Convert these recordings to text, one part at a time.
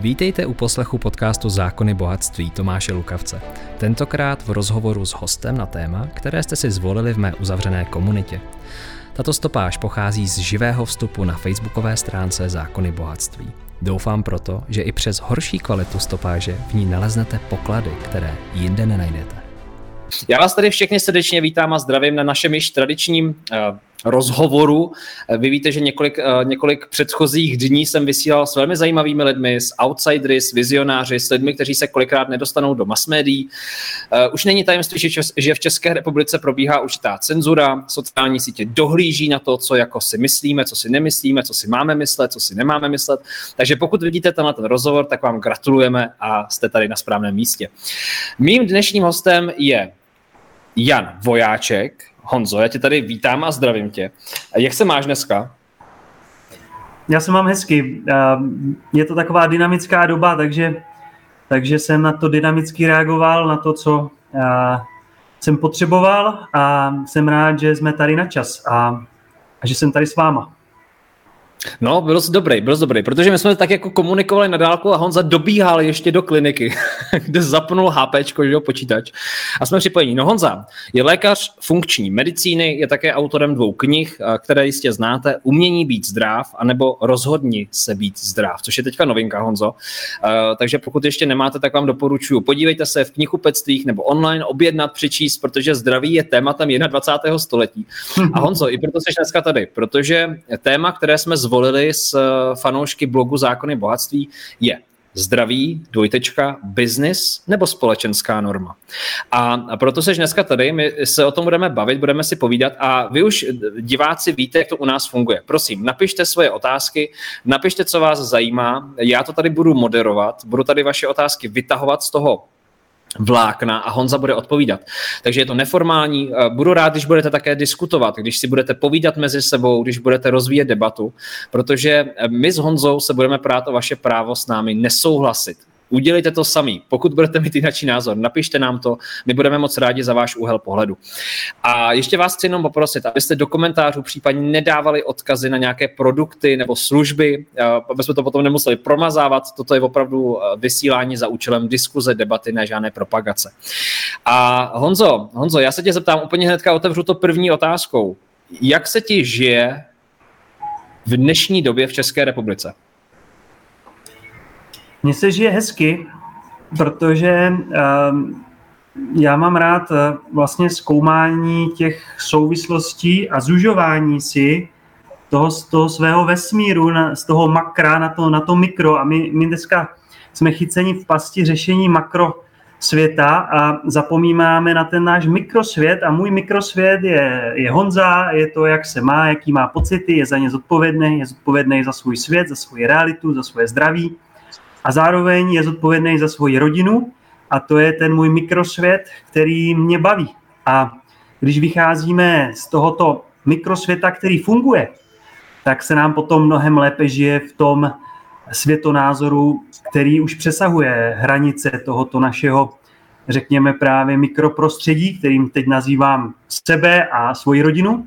Vítejte u poslechu podcastu Zákony bohatství Tomáše Lukavce. Tentokrát v rozhovoru s hostem na téma, které jste si zvolili v mé uzavřené komunitě. Tato stopáž pochází z živého vstupu na facebookové stránce Zákony bohatství. Doufám proto, že i přes horší kvalitu stopáže v ní naleznete poklady, které jinde nenajdete. Já vás tady všechny srdečně vítám a zdravím na našem již tradičním rozhovoru. Vy víte, že několik předchozích dní jsem vysílal s velmi zajímavými lidmi, s outsidery, s vizionáři, s lidmi, kteří se kolikrát nedostanou do masmédií. Už není tajemství, že v České republice probíhá určitá cenzura, sociální sítě dohlíží na to, co jako si myslíme, co si nemyslíme, co si máme myslet, co si nemáme myslet. Takže pokud vidíte tenhle rozhovor, tak vám gratulujeme a jste tady na správném místě. Mým dnešním hostem je Jan Vojáček. Honzo, já tě tady vítám a zdravím tě. Jak se máš dneska? Já se mám hezky. Je to taková dynamická doba, takže jsem na to dynamicky reagoval, na to, co jsem potřeboval, a jsem rád, že jsme tady na čas a že jsem tady s váma. No, byl jsi dobrý, protože my jsme tak jako komunikovali na dálku a Honza dobíhal ještě do kliniky, kde zapnul HPčko, že jo, počítač. A jsme připojení. No, Honza je lékař funkční medicíny, je také autorem 2 knih, které jistě znáte, Umění být zdrav anebo Rozhodni se být zdrav, což je teďka novinka, Honzo. Takže pokud ještě nemáte, tak vám doporučuji. Podívejte se v knihkupectvích nebo online, objednat, přečíst, protože zdraví je tématem 21. století. A Honzo, i proto jsi dneska tady, protože téma, které jsme zvolili s fanoušky blogu Zákony bohatství, je zdraví, business nebo společenská norma. A proto seš dneska tady, my se o tom budeme bavit, budeme si povídat a vy už, diváci, víte, jak to u nás funguje. Prosím, napište svoje otázky, napište, co vás zajímá, já to tady budu moderovat, budu tady vaše otázky vytahovat z toho vlákna a Honza bude odpovídat. Takže je to neformální. Budu rád, když budete také diskutovat, když si budete povídat mezi sebou, když budete rozvíjet debatu, protože my s Honzou se budeme prát o vaše právo s námi nesouhlasit. Udělejte to sami. Pokud budete mít jiný názor, napište nám to, my budeme moc rádi za váš úhel pohledu. A ještě vás chci jenom poprosit, abyste do komentářů případně nedávali odkazy na nějaké produkty nebo služby, aby jsme to potom nemuseli promazávat. Toto je opravdu vysílání za účelem diskuze, debaty, ne žádné propagace. A Honzo, já se tě zeptám úplně hnedka, otevřu to první otázkou. Jak se ti žije v dnešní době v České republice? Mně se žije hezky, protože já mám rád vlastně zkoumání těch souvislostí a zužování si toho svého vesmíru, z toho makra na to mikro. A my dneska jsme chyceni v pasti řešení makrosvěta a zapomínáme na ten náš mikrosvět. A můj mikrosvět je Honza, je to, jak se má, jaký má pocity, je za ně zodpovědný, je zodpovědný za svůj svět, za svoji realitu, za svoje zdraví. A zároveň je zodpovědný za svoji rodinu, a to je ten můj mikrosvět, který mě baví. A když vycházíme z tohoto mikrosvěta, který funguje, tak se nám potom mnohem lépe žije v tom světonázoru, který už přesahuje hranice tohoto našeho, řekněme, právě mikroprostředí, kterým teď nazývám sebe a svoji rodinu.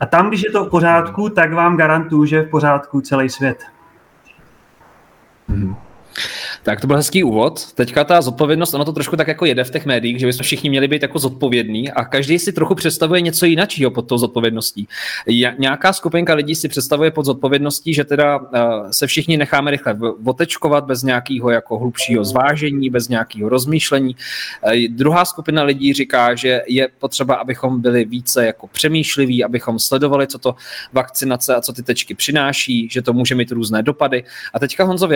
A tam, když je to v pořádku, tak vám garantuju, že je v pořádku celý svět. Mm-hmm. Tak to byl hezký úvod. Teďka ta zodpovědnost, ono to trošku tak jako jede v těch médiích, že bychom všichni měli být jako zodpovědní a každý si trochu představuje něco jináčího pod tou zodpovědností. Nějaká skupinka lidí si představuje pod zodpovědností, že teda se všichni necháme rychle otečkovat bez nějakého jako hlubšího zvážení, bez nějakého rozmýšlení. Druhá skupina lidí říká, že je potřeba, abychom byli více jako přemýšliví, abychom sledovali, co to vakcinace a co ty tečky přináší, že to může mít různé dopady. A teďka, Honzo, v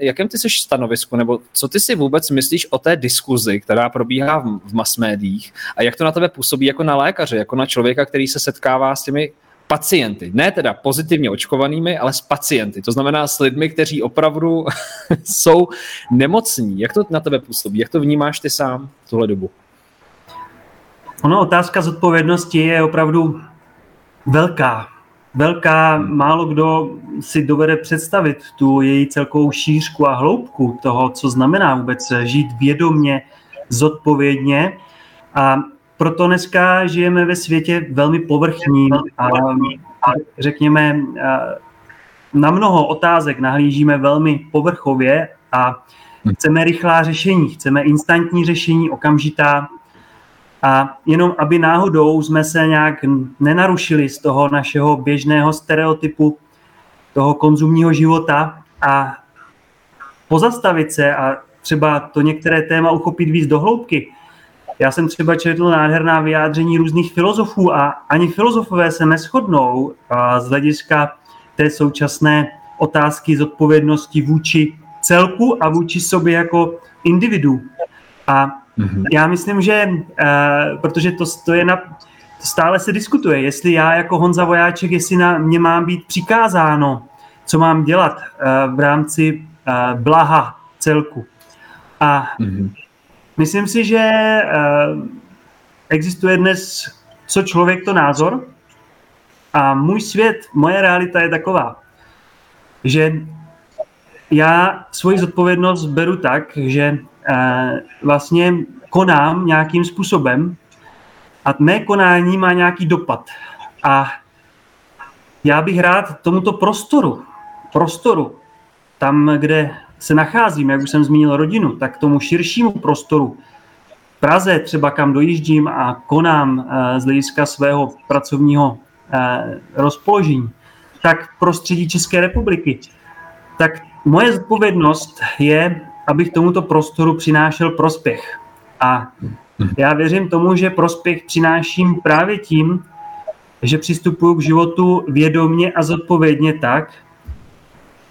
jakém ty seš stanovisku, nebo co ty si vůbec myslíš o té diskuzi, která probíhá v masmédiích, a jak to na tebe působí jako na lékaře, jako na člověka, který se setkává s těmi pacienty, ne teda pozitivně očkovanými, ale s pacienty, to znamená s lidmi, kteří opravdu jsou nemocní. Jak to na tebe působí, jak to vnímáš ty sám tuhle dobu? Ono, otázka zodpovědnosti je opravdu velká, málo kdo si dovede představit tu její celkovou šířku a hloubku toho, co znamená vůbec žít vědomě, zodpovědně. A proto dneska žijeme ve světě velmi povrchním a řekněme na mnoho otázek nahlížíme velmi povrchově a chceme rychlá řešení, chceme instantní řešení, okamžitá. A jenom aby náhodou jsme se nějak nenarušili z toho našeho běžného stereotypu, toho konzumního života a pozastavit se a třeba to některé téma uchopit víc do hloubky. Já jsem třeba četl nádherná vyjádření různých filozofů a ani filozofové se neshodnou z hlediska té současné otázky zodpovědnosti vůči celku a vůči sobě jako individu. A já myslím, že protože to je stále se diskutuje, jestli já jako Honza Vojáček, jestli na mě mám být přikázáno, co mám dělat v rámci blaha celku. A myslím si, že existuje dnes co člověk, to názor a můj svět, moje realita je taková, že já svoji zodpovědnost beru tak, že vlastně konám nějakým způsobem a mé konání má nějaký dopad. A já bych rád tomuto prostoru, tam, kde se nacházím, jak už jsem zmínil rodinu, tak tomu širšímu prostoru, Praze třeba, kam dojíždím a konám z hlediska svého pracovního rozpoložení, tak prostředí České republiky. Tak moje zodpovědnost je, abych tomuto prostoru přinášel prospěch. A já věřím tomu, že prospěch přináším právě tím, že přistupuju k životu vědomě a zodpovědně tak,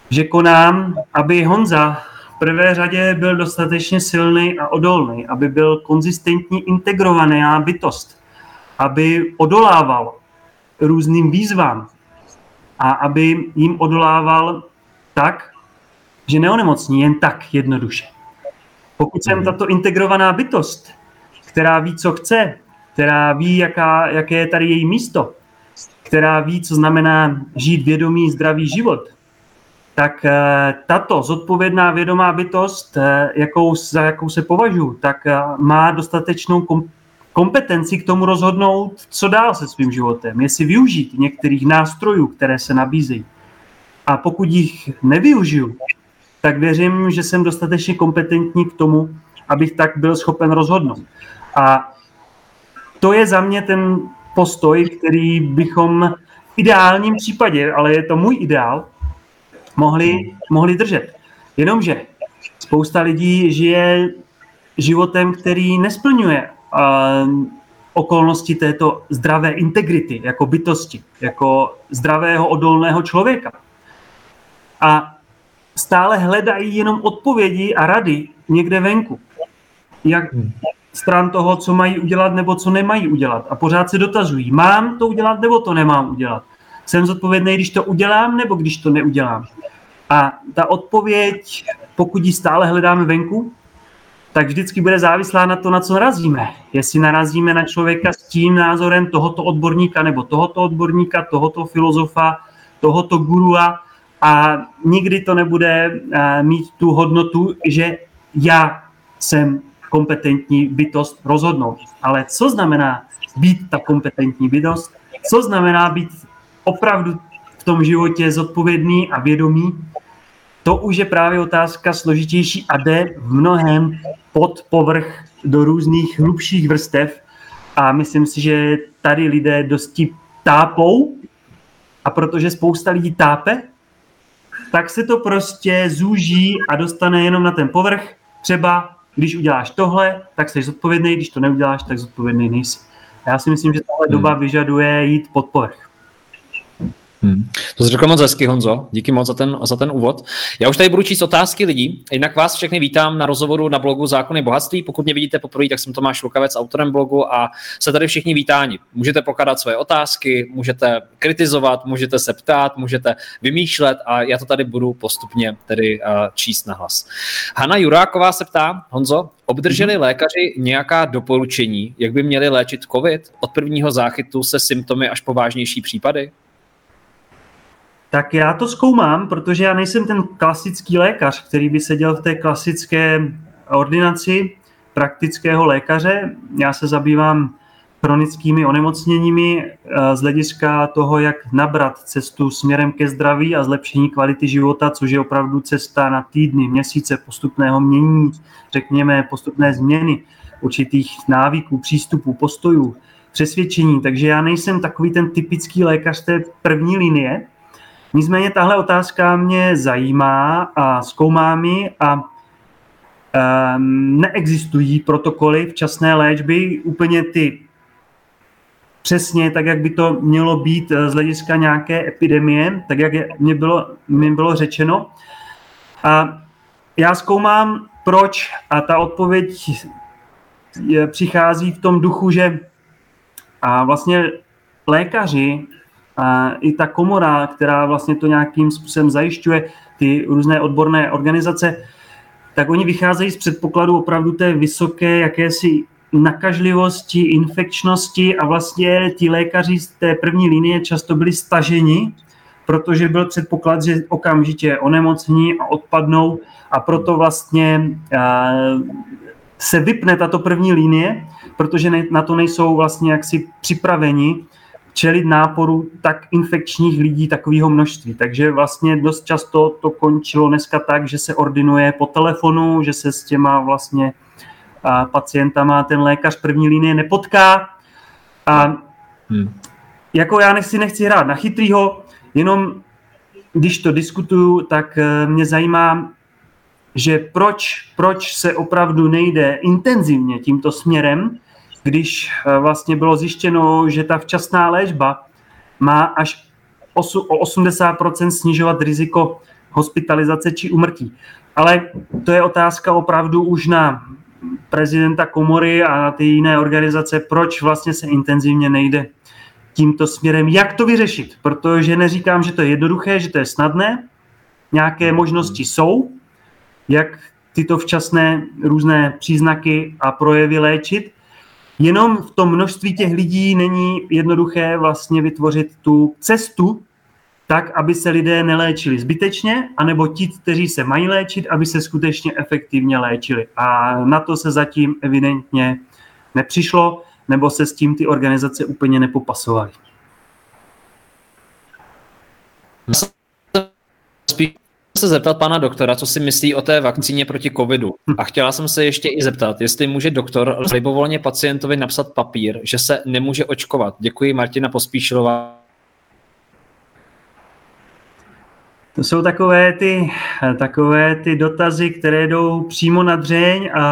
že konám, aby Honza v prvé řadě byl dostatečně silný a odolný, aby byl konzistentní, integrovaná bytost, aby odolával různým výzvám a aby jim odolával tak, že neonemocní jen tak jednoduše. Pokud jsem tato integrovaná bytost, která ví, co chce, která ví, jaké je tady její místo, která ví, co znamená žít vědomý, zdravý život, tak tato zodpovědná vědomá bytost, za jakou se považuji, tak má dostatečnou kompetenci k tomu rozhodnout, co dál se svým životem, jestli využít některých nástrojů, které se nabízejí. A pokud jich nevyužiju, tak věřím, že jsem dostatečně kompetentní k tomu, abych tak byl schopen rozhodnout. A to je za mě ten postoj, který bychom v ideálním případě, ale je to můj ideál, mohli držet. Jenomže spousta lidí žije životem, který nesplňuje okolnosti této zdravé integrity, jako bytosti, jako zdravého, odolného člověka. A stále hledají jenom odpovědi a rady někde venku. Jak stran toho, co mají udělat nebo co nemají udělat. A pořád se dotazují, mám to udělat nebo to nemám udělat. Jsem zodpovědný, když to udělám nebo když to neudělám. A ta odpověď, pokud ji stále hledáme venku, tak vždycky bude závislá na to, na co narazíme. Jestli narazíme na člověka s tím názorem tohoto odborníka nebo tohoto odborníka, tohoto filozofa, tohoto gurua, a nikdy to nebude mít tu hodnotu, že já jsem kompetentní bytost rozhodnout. Ale co znamená být ta kompetentní bytost? Co znamená být opravdu v tom životě zodpovědný a vědomý? To už je právě otázka složitější a jde v mnohem pod povrch do různých hlubších vrstev. A myslím si, že tady lidé dosti tápou a protože spousta lidí tápe, tak se to prostě zúží a dostane jenom na ten povrch. Třeba, když uděláš tohle, tak jsi zodpovědný, když to neuděláš, tak zodpovědný nejsi. A já si myslím, že tahle doba vyžaduje jít pod povrch. To jsi řekl moc hezky, Honzo. Díky moc za ten úvod. Já už tady budu číst otázky lidí. Jinak vás všechny vítám na rozhovoru na blogu Zákony bohatství. Pokud mě vidíte poprvé, tak jsem Tomáš Lukavec, autorem blogu a se tady všichni vítáni. Můžete pokládat své otázky, můžete kritizovat, můžete se ptát, můžete vymýšlet a já to tady budu postupně tedy číst na hlas. Hana Juráková se ptá, Honzo, obdrželi lékaři nějaká doporučení, jak by měli léčit covid od prvního záchytu se symptomy až po vážnější případy? Tak já to zkoumám, protože já nejsem ten klasický lékař, který by seděl v té klasické ordinaci praktického lékaře. Já se zabývám chronickými onemocněními z hlediska toho, jak nabrat cestu směrem ke zdraví a zlepšení kvality života, což je opravdu cesta na týdny, měsíce postupného mění, řekněme postupné změny určitých návyků, přístupů, postojů, přesvědčení. Takže já nejsem takový ten typický lékař té první linie. Nicméně tahle otázka mě zajímá a zkoumám ji a neexistují protokoly včasné léčby úplně ty přesně tak, jak by to mělo být z hlediska nějaké epidemie, tak jak mi bylo řečeno. A já zkoumám, proč, a ta odpověď přichází v tom duchu, že a vlastně lékaři a i ta komora, která vlastně to nějakým způsobem zajišťuje, ty různé odborné organizace, tak oni vycházejí z předpokladu opravdu té vysoké jakési nakažlivosti, infekčnosti a vlastně ti lékaři z té první linie často byli staženi, protože byl předpoklad, že okamžitě onemocní a odpadnou a proto vlastně se vypne tato první linie, protože na to nejsou vlastně jaksi připraveni čelit náporu tak infekčních lidí takového množství. Takže vlastně dost často to končilo dneska tak, že se ordinuje po telefonu, že se s těma vlastně pacientama ten lékař první linie nepotká. A jako já nechci hrát na chytrýho, jenom když to diskutuju, tak mě zajímá, že proč se opravdu nejde intenzivně tímto směrem, když vlastně bylo zjištěno, že ta včasná léčba má až o 80% snižovat riziko hospitalizace či úmrtí. Ale to je otázka opravdu už na prezidenta komory a na ty jiné organizace, proč vlastně se intenzivně nejde tímto směrem, jak to vyřešit, protože neříkám, že to je jednoduché, že to je snadné, nějaké možnosti jsou, jak tyto včasné různé příznaky a projevy léčit, jenom v tom množství těch lidí není jednoduché vlastně vytvořit tu cestu tak, aby se lidé neléčili zbytečně, anebo ti, kteří se mají léčit, aby se skutečně efektivně léčili. A na to se zatím evidentně nepřišlo, nebo se s tím ty organizace úplně nepopasovaly. Spíš se zeptat pana doktora, co si myslí o té vakcíně proti covidu. A chtěla jsem se ještě i zeptat, jestli může doktor libovolně pacientovi napsat papír, že se nemůže očkovat. Děkuji, Martina Pospíšilová. To jsou takové ty dotazy, které jdou přímo na dřeň a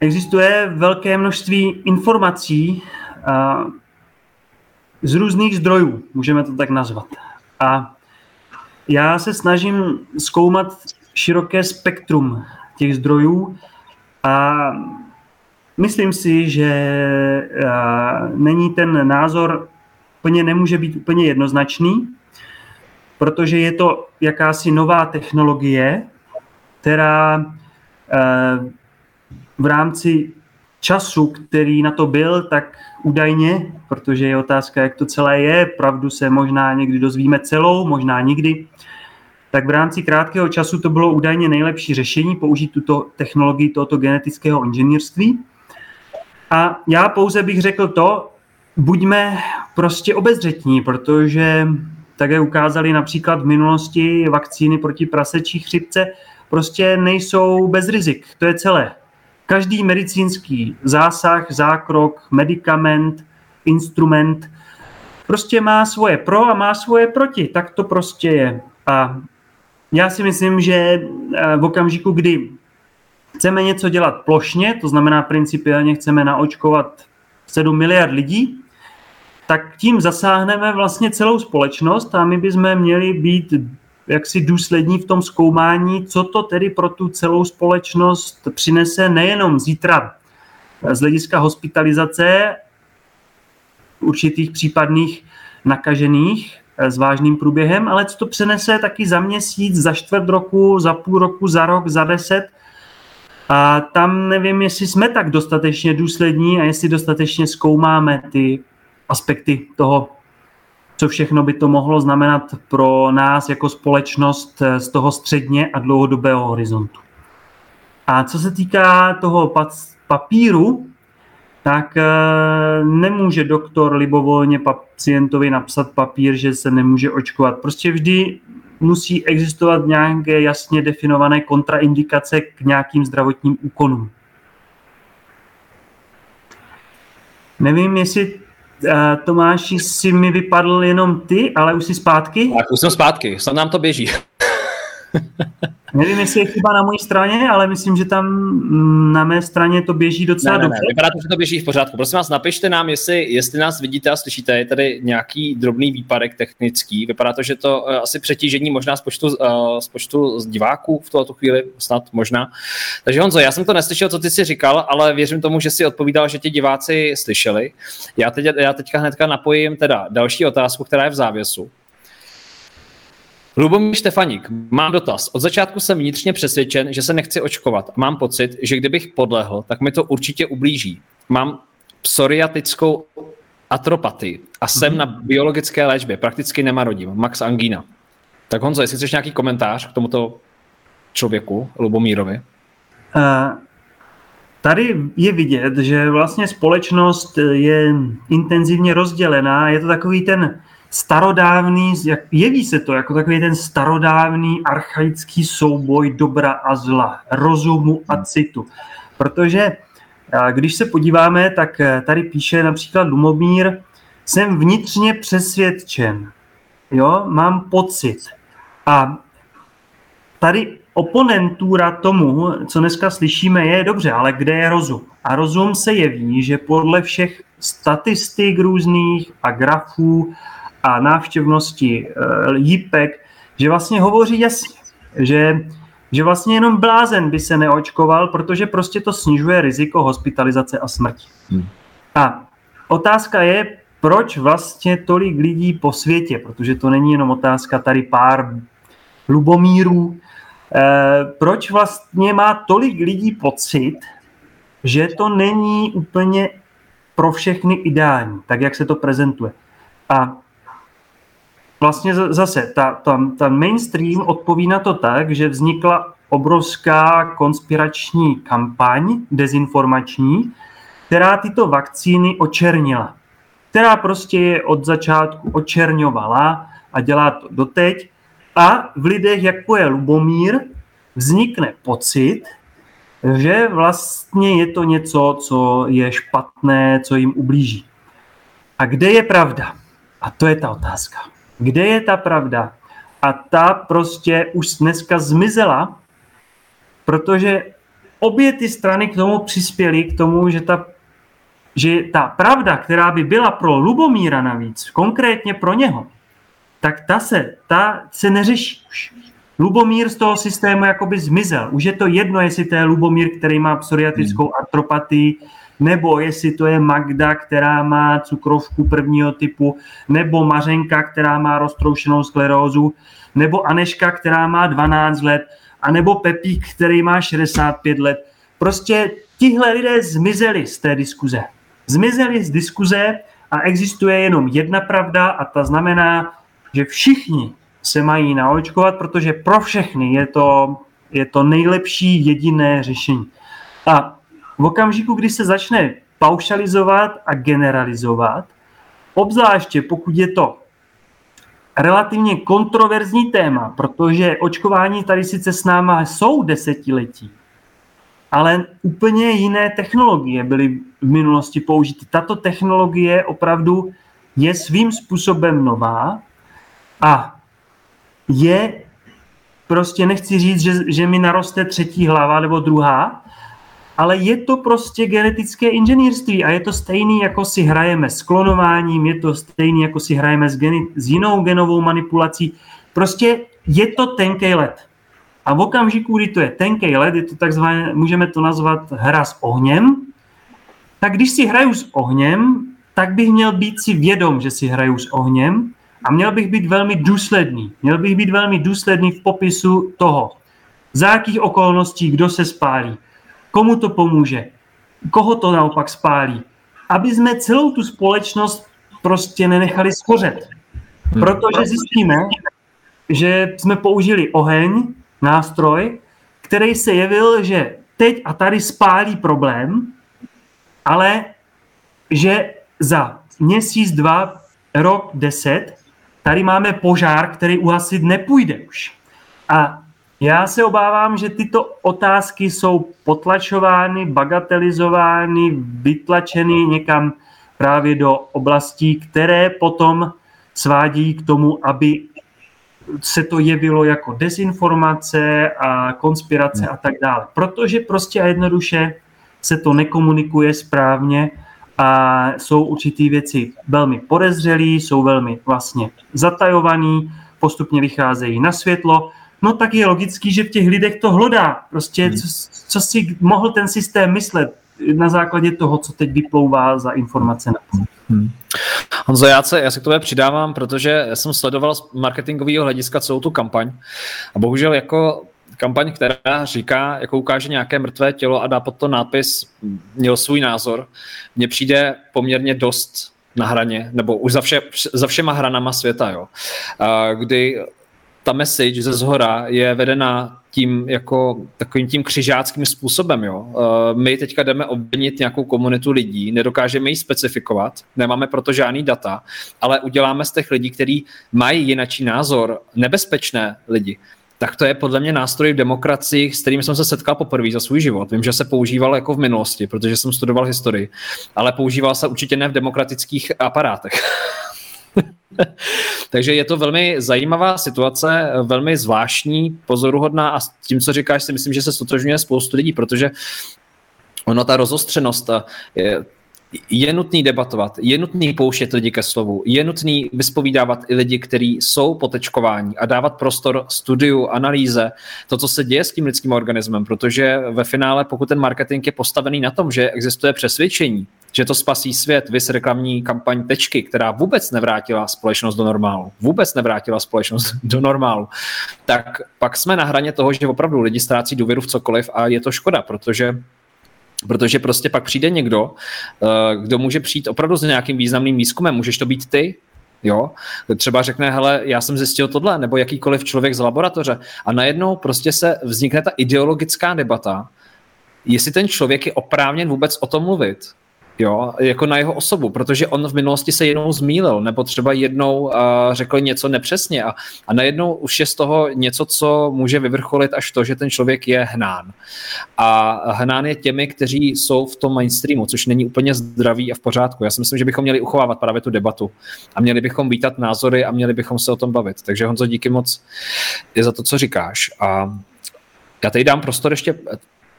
existuje velké množství informací z různých zdrojů, můžeme to tak nazvat. A já se snažím zkoumat široké spektrum těch zdrojů a myslím si, že není ten názor nemůže být úplně jednoznačný, protože je to jakási nová technologie, která v rámci času, který na to byl, tak údajně, protože je otázka, jak to celé je, pravdu se možná někdy dozvíme celou, možná nikdy, tak v rámci krátkého času to bylo údajně nejlepší řešení použít tuto technologii tohoto genetického inženýrství. A já pouze bych řekl to, buďme prostě obezřetní, protože tak jak ukázali například v minulosti vakcíny proti prasečí chřipce, prostě nejsou bez rizik, to je celé. Každý medicínský zásah, zákrok, medicament, instrument prostě má svoje pro a má svoje proti, tak to prostě je. A já si myslím, že v okamžiku, kdy chceme něco dělat plošně, to znamená principiálně chceme naočkovat 7 miliard lidí, tak tím zasáhneme vlastně celou společnost a my bychom měli být jaksi důslední v tom zkoumání, co to tedy pro tu celou společnost přinese nejenom zítra z hlediska hospitalizace určitých případných nakažených s vážným průběhem, ale co to přinese taky za měsíc, za čtvrt roku, za půl roku, za rok, za 10. A tam nevím, jestli jsme tak dostatečně důslední a jestli dostatečně zkoumáme ty aspekty toho, co všechno by to mohlo znamenat pro nás jako společnost z toho středně a dlouhodobého horizontu. A co se týká toho papíru, tak nemůže doktor libovolně pacientovi napsat papír, že se nemůže očkovat. Prostě vždy musí existovat nějaké jasně definované kontraindikace k nějakým zdravotním úkonům. Nevím, jestli Tomáši si mi vypadl jenom ty, ale už jsi zpátky? Tak, už jsem zpátky, snad nám to běží. Nevím, jestli je chyba na mojí straně, ale myslím, že tam na mé straně to běží docela dobře. Ne, vypadá to, že to běží v pořádku. Prosím vás, napište nám, jestli nás vidíte a slyšíte. Je tady nějaký drobný výpadek technický. Vypadá to, že to asi přetížení možná z počtu diváků v tuto chvíli, snad možná. Takže Honzo, já jsem to neslyšel, co ty jsi říkal, ale věřím tomu, že jsi odpovídal, že ti diváci slyšeli. Já teďka hnedka napojím teda další otázku, která je v závěsu. Lubomír Štefaník, mám dotaz. Od začátku jsem vnitřně přesvědčen, že se nechci očkovat. Mám pocit, že kdybych podlehl, tak mi to určitě ublíží. Mám psoriatickou atropatii a jsem na biologické léčbě. Prakticky nemarodím. Max angína. Tak Honzo, jestli chceš nějaký komentář k tomuto člověku, Lubomírovi? Tady je vidět, že vlastně společnost je intenzivně rozdělená. Je to takový ten starodávný, jeví se to jako takový ten starodávný archaický souboj dobra a zla, rozumu a citu. Protože když se podíváme, tak tady píše například Lumomír, jsem vnitřně přesvědčen, jo, mám pocit. A tady oponentura tomu, co dneska slyšíme, je dobře, ale kde je rozum? A rozum se jeví, že podle všech statistik různých a grafů a návštěvnosti lípek, že vlastně hovoří jasně, že vlastně jenom blázen by se neočkoval, protože prostě to snižuje riziko hospitalizace a smrti. A otázka je, proč vlastně tolik lidí po světě, protože to není jenom otázka tady pár Lubomírů, proč vlastně má tolik lidí pocit, že to není úplně pro všechny ideální, tak jak se to prezentuje. A vlastně zase, ta mainstream odpoví na to tak, že vznikla obrovská konspirační kampaň, dezinformační, která tyto vakcíny očernila. Která prostě je od začátku očerňovala a dělá to doteď. A v lidech, jako je Lubomír, vznikne pocit, že vlastně je to něco, co je špatné, co jim ublíží. A kde je pravda? A to je ta otázka. Kde je ta pravda? A ta prostě už dneska zmizela, protože obě ty strany k tomu přispěly, k tomu, že ta pravda, která by byla pro Lubomíra navíc, konkrétně pro něho, tak ta se neřeší už. Lubomír z toho systému jakoby zmizel. Už je to jedno, jestli to je Lubomír, který má psoriatickou artropatii, nebo jestli to je Magda, která má cukrovku prvního typu, nebo Mařenka, která má roztroušenou sklerózu, nebo Aneška, která má 12 let, anebo Pepík, který má 65 let. Prostě tihle lidé zmizeli z té diskuze. Zmizeli z diskuze a existuje jenom jedna pravda a ta znamená, že všichni se mají naočkovat, protože pro všechny je to nejlepší jediné řešení. A v okamžiku, kdy se začne paušalizovat a generalizovat, obzvláště pokud je to relativně kontroverzní téma, protože očkování tady sice s náma jsou desetiletí, ale úplně jiné technologie byly v minulosti použity. Tato technologie opravdu je svým způsobem nová a je, prostě nechci říct, že mi naroste třetí hlava nebo druhá, ale je to prostě genetické inženýrství a je to stejný, jako si hrajeme s klonováním, je to stejný, jako si hrajeme s jinou genovou manipulací. Prostě je to tenkej led. A v okamžiku, kdy to je tenkej led, je to takzvané, můžeme to nazvat hra s ohněm, tak když si hraju s ohněm, tak bych měl být si vědom, že si hraju s ohněm a měl bych být velmi důsledný. Měl bych být velmi důsledný v popisu toho, za jakých okolností kdo se spálí, komu to pomůže, koho to naopak spálí, aby jsme celou tu společnost prostě nenechali schořet. Protože zjistíme, že jsme použili oheň, nástroj, který se jevil, že teď a tady spálí problém, ale že za měsíc, dva, rok, 10, tady máme požár, který uhasit nepůjde už. A já se obávám, že tyto otázky jsou potlačovány, bagatelizovány, vytlačeny někam právě do oblastí, které potom svádí k tomu, aby se to jevilo jako dezinformace a konspirace a tak dále. Protože prostě a jednoduše se to nekomunikuje správně a jsou určitý věci velmi podezřelý, jsou velmi vlastně zatajovaný, postupně vycházejí na světlo. No tak je logický, že v těch lidech to hlodá. Prostě co si mohl ten systém myslet na základě toho, co teď vyplouvá za informace na to. Honzo, já se k tobě přidávám, protože jsem sledoval z marketingového hlediska celou tu kampaň a bohužel jako kampaň, která říká, jako ukáže nějaké mrtvé tělo a dá pod to nápis měl svůj názor, mně přijde poměrně dost na hraně, nebo už za všema hranama světa, jo. Kdy ta message ze zhora je vedena tím jako takovým tím křižáckým způsobem, jo. My teďka jdeme obvinit nějakou komunitu lidí, nedokážeme ji specifikovat, nemáme proto žádný data, ale uděláme z těch lidí, kteří mají jinačí názor, nebezpečné lidi. Tak to je podle mě nástroj v demokracii, s kterým jsem se setkal poprvé za svůj život. Vím, že se používal jako v minulosti, protože jsem studoval historii, ale používal se určitě ne v demokratických aparátech. Takže je to velmi zajímavá situace, velmi zvláštní, pozoruhodná a s tím, co říkáš, si myslím, že se stotožňuje spoustu lidí, protože ono ta rozostřenost je nutný debatovat, je nutný pouštět lidi ke slovu, je nutný vyspovídávat i lidi, kteří jsou potečkováni a dávat prostor studiu, analýze, to, co se děje s tím lidským organismem, protože ve finále, pokud ten marketing je postavený na tom, že existuje přesvědčení, že to spasí svět, vys reklamní kampaň tečky, která vůbec nevrátila společnost do normálu. Vůbec nevrátila společnost do normálu. Tak pak jsme na hraně toho, že opravdu lidi ztrácí důvěru v cokoliv a je to škoda, protože prostě pak přijde někdo, kdo může přijít opravdu s nějakým významným výzkumem. Můžeš to být ty, jo? Třeba řekne, hele, já jsem zjistil tohle, nebo jakýkoliv člověk z laboratoře. A najednou prostě se vznikne ta ideologická debata, jestli ten člověk je oprávněn vůbec o tom mluvit. Jo, jako na jeho osobu, protože on v minulosti se jednou zmýlil, nebo třeba jednou řekl něco nepřesně a najednou už je z toho něco, co může vyvrcholit až to, že ten člověk je hnán. A hnán je těmi, kteří jsou v tom mainstreamu, což není úplně zdravý a v pořádku. Já si myslím, že bychom měli uchovávat právě tu debatu a měli bychom vítat názory a měli bychom se o tom bavit. Takže Honzo, díky moc za to, co říkáš. A já tady dám prostor ještě,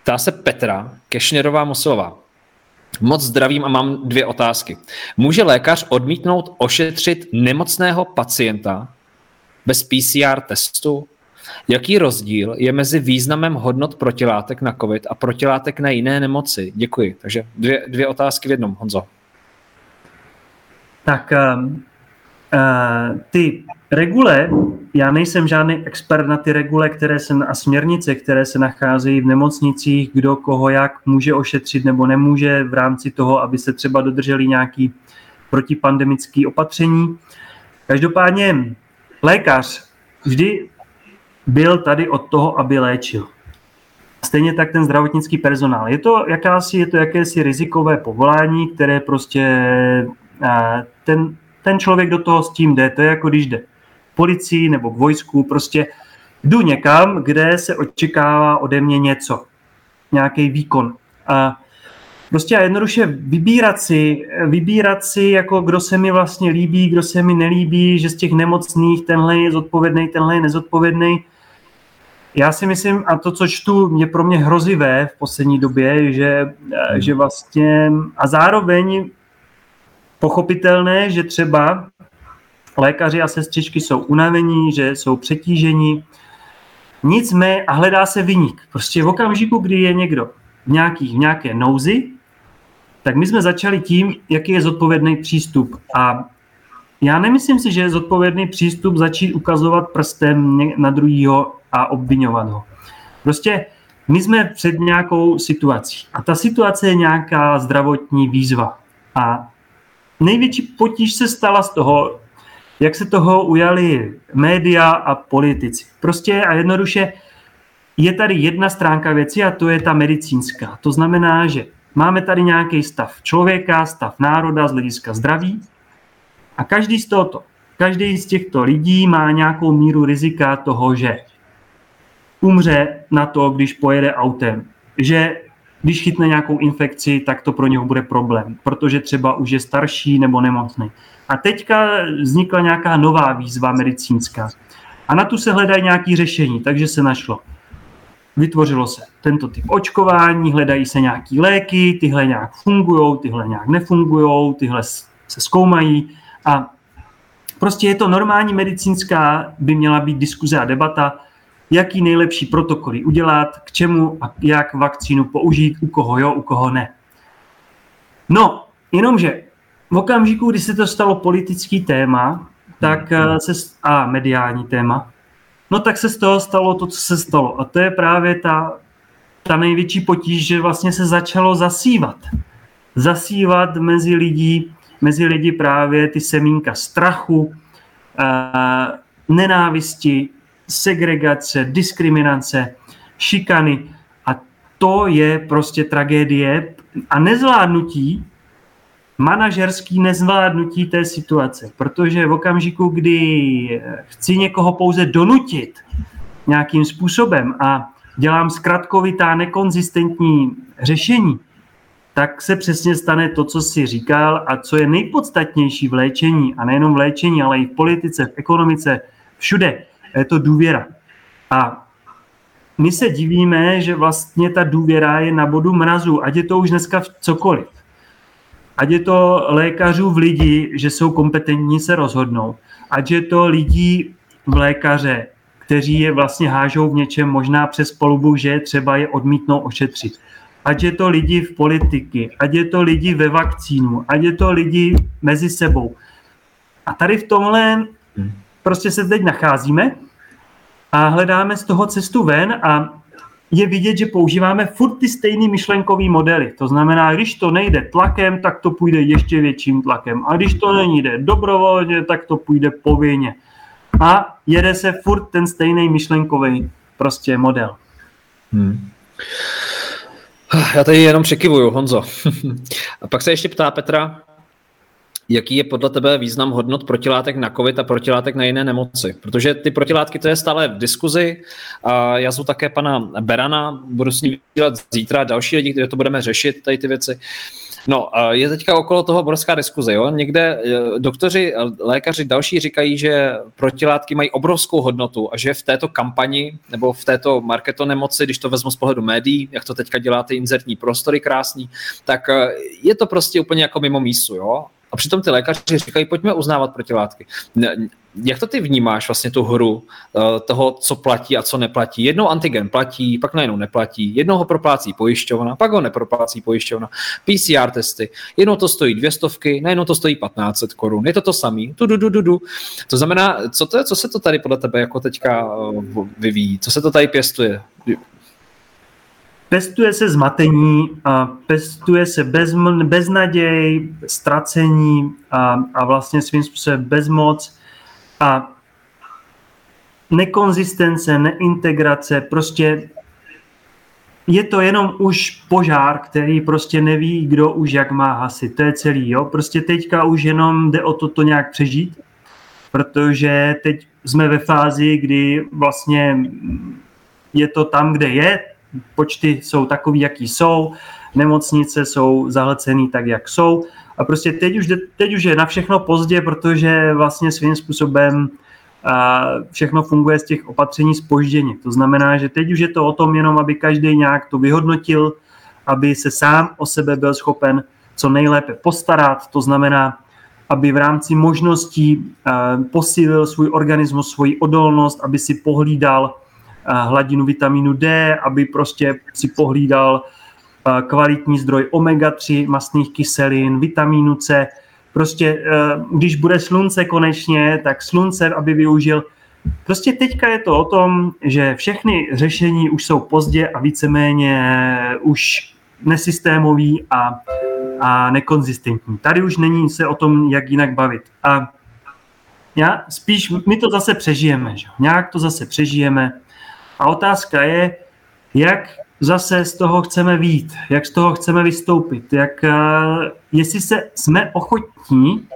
ptá se Petra Kešnerová-Mosilová. Moc zdravím a mám dvě otázky. Může lékař odmítnout ošetřit nemocného pacienta bez PCR testu? Jaký rozdíl je mezi významem hodnot protilátek na COVID a protilátek na jiné nemoci? Děkuji. Takže dvě otázky v jednom, Honzo. Tak ty regule, já nejsem žádný expert na ty regule, které se a směrnice, které se nacházejí v nemocnicích, kdo koho jak může ošetřit nebo nemůže v rámci toho, aby se třeba dodrželi nějaký protipandemický opatření. Každopádně lékař vždy byl tady od toho, aby léčil. Stejně tak ten zdravotnický personál. Je to jakési rizikové povolání, které prostě ten člověk do toho s tím jde, to je jako když jde k policii nebo k vojsku, prostě jdu někam, kde se očekává ode mě něco, nějaký výkon. A prostě a jednoduše vybírat si, jako kdo se mi vlastně líbí, kdo se mi nelíbí, že z těch nemocných tenhle je zodpovědnej, tenhle je nezodpovědnej. Já si myslím, a to, co čtu, je pro mě hrozivé v poslední době, že vlastně a zároveň pochopitelné, že třeba lékaři a sestřičky jsou unavení, že jsou přetíženi. Nicméně a hledá se viník. Prostě v okamžiku, kdy je někdo v nějaké nouzi, tak my jsme začali tím, jaký je zodpovědný přístup. A já nemyslím si, že je zodpovědný přístup začít ukazovat prstem na druhýho a obviňovat ho. Prostě my jsme před nějakou situací. A ta situace je nějaká zdravotní výzva. A největší potíž se stala z toho, jak se toho ujali média a politici. Prostě a jednoduše je tady jedna stránka věci a to je ta medicínská. To znamená, že máme tady nějaký stav člověka, stav národa z hlediska zdraví a každý z těchto lidí má nějakou míru rizika toho, že umře na to, když pojede autem, že když chytne nějakou infekci, tak to pro něho bude problém, protože třeba už je starší nebo nemocný. A teďka vznikla nějaká nová výzva medicínská. A na tu se hledají nějaké řešení, takže se našlo. Vytvořilo se tento typ očkování, hledají se nějaké léky, tyhle nějak fungují, tyhle nějak nefungují, tyhle se zkoumají. A prostě je to normální medicínská, by měla být diskuze a debata, jaký nejlepší protokoly udělat, k čemu a jak vakcínu použít, u koho jo, u koho ne. No, jenomže v okamžiku, kdy se to stalo politický téma, tak a mediální téma, no tak se z toho stalo to, co se stalo. A to je právě ta největší potíž, že vlastně se začalo zasívat. Zasívat mezi lidi právě ty semínka strachu, nenávisti, segregace, diskriminace, šikany. A to je prostě tragédie a nezvládnutí, manažerský nezvládnutí té situace. Protože v okamžiku, kdy chci někoho pouze donutit nějakým způsobem a dělám zkratkovitá, nekonzistentní řešení, tak se přesně stane to, co jsi říkal a co je nejpodstatnější v léčení, a nejenom v léčení, ale i v politice, v ekonomice, všude, je to důvěra. A my se divíme, že vlastně ta důvěra je na bodu mrazu, ať je to už dneska cokoliv. Ať je to lékařů v lidi, že jsou kompetentní se rozhodnou. Ať je to lidí v lékaře, kteří je vlastně hážou v něčem možná přes palubu, že třeba je odmítnou ošetřit. Ať je to lidi v politiky, ať je to lidi ve vakcínu, ať je to lidi mezi sebou. A tady v tomhle prostě se teď nacházíme a hledáme z toho cestu ven a je vidět, že používáme furt ty stejný myšlenkový modely. To znamená, když to nejde tlakem, tak to půjde ještě větším tlakem. A když to nejde dobrovolně, tak to půjde povinně. A jede se furt ten stejný myšlenkový prostě model. Já tady jenom překyvuju, Honzo. A pak se ještě ptá Petra, jaký je podle tebe význam hodnot protilátek na covid a protilátek na jiné nemoci? Protože ty protilátky, to je stále v diskuzi. A já zvu také pana Berana, budu s ním dělat zítra další lidi, kde to budeme řešit, tady ty věci. No, je teďka okolo toho obrovská diskuze, jo? Někde doktoři, lékaři, další říkají, že protilátky mají obrovskou hodnotu a že v této kampani nebo v této marketonemoci, když to vezmu z pohledu médií, jak to teďka dělá ty inzertní prostory krásný, tak je to prostě úplně jako mimo místu, jo? A přitom ty lékaři říkají, pojďme uznávat protilátky. Jak to ty vnímáš vlastně tu hru toho, co platí a co neplatí? Jednou antigen platí, pak najednou neplatí, jednou ho proplácí pojišťovna, pak ho neproplácí pojišťovna, PCR testy, jednou to stojí 200, najednou to stojí 1500 korun, je to samý, tu. To znamená, co se to tady podle tebe jako teďka vyvíjí, co se to tady pěstuje? Pestuje se zmatení, pestuje se beznaděj, ztracení a vlastně svým způsobem bezmoc a nekonzistence, neintegrace, prostě je to jenom už požár, který prostě neví, kdo už jak má hasit, to je celý, jo, prostě teďka už jenom jde o to nějak přežít, protože teď jsme ve fázi, kdy vlastně je to tam, kde je, počty jsou takový, jaký jsou, nemocnice jsou zahlcený tak, jak jsou. A prostě teď už je na všechno pozdě, protože vlastně svým způsobem všechno funguje z těch opatření zpožděně. To znamená, že teď už je to o tom jenom, aby každý nějak to vyhodnotil, aby se sám o sebe byl schopen co nejlépe postarat. To znamená, aby v rámci možností posílil svůj organismus, svoji odolnost, aby si pohlídal hladinu vitamínu D, aby prostě si pohlídal kvalitní zdroj omega-3, mastných kyselin, vitamínu C. Prostě, když bude slunce konečně, tak slunce, aby využil. Prostě teďka je to o tom, že všechny řešení už jsou pozdě a víceméně už nesystémový a nekonzistentní. Tady už není se o tom, jak jinak bavit. A my to zase přežijeme. Že? Nějak to zase přežijeme. A otázka je, jak zase z toho chceme vyjít, jak z toho chceme vystoupit, jak, jestli jsme ochotní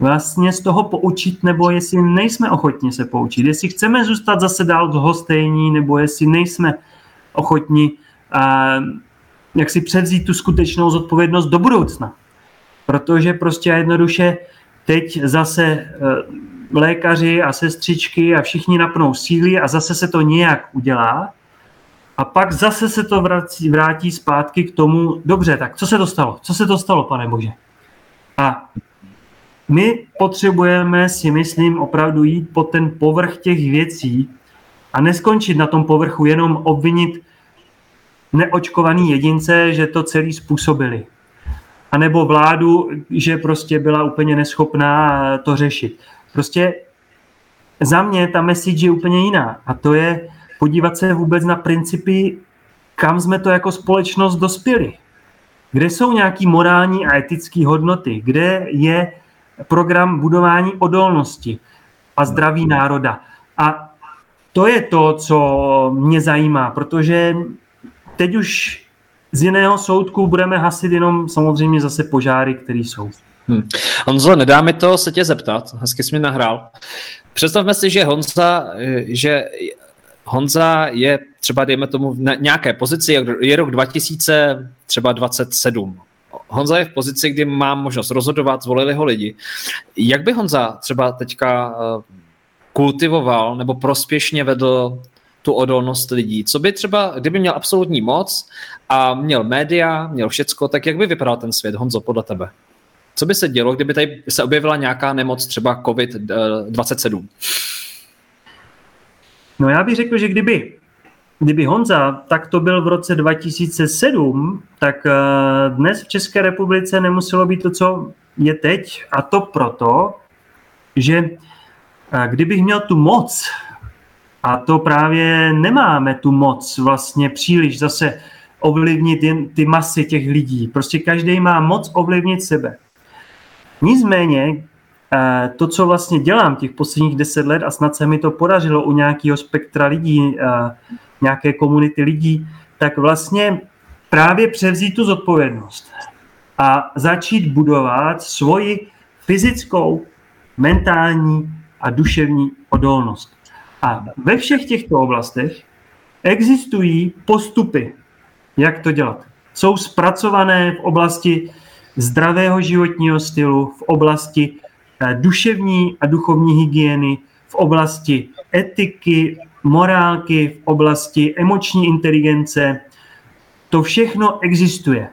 vlastně z toho poučit, nebo jestli nejsme ochotní se poučit, jestli chceme zůstat zase dál lhostejní, nebo jestli nejsme ochotní jak si převzít tu skutečnou zodpovědnost do budoucna. Protože prostě jednoduše teď zase lékaři a sestřičky a všichni napnou síly a zase se to nějak udělá a pak zase se to vrátí zpátky k tomu, dobře, tak co se to stalo? Co se to stalo, pane Bože? A my potřebujeme, si myslím, opravdu jít pod ten povrch těch věcí a neskončit na tom povrchu, jenom obvinit neočkovaný jedince, že to celý způsobili. A nebo vládu, že prostě byla úplně neschopná to řešit. Prostě za mě ta message je úplně jiná. A to je podívat se vůbec na principy, kam jsme to jako společnost dospěli. Kde jsou nějaký morální a etické hodnoty? Kde je program budování odolnosti a zdraví národa? A to je to, co mě zajímá, protože teď už z jiného soudku budeme hasit jenom samozřejmě zase požáry, které jsou. Honzo, nedá mi to se tě zeptat, hezky jsi mi nahrál. Představme si, že Honza je třeba, dejme tomu, v nějaké pozici, je rok 2027. Honza je v pozici, kdy má možnost rozhodovat, zvolili ho lidi. Jak by Honza třeba teďka kultivoval nebo prospěšně vedl tu odolnost lidí? Co by třeba, kdyby měl absolutní moc a měl média, měl všecko, tak jak by vypadal ten svět, Honzo, podle tebe? Co by se dělo, kdyby tady se objevila nějaká nemoc, třeba COVID-27? No já bych řekl, že kdyby Honza, tak to byl v roce 2007, tak dnes v České republice nemuselo být to, co je teď. A to proto, že kdybych měl tu moc, a to právě nemáme tu moc vlastně příliš zase ovlivnit jen ty masy těch lidí. Prostě každý má moc ovlivnit sebe. Nicméně to, co vlastně dělám těch posledních 10 let a snad se mi to podařilo u nějakého spektra lidí, nějaké komunity lidí, tak vlastně právě převzít tu zodpovědnost a začít budovat svoji fyzickou, mentální a duševní odolnost. A ve všech těchto oblastech existují postupy, jak to dělat. Jsou zpracované v oblasti zdravého životního stylu, v oblasti duševní a duchovní hygieny, v oblasti etiky, morálky, v oblasti emoční inteligence. To všechno existuje.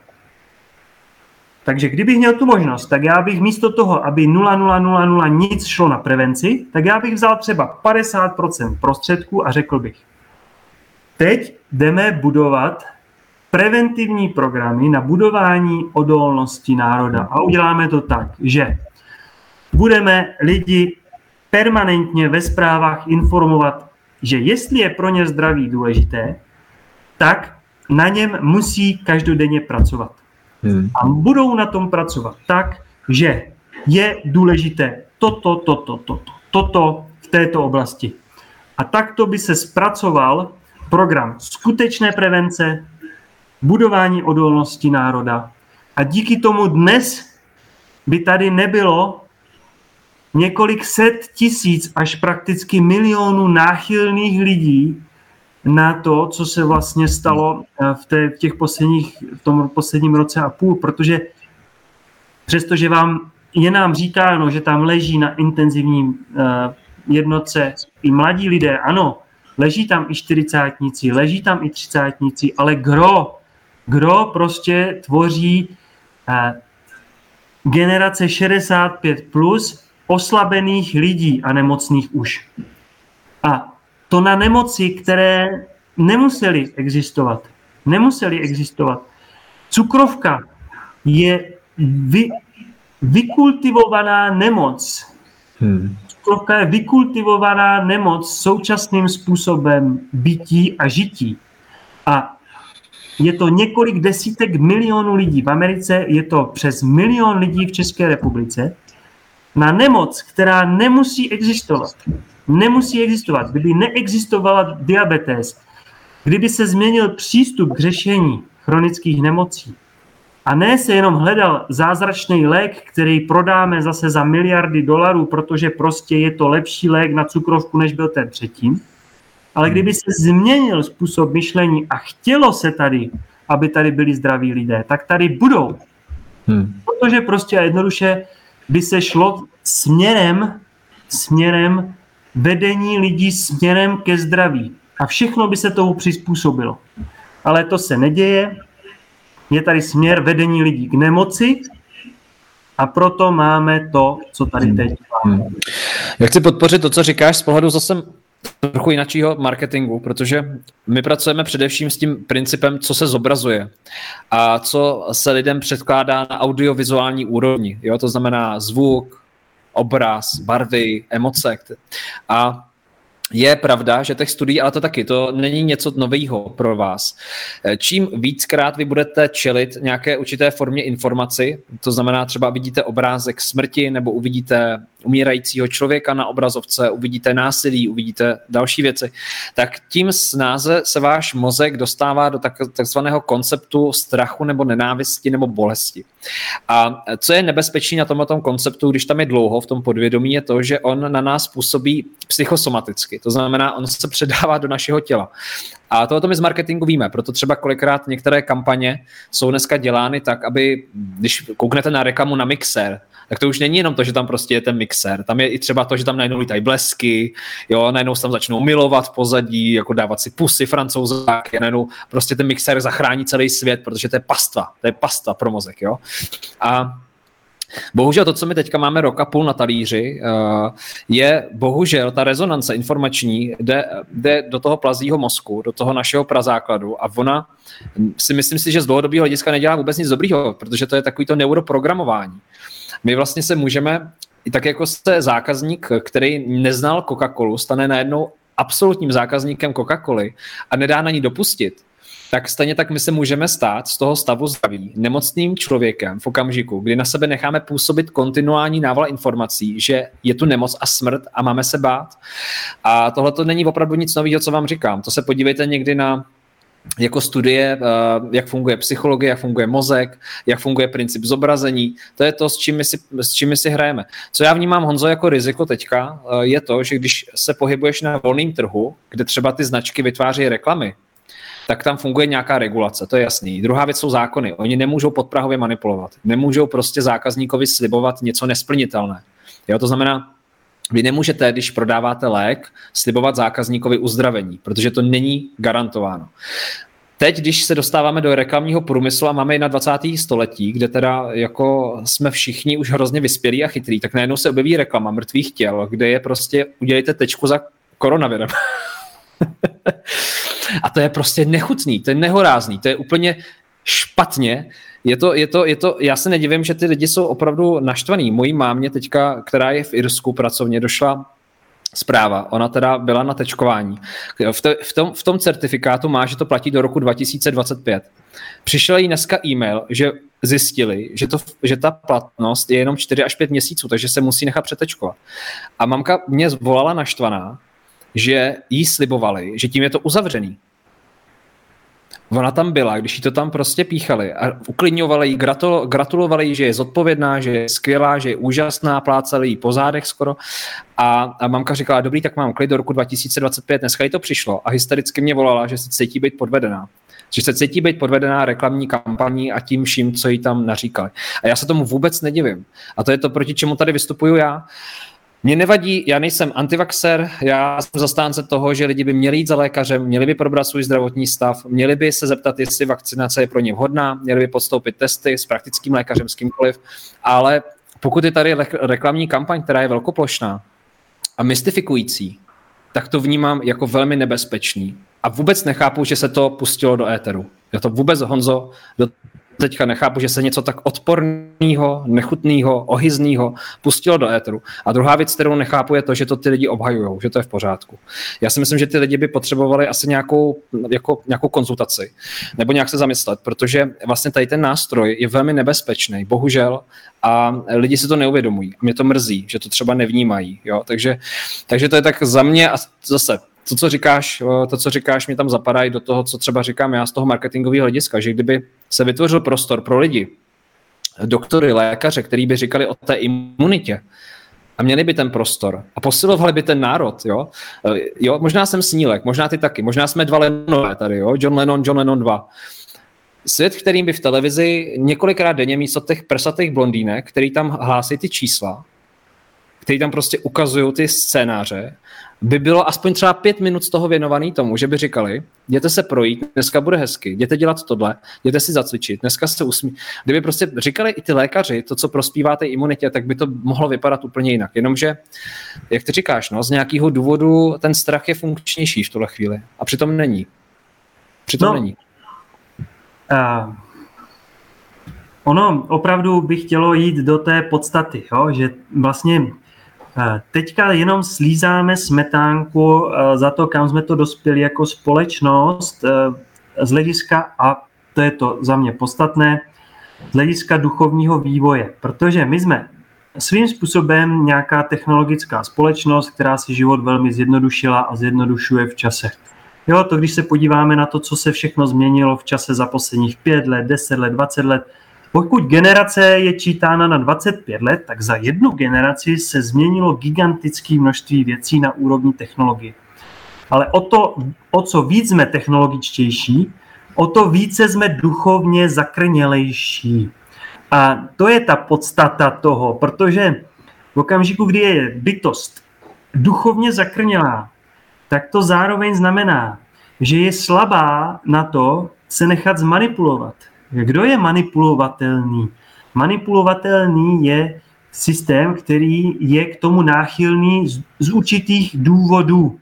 Takže kdybych měl tu možnost, tak já bych místo toho, aby 0,000 nic šlo na prevenci, tak já bych vzal třeba 50% prostředků a řekl bych, teď jdeme budovat preventivní programy na budování odolnosti národa. A uděláme to tak, že budeme lidi permanentně ve zprávách informovat, že jestli je pro ně zdraví důležité, tak na něm musí každodenně pracovat. A budou na tom pracovat tak, že je důležité toto v této oblasti. A takto by se zpracoval program skutečné prevence, budování odolnosti národa. A díky tomu dnes by tady nebylo několik set tisíc až prakticky milionů náchylných lidí na to, co se vlastně stalo v tom posledním roce a půl, protože přestože je nám říkáno, že tam leží na intenzivním jednotce i mladí lidé, ano, leží tam i 40-tníci, leží tam i 30-tníci, ale gro prostě tvoří generace 65+ oslabených lidí a nemocných už. A to na nemoci, které nemusely existovat. Cukrovka je vykultivovaná nemoc. Cukrovka je vykultivovaná nemoc současným způsobem bytí a žití. A je to několik desítek milionů lidí. V Americe je to přes 1 milion lidí v České republice. Na nemoc, která nemusí existovat. Kdyby neexistovala diabetes, Kdyby se změnil přístup k řešení chronických nemocí a ne se jenom hledal zázračný lék, který prodáme zase za miliardy dolarů, protože prostě je to lepší lék na cukrovku, než byl ten předtím, ale kdyby se změnil způsob myšlení a chtělo se tady, aby tady byli zdraví lidé, tak tady budou. Protože prostě a jednoduše by se šlo směrem vedení lidí směrem ke zdraví. A všechno by se tomu přizpůsobilo. Ale to se neděje. Je tady směr vedení lidí k nemoci a proto máme to, co tady teď máme. Já chci podpořit to, co říkáš z pohledu zase trochu jináčího marketingu, protože my pracujeme především s tím principem, co se zobrazuje a co se lidem předkládá na audiovizuální úrovni. Jo? To znamená zvuk, obraz, barvy, emoce. A je pravda, že těch studií, ale to taky, to není něco nového pro vás. Čím víckrát vy budete čelit nějaké určité formě informaci, to znamená třeba vidíte obrázek smrti nebo uvidíte umírajícího člověka na obrazovce, uvidíte násilí, uvidíte další věci, tak tím snáze se váš mozek dostává do takzvaného konceptu strachu nebo nenávisti nebo bolesti. A co je nebezpečí na tomto konceptu, když tam je dlouho v tom podvědomí, je to, že on na nás působí psychosomaticky. To znamená, on se předává do našeho těla. A tohle my z marketingu víme, proto třeba kolikrát některé kampaně jsou dneska dělány tak, aby, když kouknete na reklamu na mixér, tak to už není jenom to, že tam prostě je ten mixér. Tam je i třeba to, že tam najednou lítají blesky, jo, najednou se tam začnou milovat v pozadí, jako dávat si pusy francouzáky, najednou prostě ten mixér zachrání celý svět, protože to je pastva pro mozek, jo. A bohužel to, co my teďka máme rok a půl na talíři, je bohužel ta rezonance informační jde do toho plazího mozku, do toho našeho prazákladu a ona si myslím si, že z dlouhodobého hlediska nedělá vůbec nic dobrýho, protože to je takový to neuroprogramování. My vlastně se můžeme, tak jako se zákazník, který neznal Coca-Colu, stane najednou absolutním zákazníkem Coca-Coly a nedá na ní dopustit, tak stejně tak my se můžeme stát z toho stavu zdraví nemocným člověkem v okamžiku, kdy na sebe necháme působit kontinuální návala informací, že je tu nemoc a smrt a máme se bát. A tohle to není opravdu nic nového, co vám říkám. To se podívejte někdy na jako studie, jak funguje psychologie, jak funguje mozek, jak funguje princip zobrazení. To je to, s čím si hrajeme. Co já vnímám, Honzo, jako riziko teďka, je to, že když se pohybuješ na volném trhu, kde třeba ty značky vytváří reklamy, tak tam funguje nějaká regulace, to je jasný. Druhá věc jsou zákony. Oni nemůžou podprahově manipulovat. Nemůžou prostě zákazníkovi slibovat něco nesplnitelné. Jo, to znamená, vy nemůžete, když prodáváte lék, slibovat zákazníkovi uzdravení, protože to není garantováno. Teď, když se dostáváme do reklamního průmyslu a máme 21. století, kde teda jako jsme všichni už hrozně vyspělí a chytrý, tak najednou se objeví reklama mrtvých těl, kde je prostě udělejte tečku za koronavirem. A to je prostě nechutný, to je nehorázný, to je úplně špatně. Já se nedivím, že ty lidi jsou opravdu naštvaný. Mojí mámě teďka, která je v Irsku pracovně, došla zpráva. Ona teda byla na tečkování. V tom certifikátu má, že to platí do roku 2025. Přišel jí dneska e-mail, že zjistili, že ta platnost je jenom 4 až 5 měsíců, takže se musí nechat přetečkovat. A mamka mě volala naštvaná, že jí slibovali, že tím je to uzavřený. Ona tam byla, když jí to tam prostě píchali a uklidňovali jí, gratulovali jí, že je zodpovědná, že je skvělá, že je úžasná, plácali jí po zádech skoro a mamka říkala, dobrý, tak mám klid do roku 2025, dneska jí to přišlo a hystericky mě volala, že se cítí být podvedená. Že se cítí být podvedená reklamní kampaní a tím vším, co jí tam naříkali. A já se tomu vůbec nedivím. A to je to, proti čemu tady vystupuju já. Mně nevadí, já nejsem antivaxer, já jsem zastánce toho, že lidi by měli jít za lékařem, měli by probrat svůj zdravotní stav, měli by se zeptat, jestli vakcinace je pro ně vhodná, měli by podstoupit testy s praktickým lékařem, s kýmkoliv, ale pokud je tady reklamní kampaň, která je velkoplošná a mystifikující, tak to vnímám jako velmi nebezpečný. A vůbec nechápu, že se to pustilo do éteru. Já to vůbec, Honzo, teďka nechápu, že se něco tak odporného, nechutného, ohyznýho pustilo do éteru. A druhá věc, kterou nechápu, je to, že to ty lidi obhajujou, že to je v pořádku. Já si myslím, že ty lidi by potřebovali asi nějakou konzultaci nebo nějak se zamyslet, protože vlastně tady ten nástroj je velmi nebezpečný, bohužel, a lidi si to neuvědomují. Mě to mrzí, že to třeba nevnímají. Jo? Takže to je tak za mě a zase To, co říkáš, mi tam zapadá i do toho, co třeba říkám já z toho marketingového hlediska, že kdyby se vytvořil prostor pro lidi, doktory, lékaře, který by říkali o té imunitě a měli by ten prostor a posilovali by ten národ, jo, možná jsem Snílek, možná ty taky, možná jsme dva Lennonové tady, jo, John Lennon 2. Svět, kterým by v televizi několikrát denně místo těch prsatých blondýnek, který tam hlásí ty čísla, který tam prostě ukazují ty scénáře, by bylo aspoň třeba 5 minut z toho věnovaný tomu, že by říkali, jděte se projít, dneska bude hezky, jděte dělat tohle, jděte si zacvičit, dneska se usmí. Kdyby prostě říkali i ty lékaři to, co prospívá té imunitě, tak by to mohlo vypadat úplně jinak. Jenomže, jak ty říkáš, no, z nějakého důvodu ten strach je funkčnější v tuhle chvíli. A přitom není. Ono opravdu by chtělo jít do té podstaty, jo? Že vlastně teďka jenom slízáme smetánku za to, kam jsme to dospěli jako společnost z hlediska, a to je to za mě podstatné, z hlediska duchovního vývoje. Protože my jsme svým způsobem nějaká technologická společnost, která si život velmi zjednodušila a zjednodušuje v čase. Jo, to když se podíváme na to, co se všechno změnilo v čase za posledních 5 let, 10 let, 20 let, pokud generace je čítána na 25 let, tak za jednu generaci se změnilo gigantické množství věcí na úrovni technologie. Ale o co víc jsme technologičtější, o to více jsme duchovně zakrnělejší. A to je ta podstata toho, protože v okamžiku, kdy je bytost duchovně zakrnělá, tak to zároveň znamená, že je slabá na to se nechat zmanipulovat. Kdo je manipulovatelný? Manipulovatelný je systém, který je k tomu náchylný z určitých důvodů.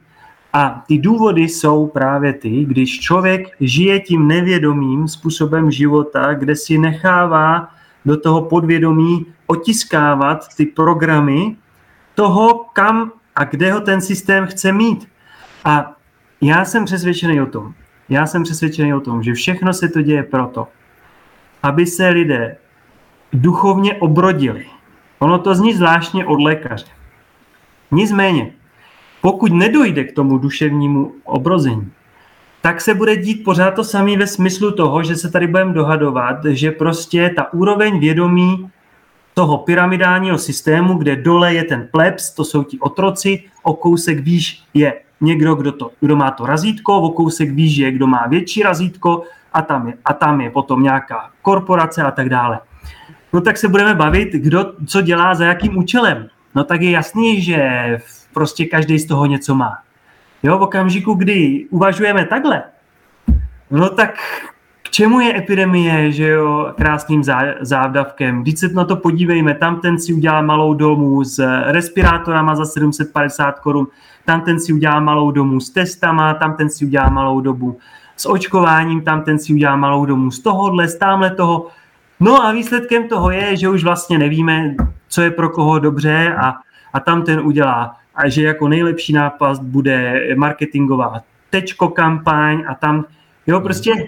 A ty důvody jsou právě ty, když člověk žije tím nevědomým způsobem života, kde si nechává do toho podvědomí otiskávat ty programy toho, kam a kde ho ten systém chce mít. A já jsem přesvědčený o tom, že všechno se to děje proto, aby se lidé duchovně obrodili. Ono to zní zvláštně od lékaře. Nicméně, pokud nedojde k tomu duševnímu obrození, tak se bude dít pořád to samé ve smyslu toho, že se tady budeme dohadovat, že prostě ta úroveň vědomí toho pyramidálního systému, kde dole je ten plebs, to jsou ti otroci, o kousek výš je někdo, kdo má to razítko, o kousek výš je, kdo má větší razítko, a tam je potom nějaká korporace a tak dále. No tak se budeme bavit, kdo co dělá za jakým účelem. No tak je jasný, že prostě každý z toho něco má. Jo, v okamžiku, kdy uvažujeme takhle, no tak k čemu je epidemie, že jo, krásným závdavkem. Vždyť se na to podívejme, tam ten si udělá malou domů s respirátorama za 750 Kč, tam ten si udělá malou domů s testama, tam ten si udělá malou dobu s očkováním, tam ten si udělá malou domů z tohohle, z támhle toho. No a výsledkem toho je, že už vlastně nevíme, co je pro koho dobře, a tam ten udělá. A že jako nejlepší nápad bude marketingová tečko kampaň a tam, jo, prostě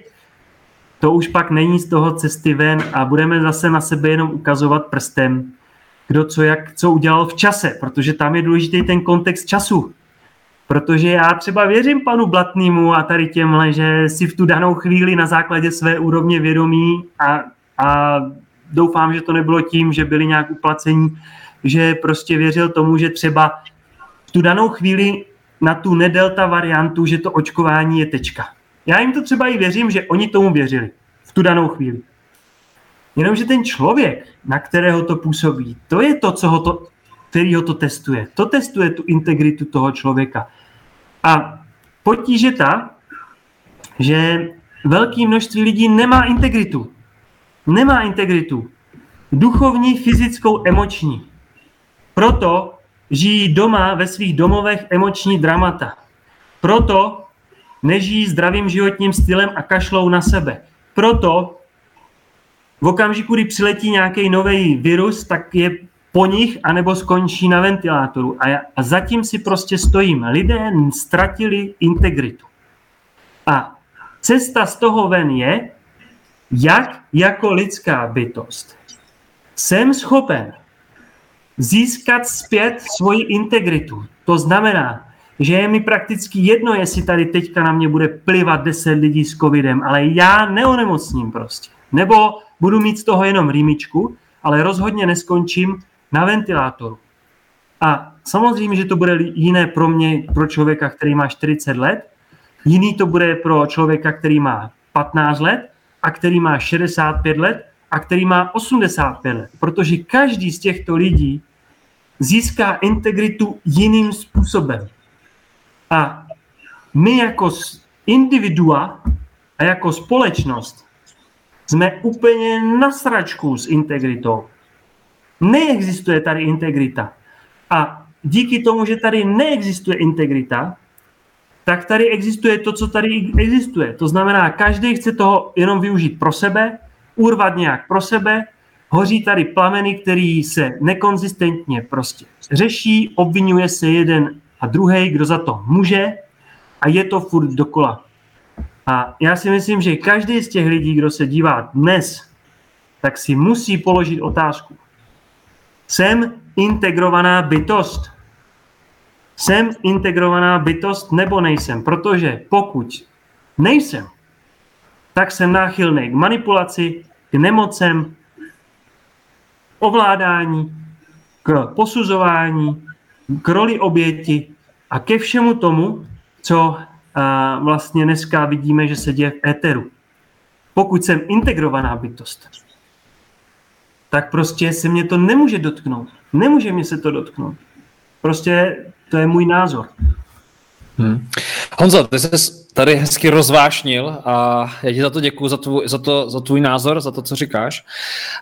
to už pak není z toho cesty ven a budeme zase na sebe jenom ukazovat prstem, kdo co jak, co udělal v čase, protože tam je důležitý ten kontext času. Protože já třeba věřím panu Blatnému a tady těmhle, že si v tu danou chvíli na základě své úrovně vědomí a doufám, že to nebylo tím, že byli nějak uplacení, že prostě věřil tomu, že třeba v tu danou chvíli na tu nedelta variantu, že to očkování je tečka. Já jim to třeba i věřím, že oni tomu věřili v tu danou chvíli. Jenomže ten člověk, na kterého to působí, to je to, který ho to testuje. To testuje tu integritu toho člověka. A potíž je ta, že velké množství lidí nemá integritu. Nemá integritu. Duchovní, fyzickou, emoční. Proto žijí doma ve svých domovech emoční dramata. Proto nežijí zdravým životním stylem a kašlou na sebe. Proto v okamžiku, kdy přiletí nějaký nový virus, tak je po nich, anebo skončí na ventilátoru. A zatím si prostě stojím. Lidé ztratili integritu. A cesta z toho ven je, jak jako lidská bytost jsem schopen získat zpět svoji integritu. To znamená, Že je mi prakticky jedno, jestli tady teďka na mě bude plivat 10 lidí s covidem, ale já neonemocním prostě. Nebo budu mít z toho jenom rýmičku, ale rozhodně neskončím na ventilátoru. A samozřejmě, že to bude jiné pro mě, pro člověka, který má 40 let, jiný to bude pro člověka, který má 15 let a který má 65 let a který má 85 let. Protože každý z těchto lidí získá integritu jiným způsobem. A my jako individua a jako společnost jsme úplně na sračku s integritou. Neexistuje tady integrita. A díky tomu, že tady neexistuje integrita, tak tady existuje to, co tady existuje. To znamená, každý chce toho jenom využít pro sebe, urvat nějak pro sebe, hoří tady plameny, který se nekonzistentně prostě řeší, obvinuje se jeden a druhý, kdo za to může, a je to furt dokola. A já si myslím, že každý z těch lidí, kdo se dívá dnes, tak si musí položit otázku. Jsem integrovaná bytost? Jsem integrovaná bytost nebo nejsem? Protože pokud nejsem, tak jsem náchylný k manipulaci, k nemocem, ovládání, k posuzování, k roli oběti a ke všemu tomu, co vlastně dneska vidíme, že se děje v éteru. Pokud jsem integrovaná bytost, tak prostě se mě to nemůže dotknout. Nemůže mě se to dotknout. Prostě to je můj názor. Honzo, ty jsi tady hezky rozvášnil a já ti za to děkuju, za tvůj názor, za to, co říkáš.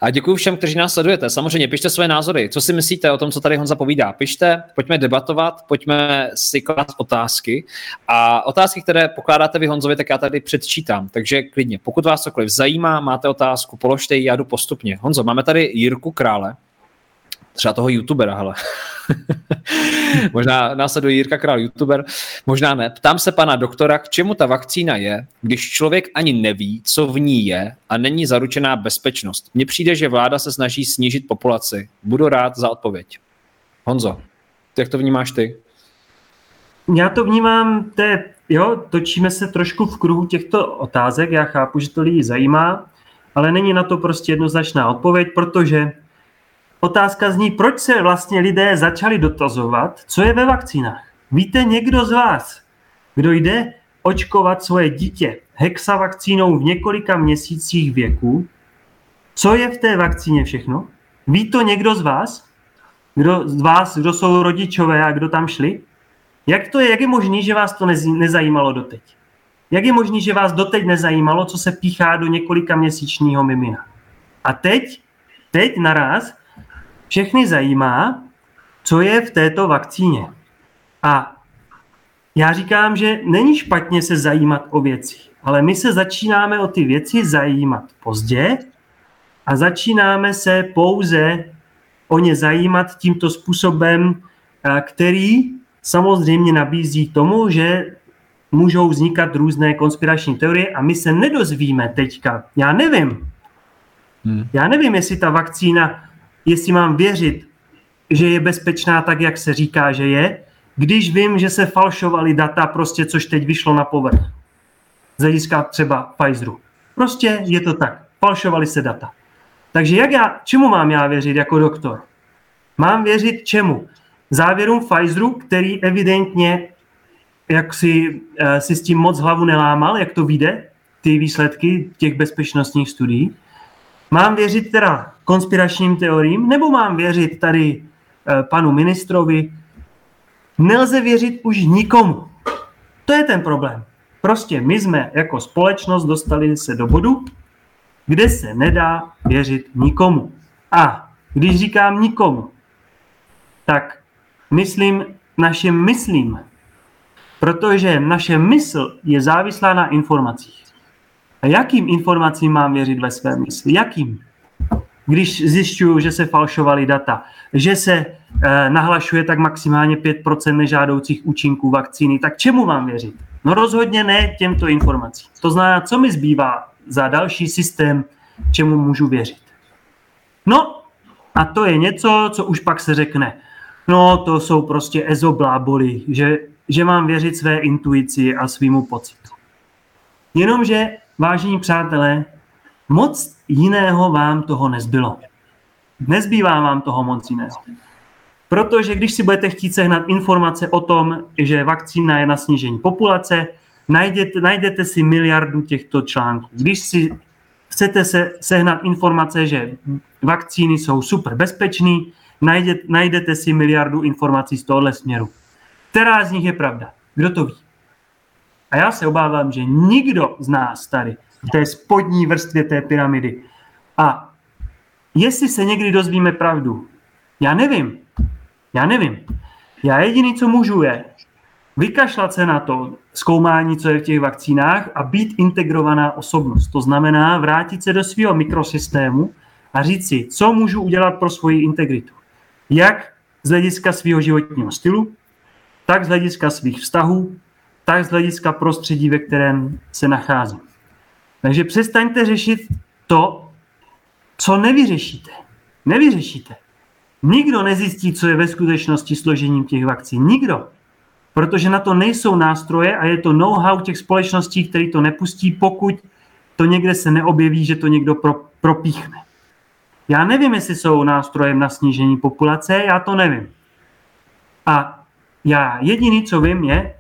A děkuju všem, kteří nás sledujete. Samozřejmě, pište své názory. Co si myslíte o tom, co tady Honza povídá? Pište, pojďme debatovat, pojďme si klást otázky. A otázky, které pokládáte vy Honzovi, tak já tady předčítám. Takže klidně, pokud vás cokoliv zajímá, máte otázku, položte ji, já jdu postupně. Honzo, máme tady Jirku Krále. Třeba toho youtubera, hele. Možná následuje Jirka Král, youtuber, možná ne. Ptám se pana doktora, k čemu ta vakcína je, když člověk ani neví, co v ní je a není zaručená bezpečnost. Mně přijde, že vláda se snaží snížit populaci. Budu rád za odpověď. Honzo, jak to vnímáš ty? Já to vnímám, točíme se trošku v kruhu těchto otázek, já chápu, že to lidi zajímá, ale není na to prostě jednoznačná odpověď, protože otázka zní, proč se vlastně lidé začali dotazovat, co je ve vakcínách. Víte někdo z vás, kdo jde očkovat svoje dítě hexavakcínou v několika měsících věku? Co je v té vakcíně všechno? Ví to někdo z vás? Kdo jsou rodičové a kdo tam šli? Jak to je? Jak je možné, že vás to nezajímalo doteď? Jak je možné, že vás doteď nezajímalo, co se píchá do několika měsíčního mimina? A teď naraz všechny zajímá, co je v této vakcíně. A já říkám, že není špatně se zajímat o věci, ale my se začínáme o ty věci zajímat pozdě a začínáme se pouze o ně zajímat tímto způsobem, který samozřejmě nabízí tomu, že můžou vznikat různé konspirační teorie a my se nedozvíme teďka. Já nevím, jestli ta vakcína, jestli mám věřit, že je bezpečná tak, jak se říká, že je, když vím, že se falšovaly data, prostě což teď vyšlo na povrch. Z hlediska třeba Pfizeru. Prostě je to tak. Falšovaly se data. Takže čemu mám já věřit jako doktor? Mám věřit čemu? Závěrům Pfizeru, který evidentně si s tím moc hlavu nelámal, jak to vyjde, ty výsledky těch bezpečnostních studií. Mám věřit teda konspiračním teoriím, nebo mám věřit tady panu ministrovi? Nelze věřit už nikomu. To je ten problém. Prostě my jsme jako společnost dostali se do bodu, kde se nedá věřit nikomu. A když říkám nikomu, tak myslím, protože naše mysl je závislá na informacích. A jakým informacím mám věřit ve své mysli? Jakým? Když zjišťuju, že se falšovaly data, že se nahlašuje tak maximálně 5% nežádoucích účinků vakcíny, tak čemu mám věřit? No rozhodně ne těmto informacím. To znamená, co mi zbývá za další systém, čemu můžu věřit. No a to je něco, co už pak se řekne. No to jsou prostě ezobláboli, že že mám věřit své intuici a svýmu pocitu. Jenomže, vážení přátelé, moc jiného vám toho nezbylo. Nezbývá vám toho moc jiného. Protože když si budete chtít sehnat informace o tom, že vakcína je na snížení populace, najdete si miliardu těchto článků. Když si chcete sehnat informace, že vakcíny jsou super bezpečný, najdete si miliardu informací z tohohle směru. Která z nich je pravda? Kdo to ví? A já se obávám, že nikdo z nás tady v té spodní vrstvě té pyramidy. A jestli se někdy dozvíme pravdu, já nevím. Já jediný, co můžu, je vykašlat se na to zkoumání, co je v těch vakcínách a být integrovaná osobnost. To znamená vrátit se do svého mikrosystému a říct si, co můžu udělat pro svoji integritu. Jak z hlediska svého životního stylu, tak z hlediska svých vztahů, tak z hlediska prostředí, ve kterém se nacházím. Takže přestaňte řešit to, co nevyřešíte. Nikdo nezjistí, co je ve skutečnosti složením těch vakcín. Nikdo. Protože na to nejsou nástroje a je to know-how těch společností, které to nepustí, pokud to někde se neobjeví, že to někdo propíchne. Já nevím, jestli jsou nástrojem na snížení populace, já to nevím. A já jediný, co vím, je,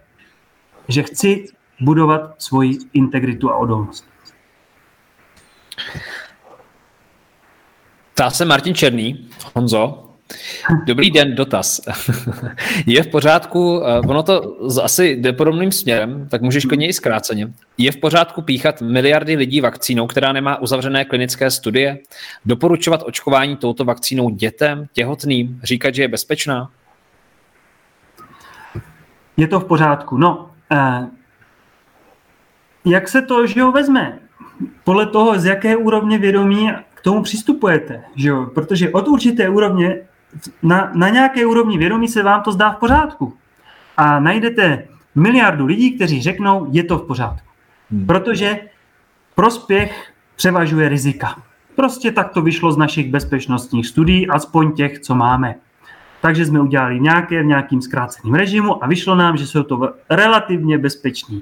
že chci budovat svoji integritu a odolnost. Ptá se Martin Černý. Honzo, dobrý den, dotaz. Je v pořádku, ono to asi jde podobným směrem, tak můžeš klidně i zkráceně. Je v pořádku píchat miliardy lidí vakcínou, která nemá uzavřené klinické studie? Doporučovat očkování touto vakcínou dětem, těhotným? Říkat, že je bezpečná? Je to v pořádku. No, jak se to, že ho vezme? Podle toho, z jaké úrovně vědomí k tomu přistupujete, že jo? Protože od určité úrovně, na nějaké úrovni vědomí se vám to zdá v pořádku. A najdete miliardu lidí, kteří řeknou, je to v pořádku. Protože prospěch převažuje rizika. Prostě tak to vyšlo z našich bezpečnostních studií, aspoň těch, co máme. Takže jsme udělali v nějakým zkráceným režimu a vyšlo nám, že jsou to relativně bezpečné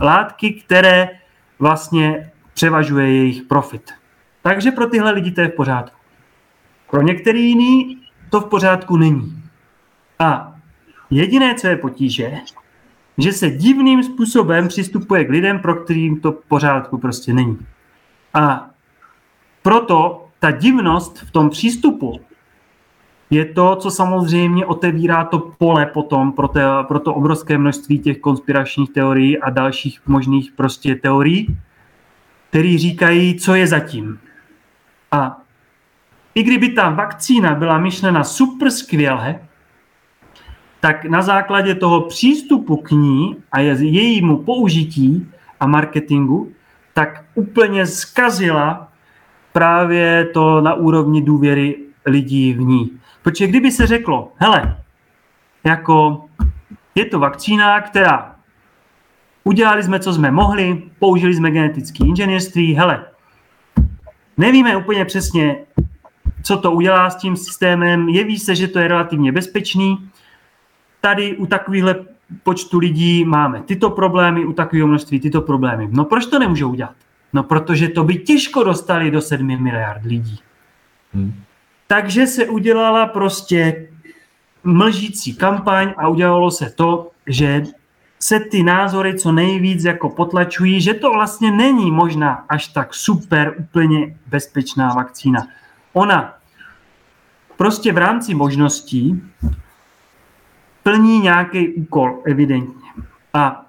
látky, které vlastně převažuje jejich profit. Takže pro tyhle lidi to je v pořádku. Pro některý jiný to v pořádku není. A jediné, co je potíže, že se divným způsobem přistupuje k lidem, pro kterým to v pořádku prostě není. A proto ta divnost v tom přístupu je to, co samozřejmě otevírá to pole potom pro to obrovské množství těch konspiračních teorií a dalších možných prostě teorií, které říkají, co je zatím. A i kdyby ta vakcína byla myšlena super skvěle, tak na základě toho přístupu k ní a jejímu použití a marketingu, tak úplně zkazila právě to na úrovni důvěry lidí v ní. Protože kdyby se řeklo, hele, jako je to vakcína, která udělali jsme, co jsme mohli, použili jsme genetické inženýrství, hele, nevíme úplně přesně, co to udělá s tím systémem, jeví se, že to je relativně bezpečný, tady u takovýchhle počtu lidí máme tyto problémy, u takového množství tyto problémy. No proč to nemůžou udělat? No protože to by těžko dostali do 7 miliard lidí. Takže se udělala prostě mlžící kampaň a udělalo se to, že se ty názory co nejvíc jako potlačují, že to vlastně není možná až tak super úplně bezpečná vakcína. Ona prostě v rámci možností plní nějaký úkol evidentně. A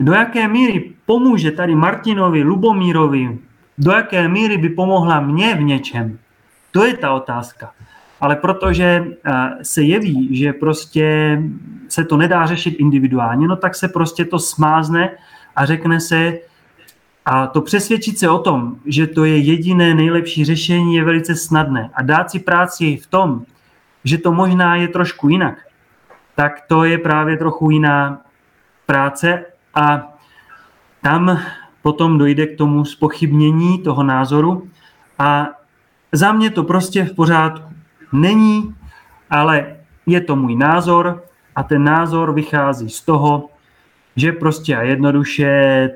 do jaké míry pomůže tady Martinovi, Lubomírovi, do jaké míry by pomohla mně v něčem? To je ta otázka. Ale protože se jeví, že prostě se to nedá řešit individuálně, no tak se prostě to smázne a řekne se, a to přesvědčit se o tom, že to je jediné nejlepší řešení, je velice snadné. A dát si práci v tom, že to možná je trošku jinak, tak to je právě trochu jiná práce a tam potom dojde k tomu zpochybnění toho názoru a za mě to prostě v pořádku není, ale je to můj názor a a ten názor vychází z toho, že prostě a jednoduše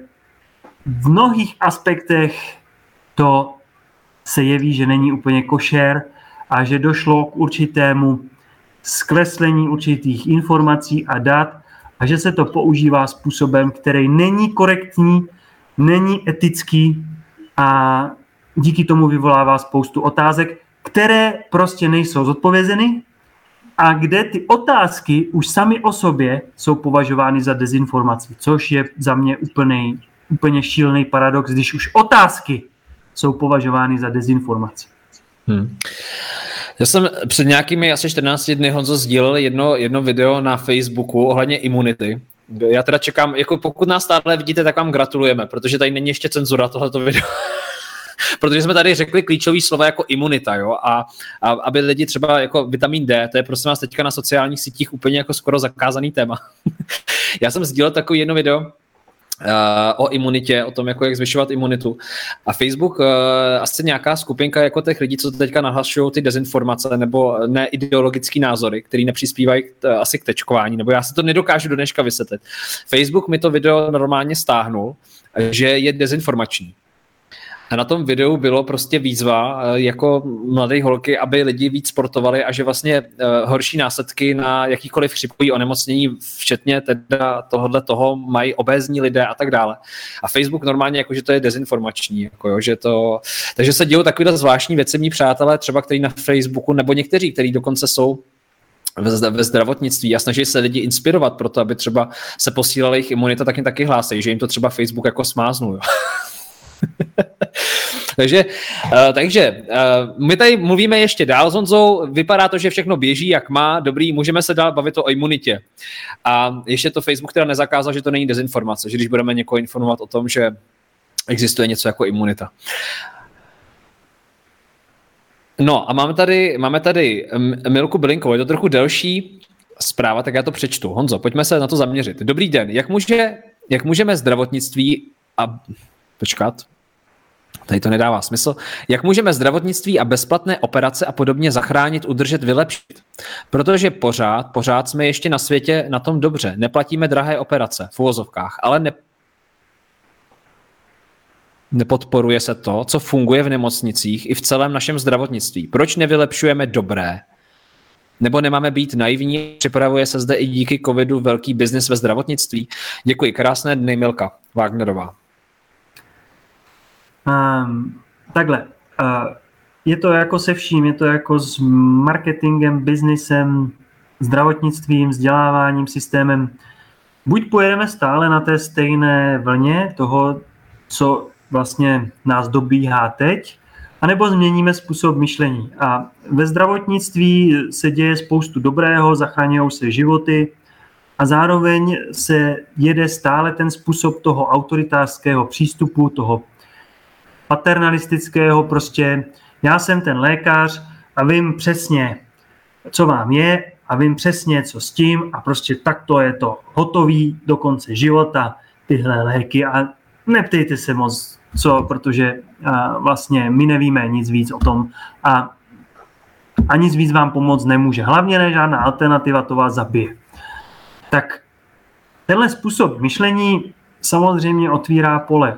v mnohých aspektech to se jeví, že není úplně košer a že došlo k určitému zkreslení určitých informací a dat a že se to používá způsobem, který není korektní, není etický a díky tomu vyvolává spoustu otázek, které prostě nejsou zodpovězeny a kde ty otázky už sami o sobě jsou považovány za dezinformaci, což je za mě úplně šílený paradox, když už otázky jsou považovány za dezinformaci. Já jsem před nějakými asi 14 dny, Honzo, sdílel jedno video na Facebooku ohledně imunity. Já teda čekám, jako pokud nás stále vidíte, tak vám gratulujeme, protože tady není ještě cenzura tohleto videa. Protože jsme tady řekli klíčové slova jako imunita, jo, a aby lidi třeba jako vitamin D, to je prosím vás teďka na sociálních sítích úplně jako skoro zakázaný téma. Já jsem sdílel takový jedno video o imunitě, o tom, jako jak zvyšovat imunitu. A Facebook, asi nějaká skupinka jako těch lidí, co teďka nahlašují ty dezinformace nebo neideologické názory, který nepřispívají asi k tečkování, nebo já si to nedokážu do dneška vysvětlit. Facebook mi to video normálně stáhnul, že je dezinformační. A na tom videu bylo prostě výzva jako mladé holky, aby lidi víc sportovali a že vlastně horší následky na jakýkoliv chřipkový onemocnění, včetně teda tohohle toho, mají obézní lidé a tak dále. A Facebook normálně jako, že to je dezinformační. Jako jo, že to... Takže se dělou takovýhle zvláštní věci, mí přátelé, třeba který na Facebooku, nebo někteří, kteří dokonce jsou ve zdravotnictví a snaží se lidi inspirovat pro to, aby třeba se posílala jejich imunita, tak jim taky hlásejí, že jim to třeba Facebook jako smáznul. Takže my tady mluvíme ještě dál s Honzou, vypadá to, že všechno běží, jak má, dobrý, můžeme se dál bavit o imunitě. A ještě to Facebook teda nezakázal, že to není dezinformace, že když budeme někoho informovat o tom, že existuje něco jako imunita. No a máme tady Milku Bylinkovou, je to trochu delší zpráva, tak já to přečtu. Honzo, pojďme se na to zaměřit. Dobrý den, jak můžeme zdravotnictví a... Počkat, tady to nedává smysl. Jak můžeme zdravotnictví a bezplatné operace a podobně zachránit, udržet, vylepšit? Protože pořád jsme ještě na světě na tom dobře. Neplatíme drahé operace v uvozovkách, ale nepodporuje se to, co funguje v nemocnicích i v celém našem zdravotnictví. Proč nevylepšujeme dobré? Nebo nemáme být naivní? Připravuje se zde i díky covidu velký biznis ve zdravotnictví? Děkuji, krásné dny, Milka Wagnerová. Je to jako se vším, je to jako s marketingem, biznisem, zdravotnictvím, vzděláváním, systémem. Buď pojedeme stále na té stejné vlně toho, co vlastně nás dobíhá teď, anebo změníme způsob myšlení. A ve zdravotnictví se děje spoustu dobrého, zachraňují se životy a zároveň se jede stále ten způsob toho autoritářského přístupu, toho paternalistického, prostě já jsem ten lékař a vím přesně, co vám je a vím přesně, co s tím a prostě takto je to hotový do konce života, tyhle léky a neptejte se moc, co, protože vlastně my nevíme nic víc o tom a nic víc vám pomoct nemůže. Hlavně ne, žádná alternativa to vás zabije. Tak tenhle způsob myšlení samozřejmě otvírá pole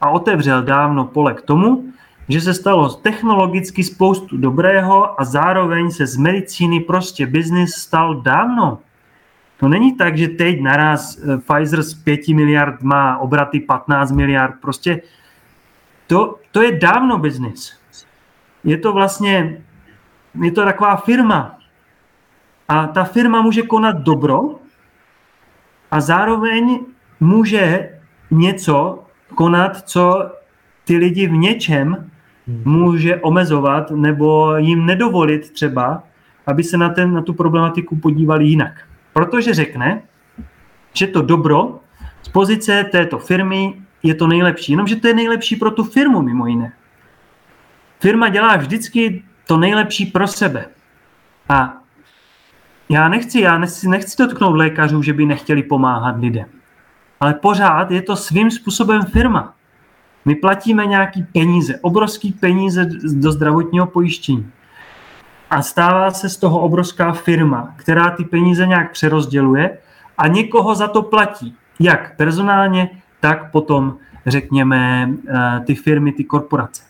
a otevřel dávno pole k tomu, že se stalo technologicky spoustu dobrého a zároveň se z medicíny prostě biznis stal dávno. To není tak, že teď naraz Pfizer z 5 miliard má obraty 15 miliard, prostě to je dávno biznis. Je to taková firma a ta firma může konat dobro a zároveň může něco konat, co ty lidi v něčem může omezovat nebo jim nedovolit třeba, aby se na tu problematiku podívali jinak. Protože řekne, že to dobro z pozice této firmy je to nejlepší, jenomže to je nejlepší pro tu firmu mimo jiné. Firma dělá vždycky to nejlepší pro sebe. A já nechci dotknout lékařů, že by nechtěli pomáhat lidem. Ale pořád je to svým způsobem firma. My platíme nějaký peníze, obrovský peníze do zdravotního pojištění. a stává se z toho obrovská firma, která ty peníze nějak přerozděluje a někoho za to platí, jak personálně, tak potom, řekněme, ty firmy, ty korporace.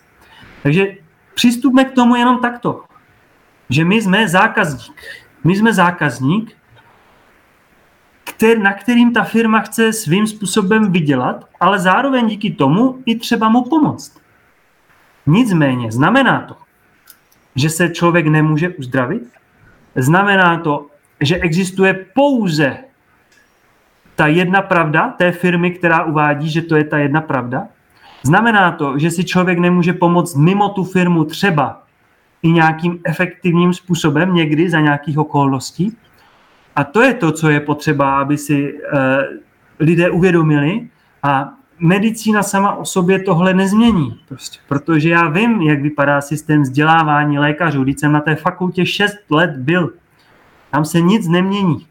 Takže přistupme k tomu jenom takto, že my jsme zákazník, na kterým ta firma chce svým způsobem vydělat, ale zároveň díky tomu i třeba mu pomoct. Nicméně znamená to, že se člověk nemůže uzdravit, znamená to, že existuje pouze ta jedna pravda té firmy, která uvádí, že to je ta jedna pravda. Znamená to, že si člověk nemůže pomoct mimo tu firmu třeba i nějakým efektivním způsobem někdy za nějakých okolností. A to je to, co je potřeba, aby si lidé uvědomili. A medicína sama o sobě tohle nezmění. Prostě. Protože já vím, jak vypadá systém vzdělávání lékařů. Když jsem na té fakultě 6 let byl, tam se nic nemění.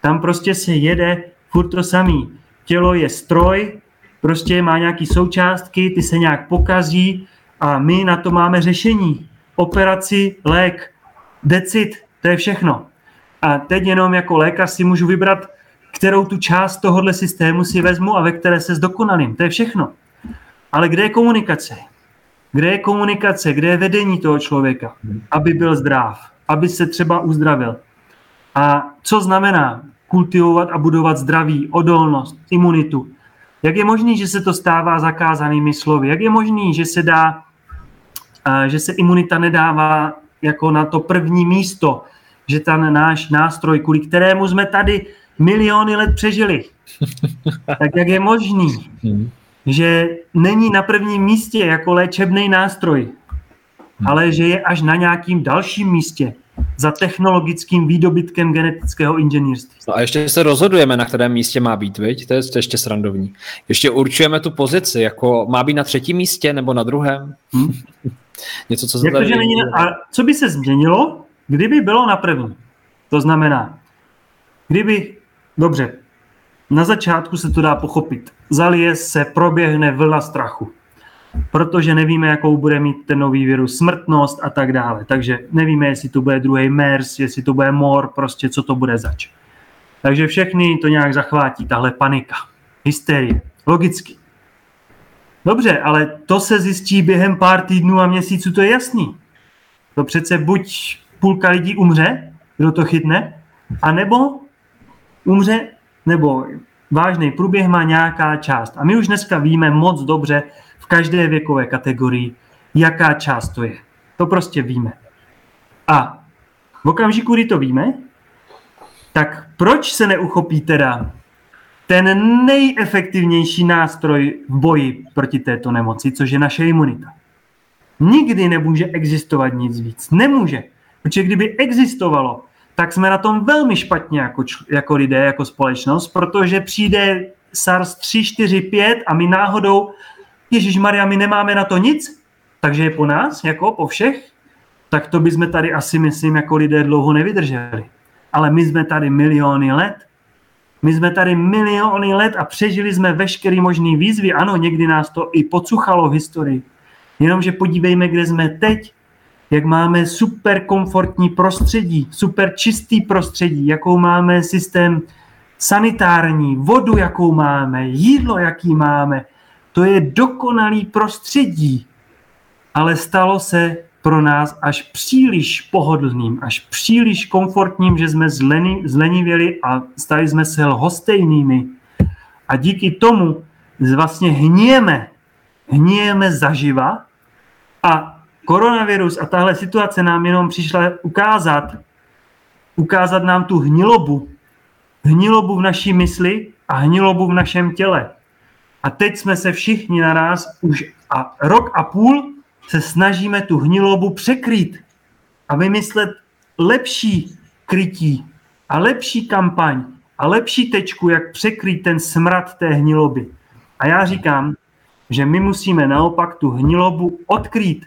Tam prostě se jede furt to samý. Tělo je stroj, prostě má nějaké součástky, ty se nějak pokazí a my na to máme řešení. Operaci, lék, decit, to je všechno. A teď jenom jako lékař si můžu vybrat, kterou tu část tohohle systému si vezmu a ve které se zdokonalím. To je všechno. Ale kde je komunikace? Kde je komunikace? Kde je vedení toho člověka? Aby byl zdrav, aby se třeba uzdravil. A co znamená kultivovat a budovat zdraví, odolnost, imunitu? Jak je možný, že se to stává zakázanými slovy? Jak je možný, že se dá, že se imunita nedává jako na to první místo, že ten náš nástroj, kvůli kterému jsme tady miliony let přežili. Tak jak je možný, že není na prvním místě jako léčebný nástroj, ale že je až na nějakým dalším místě za technologickým výdobytkem genetického inženýrství. No a ještě se rozhodujeme, na kterém místě má být, viď? To je ještě srandovní. Ještě určujeme tu pozici, jako má být na třetím místě nebo na druhém. Něco, co se tady... A co by se změnilo, kdyby bylo na první? To znamená, kdyby, dobře, na začátku se to dá pochopit, zalije se, proběhne vlna strachu, protože nevíme, jakou bude mít ten nový virus, smrtnost a tak dále, takže nevíme, jestli to bude druhý MERS, jestli to bude mor, prostě co to bude zač. Takže všechny to nějak zachvátí, tahle panika, hysterie, logicky. Dobře, ale to se zjistí během pár týdnů a měsíců, to je jasný. To přece buď půlka lidí umře, kdo to chytne, anebo umře, nebo vážný průběh má nějaká část. A my už dneska víme moc dobře v každé věkové kategorii, jaká část to je. To prostě víme. A v okamžiku, kdy to víme, tak proč se neuchopí teda ten nejefektivnější nástroj v boji proti této nemoci, což je naše imunita? Nikdy nemůže existovat nic víc. Nemůže. Protože kdyby existovalo, tak jsme na tom velmi špatně jako lidé, jako společnost, protože přijde SARS 3, 4, 5 a my náhodou, ježišmarja, my nemáme na to nic, takže je po nás, jako po všech, tak to bychom tady asi, myslím, jako lidé dlouho nevydrželi. Ale my jsme tady miliony let. My jsme tady miliony let a přežili jsme veškeré možné výzvy. Ano, někdy nás to i pocuchalo v historii. Jenomže podívejme, kde jsme teď, jak máme super komfortní prostředí, super čistý prostředí, jakou máme systém sanitární, vodu, jakou máme, jídlo, jaký máme. To je dokonalý prostředí, ale stalo se pro nás až příliš pohodlným, až příliš komfortním, že jsme zlenivěli a stali jsme se lhostejnými. A díky tomu vlastně hníjeme zaživa a koronavirus a tahle situace nám jenom přišla ukázat nám tu hnilobu. Hnilobu v naší mysli a hnilobu v našem těle. A teď jsme se všichni naraz už a rok a půl se snažíme tu hnilobu překrýt a vymyslet lepší krytí a lepší kampaň a lepší tečku, jak překrýt ten smrad té hniloby. A já říkám, že my musíme naopak tu hnilobu odkrýt.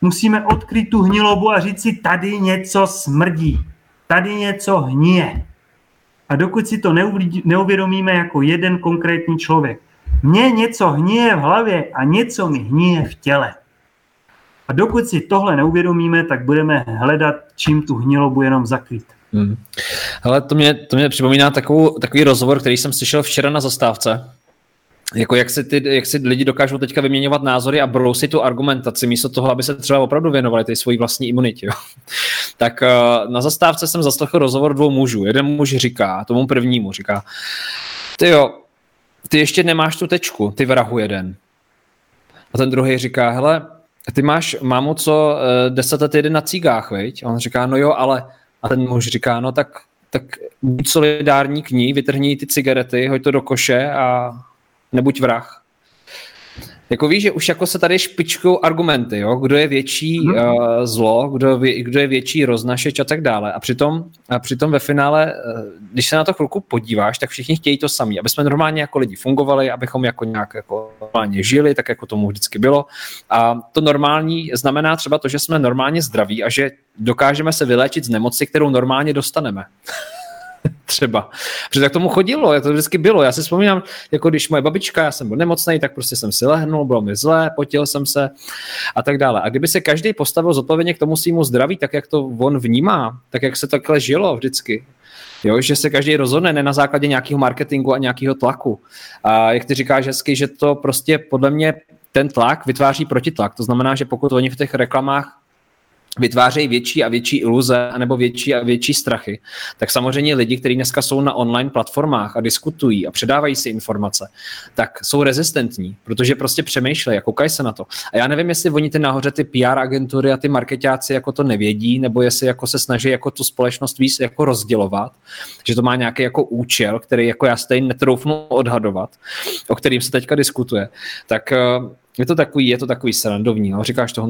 Musíme odkryt tu hnilobu a říct si, tady něco smrdí, tady něco hnije. A dokud si to neuvědomíme jako jeden konkrétní člověk, mně něco hnije v hlavě a něco mi hnije v těle. A A dokud si tohle neuvědomíme, tak budeme hledat, čím tu hnilobu jenom zakrýt. Hmm. Hele, to mě připomíná takový rozhovor, který jsem slyšel včera na zastávce. Jako jak si lidi dokážou teďka vyměňovat názory a brousit tu argumentaci místo toho, aby se třeba opravdu věnovali té svojí vlastní imunitě. Jo. Tak na zastávce jsem zaslechl rozhovor dvou mužů. Jeden muž říká, tomu prvnímu říká: ty ještě nemáš tu tečku, ty vrahu jeden. A ten druhý říká: hele, ty máš, mámo, co 10 týden na cígách, viď? A on říká: no jo, ale... A ten muž říká: no tak buď solidární k ní, vytrhni ty cigarety, hoď to do koše a nebuď vrah. Jako víš, že už jako se tady špičkou argumenty, jo? Kdo je větší zlo, kdo je větší roznašeč a tak dále. A přitom ve finále, když se na to chvilku podíváš, tak všichni chtějí to samý. Aby jsme normálně jako lidi fungovali, abychom jako nějak jako normálně žili, tak jako tomu vždycky bylo. A to normální znamená třeba to, že jsme normálně zdraví a že dokážeme se vyléčit z nemoci, kterou normálně dostaneme. Třeba. Protože tak tomu chodilo, jak to vždycky bylo. Já si vzpomínám, jako když moje babička, já jsem byl nemocnej, tak prostě jsem si lehnul, bylo mi zlé, potil jsem se a tak dále. A kdyby se každý postavil zodpovědně k tomu svému zdraví, tak jak to on vnímá, tak jak se takhle žilo vždycky. Jo, že se každý rozhodne ne na základě nějakého marketingu a nějakého tlaku. A jak ty říkáš hezky, že to prostě podle mě ten tlak vytváří protitlak. To znamená, že pokud oni v těch reklamách vytvářejí větší a větší iluze anebo větší a větší strachy, tak samozřejmě lidi, kteří dneska jsou na online platformách a diskutují a předávají si informace, tak jsou rezistentní, protože prostě přemýšlejí a koukají se na to. A já nevím, jestli oni ty nahoře, ty PR agentury a ty marketáci jako to nevědí, nebo jestli jako se snaží jako tu společnost víc jako rozdělovat, že to má nějaký jako účel, který jako já stejně netroufnu odhadovat, o kterým se teďka diskutuje. Tak je to takový srandovní, no. Říkáš to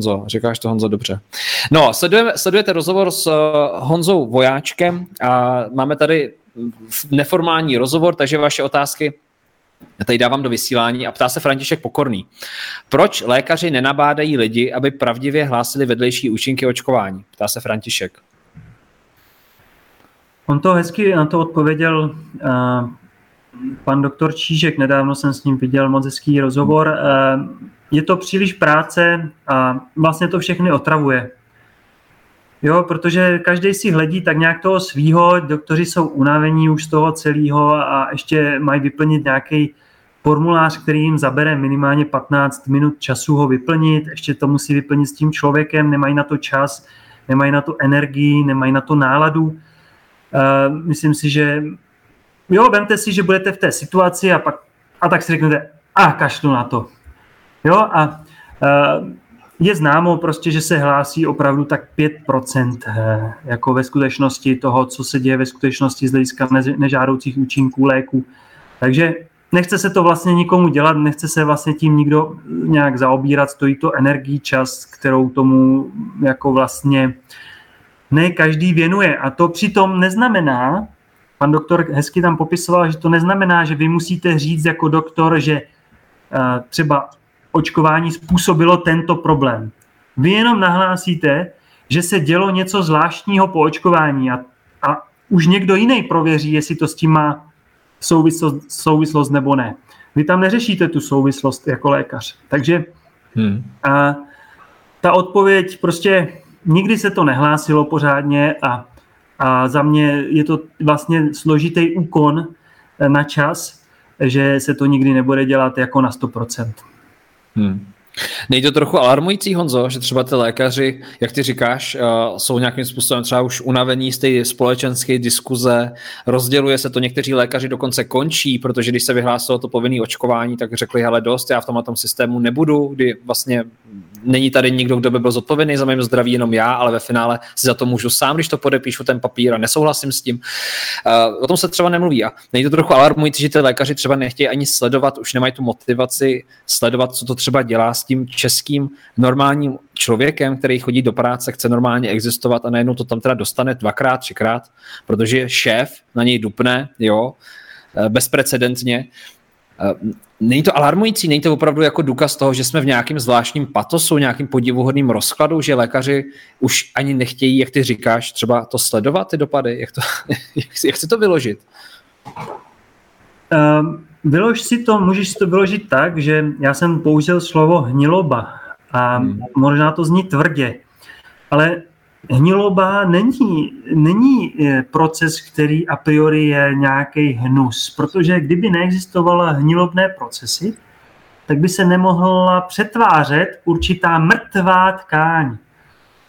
Honzo, dobře. No, sledujete rozhovor s Honzou Vojáčkem a máme tady neformální rozhovor, takže vaše otázky já tady dávám do vysílání a ptá se František Pokorný. Proč lékaři nenabádají lidi, aby pravdivě hlásili vedlejší účinky očkování? Ptá se František. On to hezky na to odpověděl pan doktor Čížek, nedávno jsem s ním viděl moc hezký rozhovor. Je to příliš práce a vlastně to všechny otravuje. Jo, protože každý si hledí tak nějak toho svýho, doktoři jsou unavení už z toho celého a ještě mají vyplnit nějaký formulář, který jim zabere minimálně 15 minut času ho vyplnit, ještě to musí vyplnit s tím člověkem, nemají na to čas, nemají na to energii, nemají na to náladu. Myslím si, že jo, vemte si, že budete v té situaci a tak si řeknete, kašlu na to. Jo, a je známo prostě, že se hlásí opravdu tak 5% jako ve skutečnosti toho, co se děje ve skutečnosti z hlediska nežádoucích účinků léku. Takže nechce se to vlastně nikomu dělat, nechce se vlastně tím nikdo nějak zaobírat, stojí to energii, čas, kterou tomu jako vlastně ne každý věnuje. A to přitom neznamená, pan doktor hezky tam popisoval, že to neznamená, že vy musíte říct jako doktor, že třeba očkování způsobilo tento problém. Vy jenom nahlásíte, že se dělo něco zvláštního po očkování a už někdo jiný prověří, jestli to s tím má souvislost nebo ne. Vy tam neřešíte tu souvislost jako lékař. Takže ta odpověď prostě nikdy se to nehlásilo pořádně a za mě je to vlastně složitý úkon na čas, že se to nikdy nebude dělat jako na 100%. Nejde to trochu alarmující, Honzo, že třeba ty lékaři, jak ty říkáš, jsou nějakým způsobem třeba už unavení z té společenské diskuze, rozděluje se to, někteří lékaři dokonce končí, protože když se vyhlásilo to povinné očkování, tak řekli, hele dost, já v tom a tom systému nebudu, kdy vlastně není tady nikdo, kdo by byl zodpovědný za mým zdraví, jenom já, ale ve finále si za to můžu sám, když to podepíšu ten papír a nesouhlasím s tím. O tom se třeba nemluví. A nejde to trochu alarmující, že ty lékaři třeba nechtějí ani sledovat, už nemají tu motivaci sledovat, co to třeba dělá s tím českým normálním člověkem, který chodí do práce, chce normálně existovat a najednou to tam teda dostane 2x, 3x, protože šéf na něj dupne, jo, bezprecedentně. Není to alarmující, není to opravdu jako důkaz toho, že jsme v nějakém zvláštním patosu, nějakým podivuhodným rozkladu, že lékaři už ani nechtějí, jak ty říkáš, třeba to sledovat, ty dopady, jak si to vyložit? Můžeš si to vyložit tak, že já jsem použil slovo hniloba A možná to zní tvrdě, ale hniloba není proces, který a priori je nějaký hnus, protože kdyby neexistovala hnilobné procesy, tak by se nemohla přetvářet určitá mrtvá tkáň.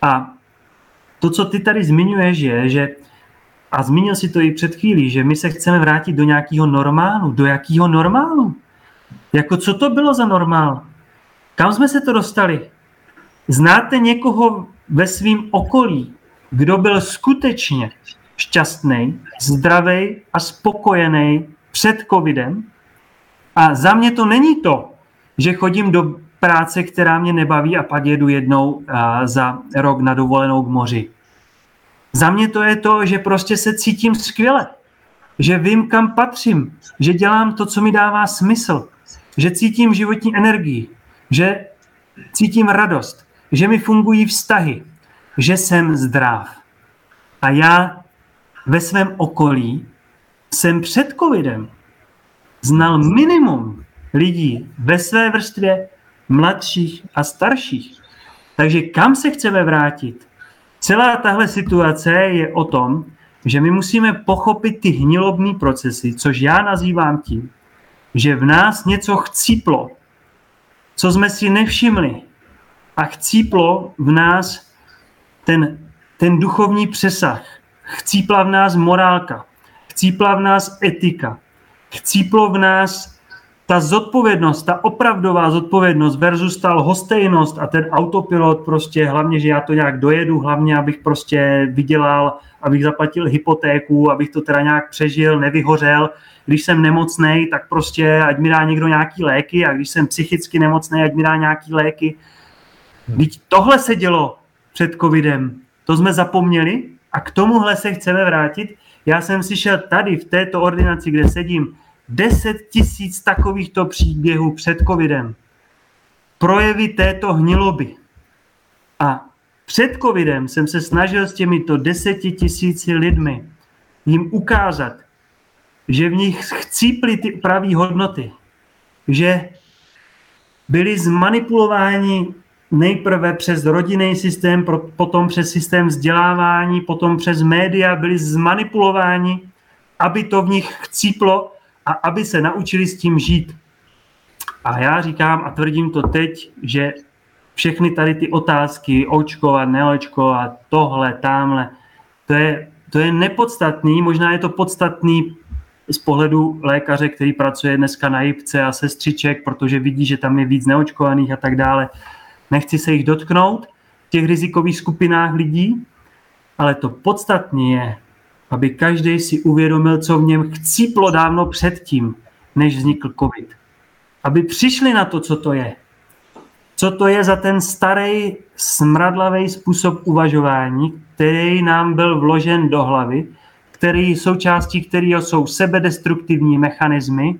A to, co ty tady zmiňuješ, je, že, a zmínil si to i před chvílí, že my se chceme vrátit do nějakého normálu. Do jakého normálu? Jako co to bylo za normál? Kam jsme se to dostali? Znáte někoho ve svém okolí, kdo byl skutečně šťastný, zdravý a spokojený před covidem? A za mě to není to, že chodím do práce, která mě nebaví a pak jedu jednou za rok na dovolenou k moři. Za mě to je to, že prostě se cítím skvěle, že vím, kam patřím, že dělám to, co mi dává smysl, že cítím životní energii, že cítím radost, že mi fungují vztahy, že jsem zdrav. A já ve svém okolí jsem před covidem znal minimum lidí ve své vrstvě mladších a starších. Takže kam se chceme vrátit? Celá tahle situace je o tom, že my musíme pochopit ty hnilobní procesy, což já nazývám tím, že v nás něco chcíplo, co jsme si nevšimli. A chcíplo v nás ten duchovní přesah. Chcípla v nás morálka. Chcípla v nás etika. Chcíplo v nás ta zodpovědnost, ta opravdová zodpovědnost versus ta lhostejnost a ten autopilot prostě, hlavně, že já to nějak dojedu, hlavně, abych prostě vydělal, abych zaplatil hypotéku, abych to teda nějak přežil, nevyhořel. Když jsem nemocnej, tak prostě ať mi dá někdo nějaký léky a když jsem psychicky nemocnej, ať mi dá nějaký léky. Vždyť tohle se dělo před covidem. To jsme zapomněli a k tomuhle se chceme vrátit. Já jsem si šel tady v této ordinaci, kde sedím, 10 000 takovýchto příběhů před covidem. Projevy této hniloby. A před covidem jsem se snažil s těmito 10 000 lidmi jim ukázat, že v nich chcíply ty pravý hodnoty, že byli zmanipulováni nejprve přes rodinný systém, potom přes systém vzdělávání, potom přes média, byli zmanipulováni, aby to v nich chcíplo a aby se naučili s tím žít. A já říkám a tvrdím to teď, že všechny tady ty otázky, očkovat, neočkovat, tohle, tamhle, to je nepodstatný, možná je to podstatný z pohledu lékaře, který pracuje dneska na jipce a sestřiček, protože vidí, že tam je víc neočkovaných a tak dále. Nechci se jich dotknout v těch rizikových skupinách lidí, ale to podstatně je, aby každý si uvědomil, co v něm chcíplo dávno předtím, než vznikl covid. Aby přišli na to, co to je. Co to je za ten starý, smradlavý způsob uvažování, který nám byl vložen do hlavy, který součástí kterého jsou sebedestruktivní mechanismy,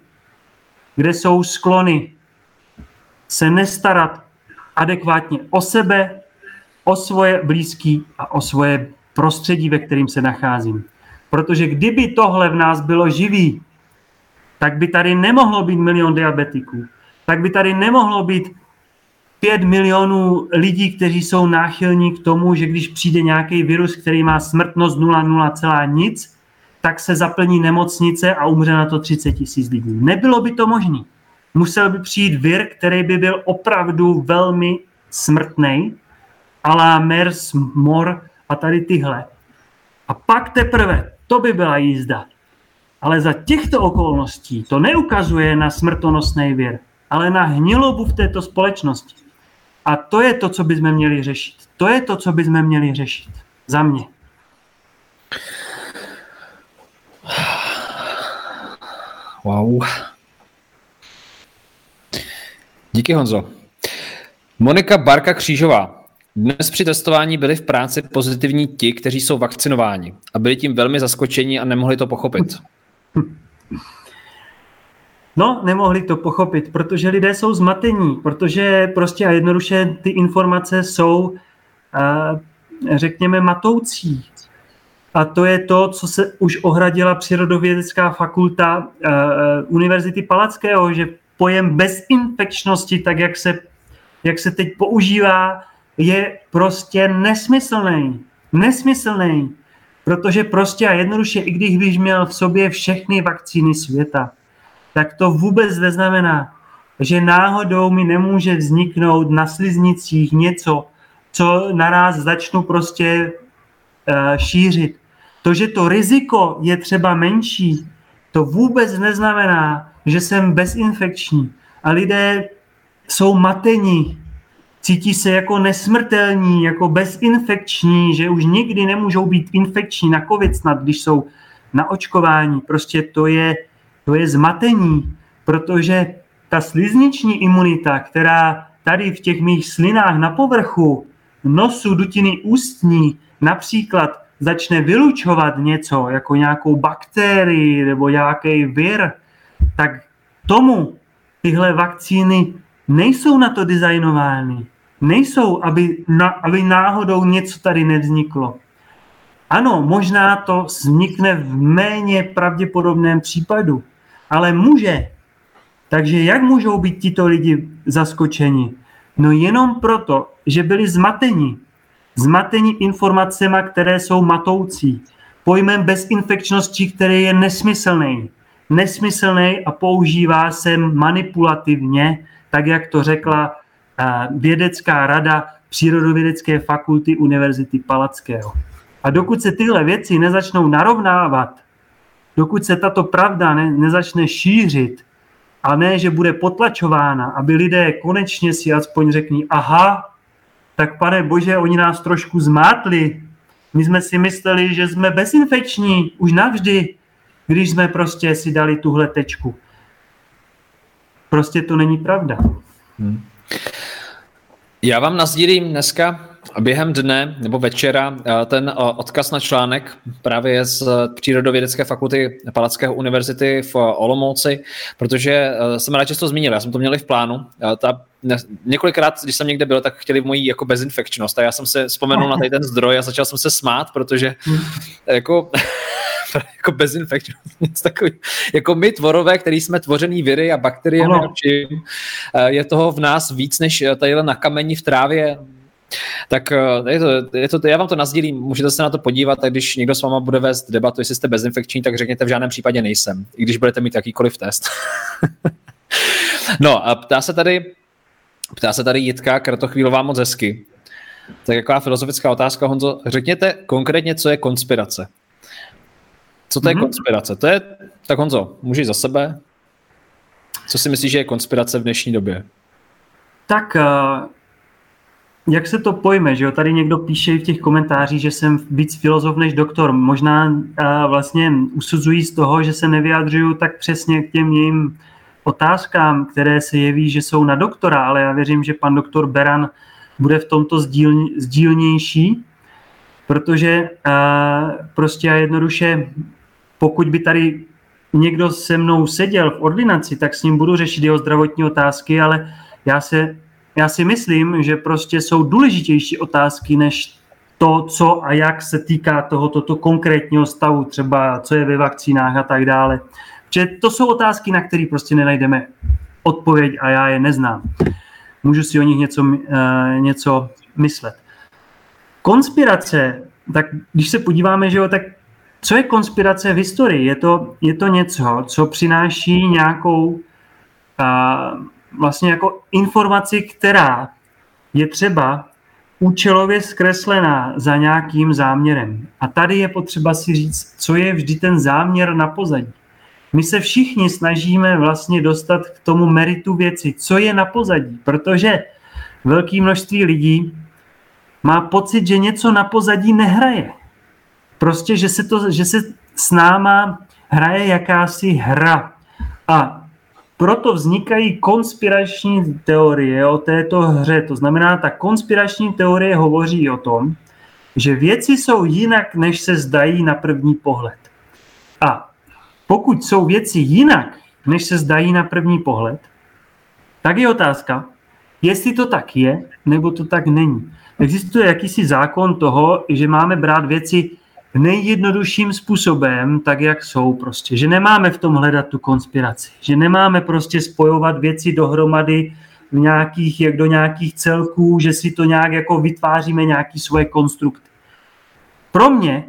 kde jsou sklony se nestarat adekvátně o sebe, o svoje blízký a o svoje prostředí, ve kterým se nacházím. Protože kdyby tohle v nás bylo živý, tak by tady nemohlo být 1 milion diabetiků, tak by tady nemohlo být 5 milionů lidí, kteří jsou náchylní k tomu, že když přijde nějaký virus, který má smrtnost 0,0 nic, tak se zaplní nemocnice a umře na to 30 000 lidí. Nebylo by to možné. Musel by přijít vir, který by byl opravdu velmi smrtný, à la MERS, MOR a tady tyhle. A pak teprve, to by byla jízda. Ale za těchto okolností to neukazuje na smrtonosný vir, ale na hnilobu v této společnosti. A to je to, co bychom měli řešit. To je to, co bychom měli řešit. Za mě. Wow. Díky, Honzo. Monika Barka Křížová. Dnes při testování byli v práci pozitivní ti, kteří jsou vakcinováni a byli tím velmi zaskočeni a nemohli to pochopit. No, nemohli to pochopit, protože lidé jsou zmatení, protože prostě a jednoduše ty informace jsou, řekněme, matoucí. A to je to, co se už ohradila Přírodovědecká fakulta Univerzity Palackého, že pojem bezinfekčnosti, tak jak se jak se teď používá, je prostě nesmyslný, protože prostě a jednoduše, i když bych měl v sobě všechny vakcíny světa, tak to vůbec neznamená, že náhodou mi nemůže vzniknout na sliznicích něco, co na nás začnu prostě šířit. To, že to riziko je třeba menší, to vůbec neznamená, že jsem bezinfekční. A lidé jsou matení, cítí se jako nesmrtelní, jako bezinfekční, že už nikdy nemůžou být infekční na covid snad, když jsou na očkování. Prostě to je zmatení, protože ta slizniční imunita, která tady v těch mých slinách na povrchu nosu, dutiny ústní například začne vylučovat něco, jako nějakou bakterii nebo nějaký vir, tak tomu tyhle vakcíny nejsou na to designovány. Nejsou, aby náhodou něco tady nevzniklo. Ano, možná to vznikne v méně pravděpodobném případu, ale může. Takže jak můžou být tito lidi zaskočeni? No jenom proto, že byli zmateni. Zmatení informacemi, které jsou matoucí. Pojmem bezinfekčnosti, který je nesmyslný. Nesmyslný a používá se manipulativně, tak jak to řekla vědecká rada Přírodovědecké fakulty Univerzity Palackého. A dokud se tyhle věci nezačnou narovnávat, dokud se tato pravda nezačne šířit, a ne, že bude potlačována, aby lidé konečně si aspoň řekli, aha, tak pane bože, oni nás trošku zmátli. My jsme si mysleli, že jsme bezinfekční už navždy, když jsme prostě si dali tuhle tečku. Prostě to není pravda. Já vám nasdílím dneska během dne nebo večera ten odkaz na článek právě z Přírodovědecké fakulty Palackého univerzity v Olomouci, protože jsem rád, že jsi to zmínil, já jsem to měl i v plánu. Několikrát, když jsem někde byl, tak chtěli moji jako bezinfekčnost a já jsem se vzpomenul na tady ten zdroj a začal jsem se smát, protože jako bezinfekčnost, nic takový. Jako my tvorové, který jsme tvořený viry a bakteriemi, je toho v nás víc, než tadyhle na kameni v trávě. Tak já vám to nasdílím, můžete se na to podívat a když někdo s váma bude vést debatu, jestli jste bezinfekční, tak řekněte v žádném případě nejsem, i když budete mít jakýkoliv test. No a ptá se tady Jitka Kratochvílová moc hezky. Tak jaká filozofická otázka, Honzo, řekněte konkrétně, co je konspirace. Co to je konspirace? To je, tak Honzo, můžeš za sebe. Co si myslíš, že je konspirace v dnešní době? Tak jak se to pojme, že jo? Tady někdo píše v těch komentářích, že jsem víc filozof než doktor. Možná vlastně usuzují z toho, že se nevyjadřuju tak přesně k těm jejím otázkám, které se jeví, že jsou na doktora, ale já věřím, že pan doktor Beran bude v tomto sdílnější, protože prostě a jednoduše, pokud by tady někdo se mnou seděl v ordinaci, tak s ním budu řešit jeho zdravotní otázky, ale já si myslím, že prostě jsou důležitější otázky než to, co a jak se týká tohoto konkrétního stavu, třeba co je ve vakcínách a tak dále. Protože to jsou otázky, na které prostě nenajdeme odpověď a já je neznám. Můžu si o nich něco myslet. Konspirace, tak když se podíváme, že jo, tak co je konspirace v historii? Je to něco, co přináší nějakou vlastně jako informaci, která je třeba účelově zkreslená za nějakým záměrem. A tady je potřeba si říct, co je vždy ten záměr na pozadí. My se všichni snažíme vlastně dostat k tomu meritu věci, co je na pozadí, protože velké množství lidí má pocit, že něco na pozadí nehraje. Prostě, že se s náma hraje jakási hra. A proto vznikají konspirační teorie o této hře. To znamená, ta konspirační teorie hovoří o tom, že věci jsou jinak, než se zdají na první pohled. A pokud jsou věci jinak, než se zdají na první pohled, tak je otázka, jestli to tak je, nebo to tak není. Existuje jakýsi zákon toho, že máme brát věci nejjednodušším způsobem, tak jak jsou prostě. Že nemáme v tom hledat tu konspiraci. Že nemáme prostě spojovat věci dohromady do nějakých celků, že si to nějak jako vytváříme nějaký svoje konstrukty. Pro mě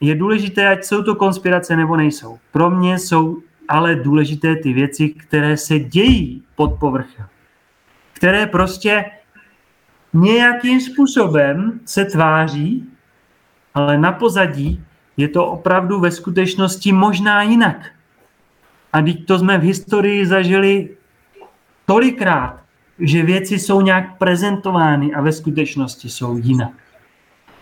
je důležité, ať jsou to konspirace nebo nejsou. Pro mě jsou ale důležité ty věci, které se dějí pod povrchem. Které prostě nějakým způsobem se tváří, ale na pozadí je to opravdu ve skutečnosti možná jinak. A teď to jsme v historii zažili tolikrát, že věci jsou nějak prezentovány a ve skutečnosti jsou jinak.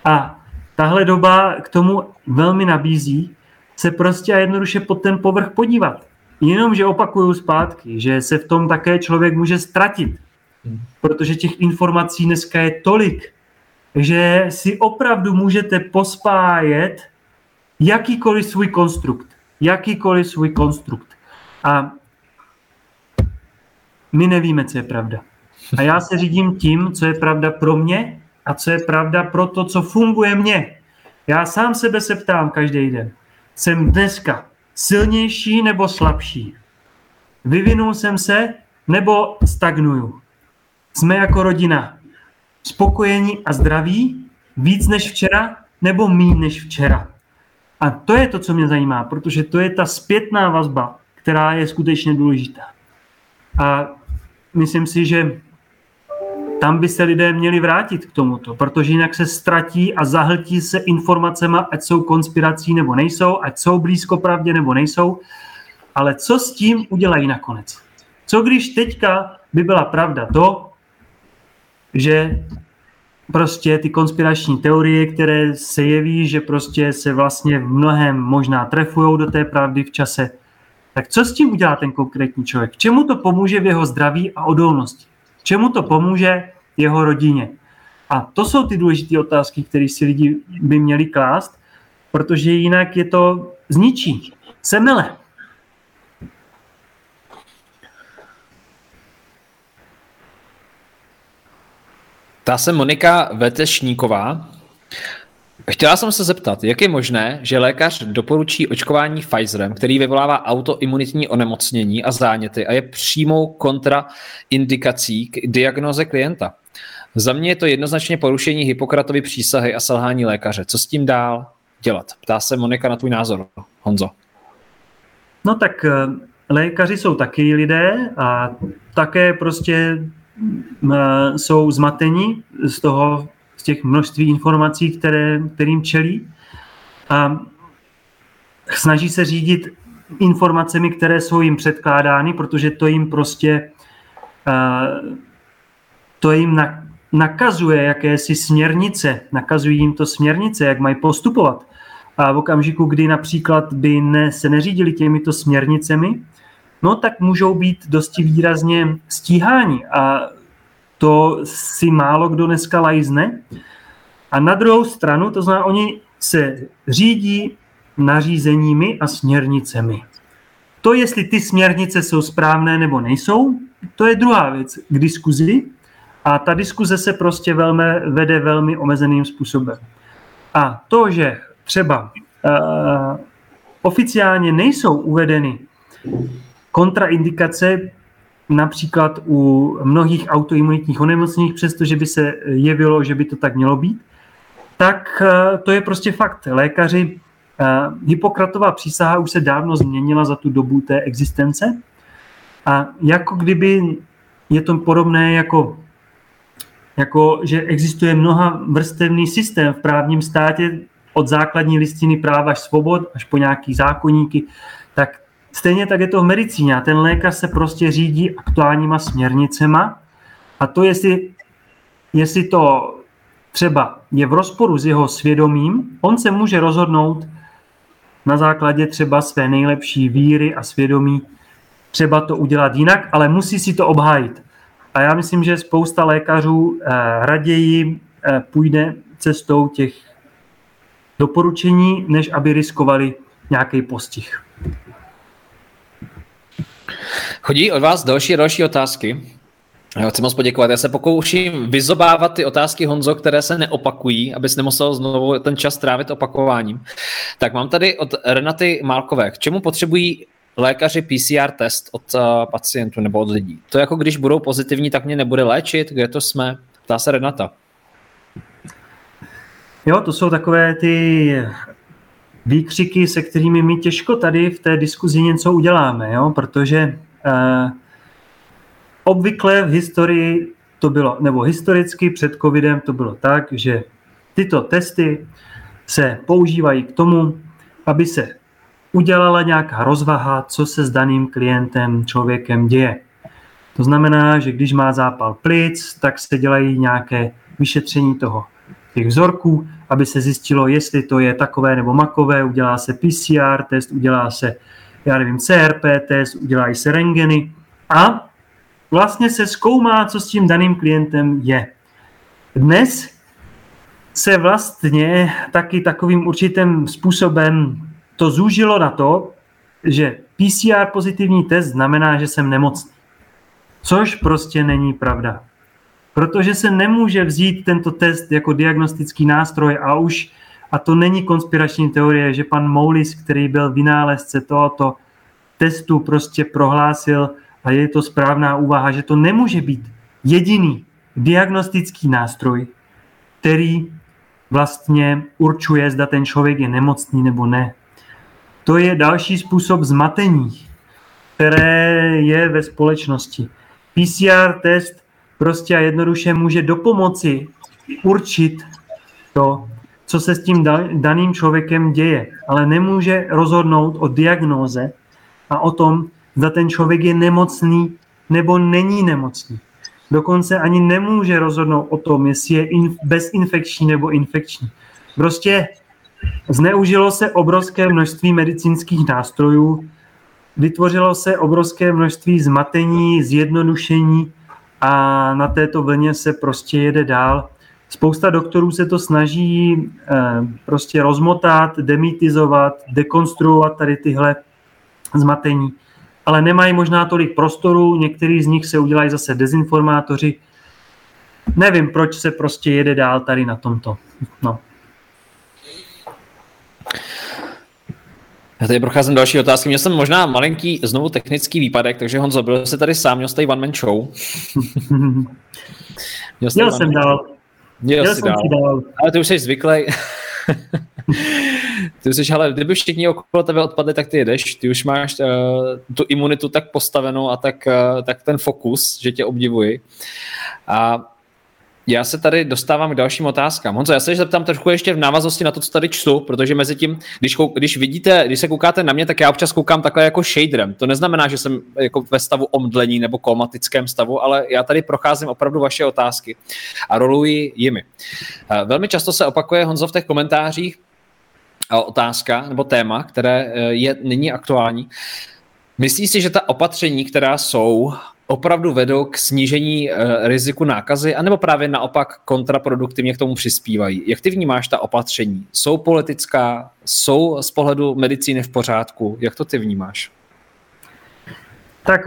A tahle doba k tomu velmi nabízí se prostě a jednoduše pod ten povrch podívat. Jenomže opakuju zpátky, že se v tom také člověk může ztratit, protože těch informací dneska je tolik, že si opravdu můžete pospájet jakýkoliv svůj konstrukt. A my nevíme, co je pravda. A já se řídím tím, co je pravda pro mě a co je pravda pro to, co funguje mně. Já sám sebe se ptám každý den. Jsem dneska silnější nebo slabší? Vyvinul jsem se nebo stagnuju? Jsme jako rodina spokojení a zdraví? Víc než včera nebo míň než včera? A to je to, co mě zajímá, protože to je ta zpětná vazba, která je skutečně důležitá. A myslím si, že tam by se lidé měli vrátit k tomuto, protože jinak se ztratí a zahltí se informacemi, ať jsou konspirací nebo nejsou, ať jsou blízko pravdě nebo nejsou. Ale co s tím udělají nakonec? Co když teďka by byla pravda to, že prostě ty konspirační teorie, které se jeví, že prostě se vlastně v mnohem možná trefujou do té pravdy v čase. Tak co s tím udělá ten konkrétní člověk? Čemu to pomůže v jeho zdraví a odolnosti? Čemu to pomůže jeho rodině? A to jsou ty důležité otázky, které si lidi by měli klást, protože jinak je to zničí, semele. Ptá se Monika Vetešníková. Chtěla jsem se zeptat, jak je možné, že lékař doporučí očkování Pfizerem, který vyvolává autoimunitní onemocnění a záněty a je přímou kontraindikací k diagnoze klienta. Za mě je to jednoznačně porušení Hippokratovy přísahy a selhání lékaře. Co s tím dál dělat? Ptá se Monika na tvůj názor, Honzo. No tak lékaři jsou taky lidé a také prostě jsou zmateni z těch množství informací, kterým čelí. A snaží se řídit informacemi, které jsou jim předkládány, protože to jim prostě nakazuje jakési směrnice. Nakazují jim to směrnice, jak mají postupovat. A v okamžiku, kdy například by se neřídili těmito směrnicemi, no tak můžou být dosti výrazně stíháni a to si málo kdo dneska lajzne. A na druhou stranu, to znamená, oni se řídí nařízeními a směrnicemi. To, jestli ty směrnice jsou správné nebo nejsou, to je druhá věc k diskuzi a ta diskuze se prostě vede velmi omezeným způsobem. A to, že třeba oficiálně nejsou uvedeny kontraindikace například u mnohých autoimunitních onemocnění, přestože by se jevilo, že by to tak mělo být, tak to je prostě fakt. Lékaři, Hippokratova přísaha už se dávno změnila za tu dobu té existence a jako kdyby je to podobné jako že existuje mnoha vrstevný systém v právním státě od základní listiny práv až svobod až po nějaký zákoníky, tak stejně tak je to v medicíně a ten lékař se prostě řídí aktuálníma směrnicema a to, jestli to třeba je v rozporu s jeho svědomím, on se může rozhodnout na základě třeba své nejlepší víry a svědomí třeba to udělat jinak, ale musí si to obhájit. A já myslím, že spousta lékařů raději půjde cestou těch doporučení, než aby riskovali nějaký postih. Chodí od vás další otázky. Chci moc poděkovat. Já se pokouším vyzobávat ty otázky, Honzo, které se neopakují, abys nemusel znovu ten čas trávit opakováním. Tak mám tady od Renaty Málkové. K čemu potřebují lékaři PCR test od pacientů nebo od lidí. To jako když budou pozitivní, tak mě nebude léčit, kde to jsme? Ptá se Renata. Jo, to jsou takové ty výkřiky, se kterými my těžko tady v té diskuzi něco uděláme, jo? Protože obvykle v historii to bylo, nebo historicky před covidem to bylo tak, že tyto testy se používají k tomu, aby se udělala nějaká rozvaha, co se s daným klientem, člověkem děje. To znamená, že když má zápal plic, tak se dělají nějaké vyšetření toho těch vzorků, aby se zjistilo, jestli to je takové nebo makové, udělá se PCR test, udělá se, já nevím, CRP test, udělají se rentgeny a vlastně se zkoumá, co s tím daným klientem je. Dnes se vlastně taky takovým určitým způsobem to zúžilo na to, že PCR pozitivní test znamená, že jsem nemocný. Což prostě není pravda. Protože se nemůže vzít tento test jako diagnostický nástroj a to není konspirační teorie, že pan Moulis, který byl vynálezce tohoto testu, prostě prohlásil, a je to správná úvaha, že to nemůže být jediný diagnostický nástroj, který vlastně určuje, zda ten člověk je nemocný nebo ne. To je další způsob zmatení, které je ve společnosti. PCR test prostě a jednoduše může dopomoci určit to, co se s tím daným člověkem děje, ale nemůže rozhodnout o diagnóze a o tom, zda ten člověk je nemocný nebo není nemocný. Dokonce ani nemůže rozhodnout o tom, jestli je bezinfekční nebo infekční. Prostě zneužilo se obrovské množství medicínských nástrojů, vytvořilo se obrovské množství zmatení, zjednodušení a na této vlně se prostě jede dál. Spousta doktorů se to snaží prostě rozmotat, demytizovat, dekonstruovat tady tyhle zmatení. Ale nemají možná tolik prostoru, některý z nich se udělají zase dezinformátoři. Nevím, proč se prostě jede dál tady na tomto. No. Já tady procházím další otázky. Měl jsem možná malinký znovu technický výpadek, takže Honzo, byl jsi tady sám, měl jsi tady one man show. Měl jsem dál. Ale ty už jsi zvyklý. Ty jsi, ale kdyby všichni okolo tebe odpadli, tak ty jedeš, ty už máš tu imunitu tak postavenou a tak ten fokus, že tě obdivuji. A já se tady dostávám k dalším otázkám. Honzo, já se zeptám trošku ještě v návaznosti na to, co tady čtu, protože mezi tím, když se koukáte na mě, tak já občas koukám takhle jako shaderem. To neznamená, že jsem jako ve stavu omdlení nebo komatickém stavu, ale já tady procházím opravdu vaše otázky a roluji jimi. Velmi často se opakuje, Honzo, v těch komentářích otázka nebo téma, které není aktuální. Myslíš si, že ta opatření, která jsou, opravdu vedou k snížení riziku nákazy, anebo právě naopak kontraproduktivně k tomu přispívají? Jak ty vnímáš ta opatření? Jsou politická? Jsou z pohledu medicíny v pořádku? Jak to ty vnímáš? Tak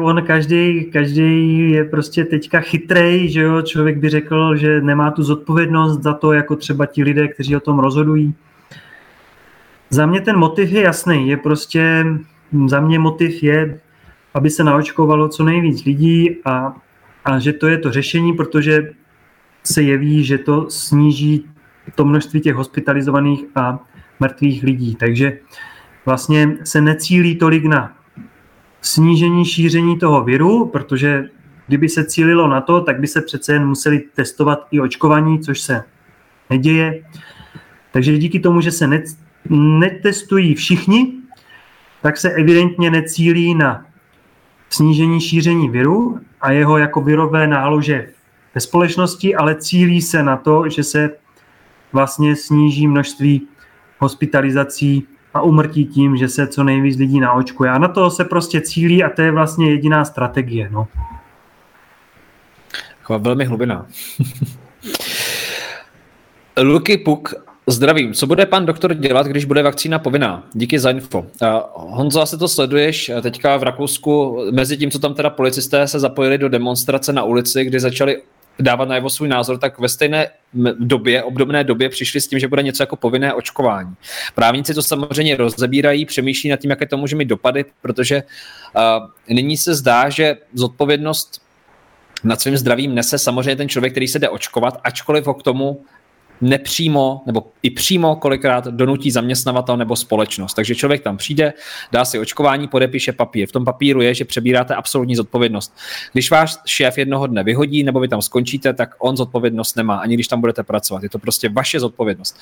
každý je prostě teďka chytrej, že jo? Člověk by řekl, že nemá tu zodpovědnost za to, jako třeba ti lidé, kteří o tom rozhodují. Za mě ten motiv je jasný, aby se naočkovalo co nejvíc lidí a že to je to řešení, protože se jeví, že to sníží to množství těch hospitalizovaných a mrtvých lidí. Takže vlastně se necílí tolik na snížení šíření toho viru, protože kdyby se cílilo na to, tak by se přece jen museli testovat i očkovaní, což se neděje. Takže díky tomu, že se netestují všichni, tak se evidentně necílí na snížení šíření viru a jeho jako virové nálože ve společnosti, ale cílí se na to, že se vlastně sníží množství hospitalizací a úmrtí tím, že se co nejvíc lidí naočkuje. A na to se prostě cílí a to je vlastně jediná strategie. No. Velmi hlubiná. Luky Puk. Zdravím. Co bude pan doktor dělat, když bude vakcína povinná? Díky za info. Honzo, asi to sleduješ teďka v Rakousku, mezi tím, co tam teda policisté se zapojili do demonstrace na ulici, kdy začali dávat najevo svůj názor, tak ve stejné době, obdobné době přišli s tím, že bude něco jako povinné očkování. Právníci to samozřejmě rozebírají, přemýšlí nad tím, jaké to může mít dopady, protože nyní se zdá, že zodpovědnost nad svým zdravím nese samozřejmě ten člověk, který se jde očkovat, ačkoliv ho k tomu nepřímo nebo i přímo kolikrát donutí zaměstnavatel nebo společnost. Takže člověk tam přijde, dá si očkování, podepíše papír. V tom papíru je, že přebíráte absolutní zodpovědnost. Když váš šéf jednoho dne vyhodí nebo vy tam skončíte, tak on zodpovědnost nemá, ani když tam budete pracovat. Je to prostě vaše zodpovědnost.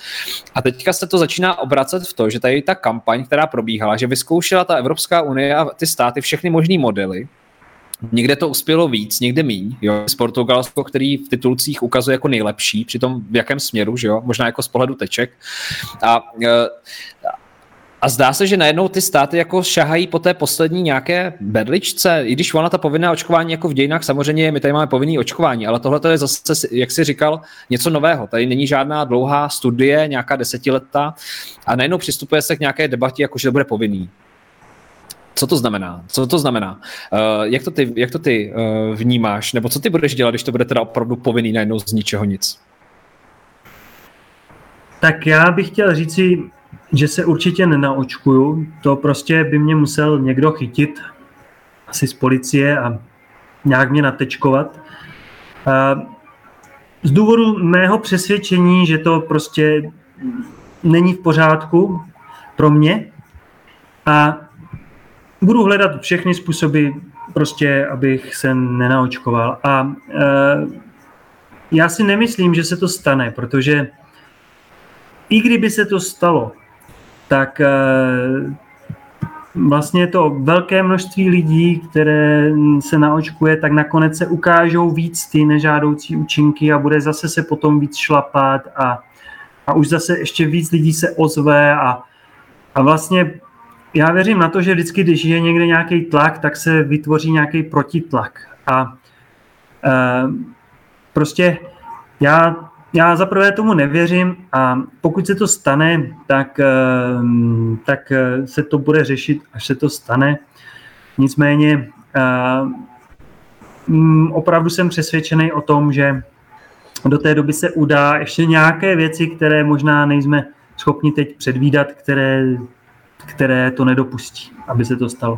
A teďka se to začíná obracet v to, že tady ta kampaň, která probíhala, že vyzkoušela ta Evropská unie a ty státy všechny možný modely. Někde to uspělo víc, někde míň. Jo. Z Portugalsko, který v titulcích ukazuje jako nejlepší, přitom v jakém směru, že jo? Možná jako z pohledu teček. A zdá se, že najednou ty státy jako šahají po té poslední nějaké berličce, i když ona ta povinná očkování jako v dějinách, samozřejmě my tady máme povinné očkování, ale tohle je zase, jak jsi říkal, něco nového. Tady není žádná dlouhá studie, nějaká desetiletá a najednou přistupuje se k nějaké debatě, jakože to bude povinný. Co to znamená? Jak to ty vnímáš? Nebo co ty budeš dělat, když to bude teda opravdu povinný najednou z ničeho nic? Tak já bych chtěl říci, že se určitě nenaočkuju. To prostě by mě musel někdo chytit, asi z policie, a nějak mě natečkovat. Z důvodu mého přesvědčení, že to prostě není v pořádku pro mě, a budu hledat všechny způsoby, prostě, abych se nenaočkoval. A já si nemyslím, že se to stane, protože i kdyby se to stalo, tak vlastně to velké množství lidí, které se naočkuje, tak nakonec se ukážou víc ty nežádoucí účinky a bude zase se potom víc šlapat a už zase ještě víc lidí se ozve a vlastně já věřím na to, že vždycky, když je někde nějaký tlak, tak se vytvoří nějaký protitlak. A prostě já zaprvé tomu nevěřím, a pokud se to stane, tak se to bude řešit, až se to stane. Nicméně opravdu jsem přesvědčený o tom, že do té doby se udá ještě nějaké věci, které možná nejsme schopni teď předvídat, které to nedopustí, aby se to stalo.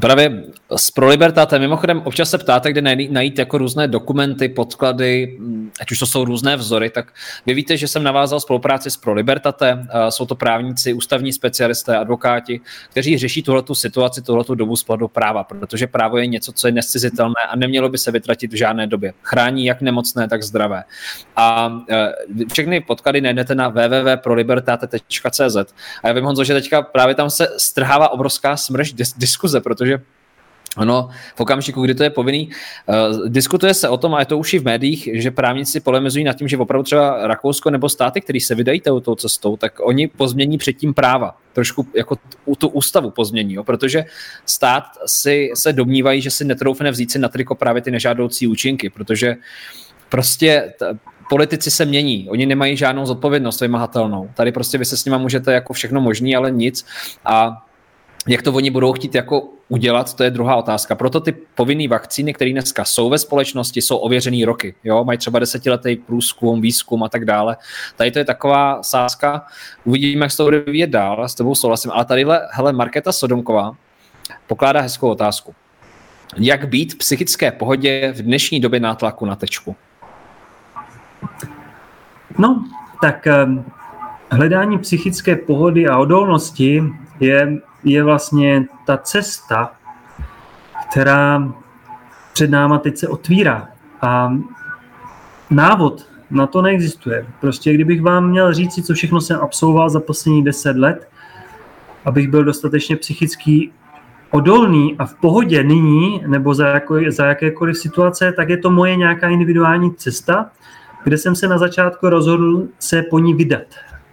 Právě z Prolibertate, mimochodem občas se ptáte, kde najít jako různé dokumenty, podklady, ať už to jsou různé vzory, tak vy víte, že jsem navázal spolupráci s Prolibertate, jsou to právníci, ústavní specialisté, advokáti, kteří řeší tuhletu situaci, tuhletu dobu z pohledu práva, protože právo je něco, co je nezcizitelné a nemělo by se vytratit v žádné době. Chrání jak nemocné, tak zdravé. A všechny podklady najdete na www.prolibertate.cz. A já vím, Honzo, že teďka právě tam se strhává obrovská smršť diskuze, protože ono v okamžiku, kdy to je povinný, diskutuje se o tom, a je to už i v médiích, že právníci polemizují nad tím, že opravdu třeba Rakousko nebo státy, který se vydají touto cestou, tak oni pozmění předtím práva. Trošku jako tu ústavu pozmění, jo? Protože stát se domnívají, že si netroufne vzít si na triko právě ty nežádoucí účinky, protože prostě politici se mění, oni nemají žádnou zodpovědnost vymahatelnou. Tady prostě vy se s nima můžete jako všechno možný, ale nic. A jak to oni budou chtít jako udělat, to je druhá otázka. Proto ty povinné vakcíny, které dneska jsou ve společnosti, jsou ověřený roky. Jo? Mají třeba desetiletý průzkum, výzkum a tak dále. Tady to je taková sázka. Uvidíme, jak se to bude vyvíjet dál, s tebou souhlasím. Ale tadyhle, hele, Markéta Sodomková pokládá hezkou otázku. Jak být v psychické pohodě v dnešní době nátlaku na tečku? No, tak hledání psychické pohody a odolnosti je vlastně ta cesta, která před náma teď se otvírá. A návod na to neexistuje. Prostě kdybych vám měl říct, co všechno jsem absolvoval za poslední 10 let, abych byl dostatečně psychicky odolný a v pohodě nyní, nebo za jakékoliv situace, tak je to moje nějaká individuální cesta, kde jsem se na začátku rozhodl se po ní vydat.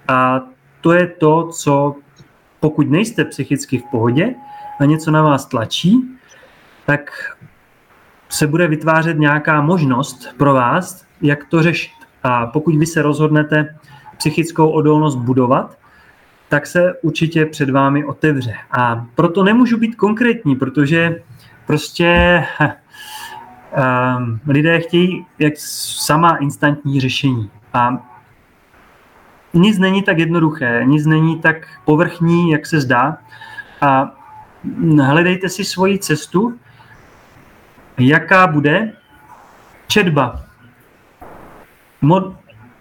A to je to, co pokud nejste psychicky v pohodě a něco na vás tlačí, tak se bude vytvářet nějaká možnost pro vás, jak to řešit. A pokud vy se rozhodnete psychickou odolnost budovat, tak se určitě před vámi otevře. A proto nemůžu být konkrétní, protože prostě lidé chtějí jak sama instantní řešení. A nic není tak jednoduché, nic není tak povrchní, jak se zdá. A hledejte si svoji cestu, jaká bude četba.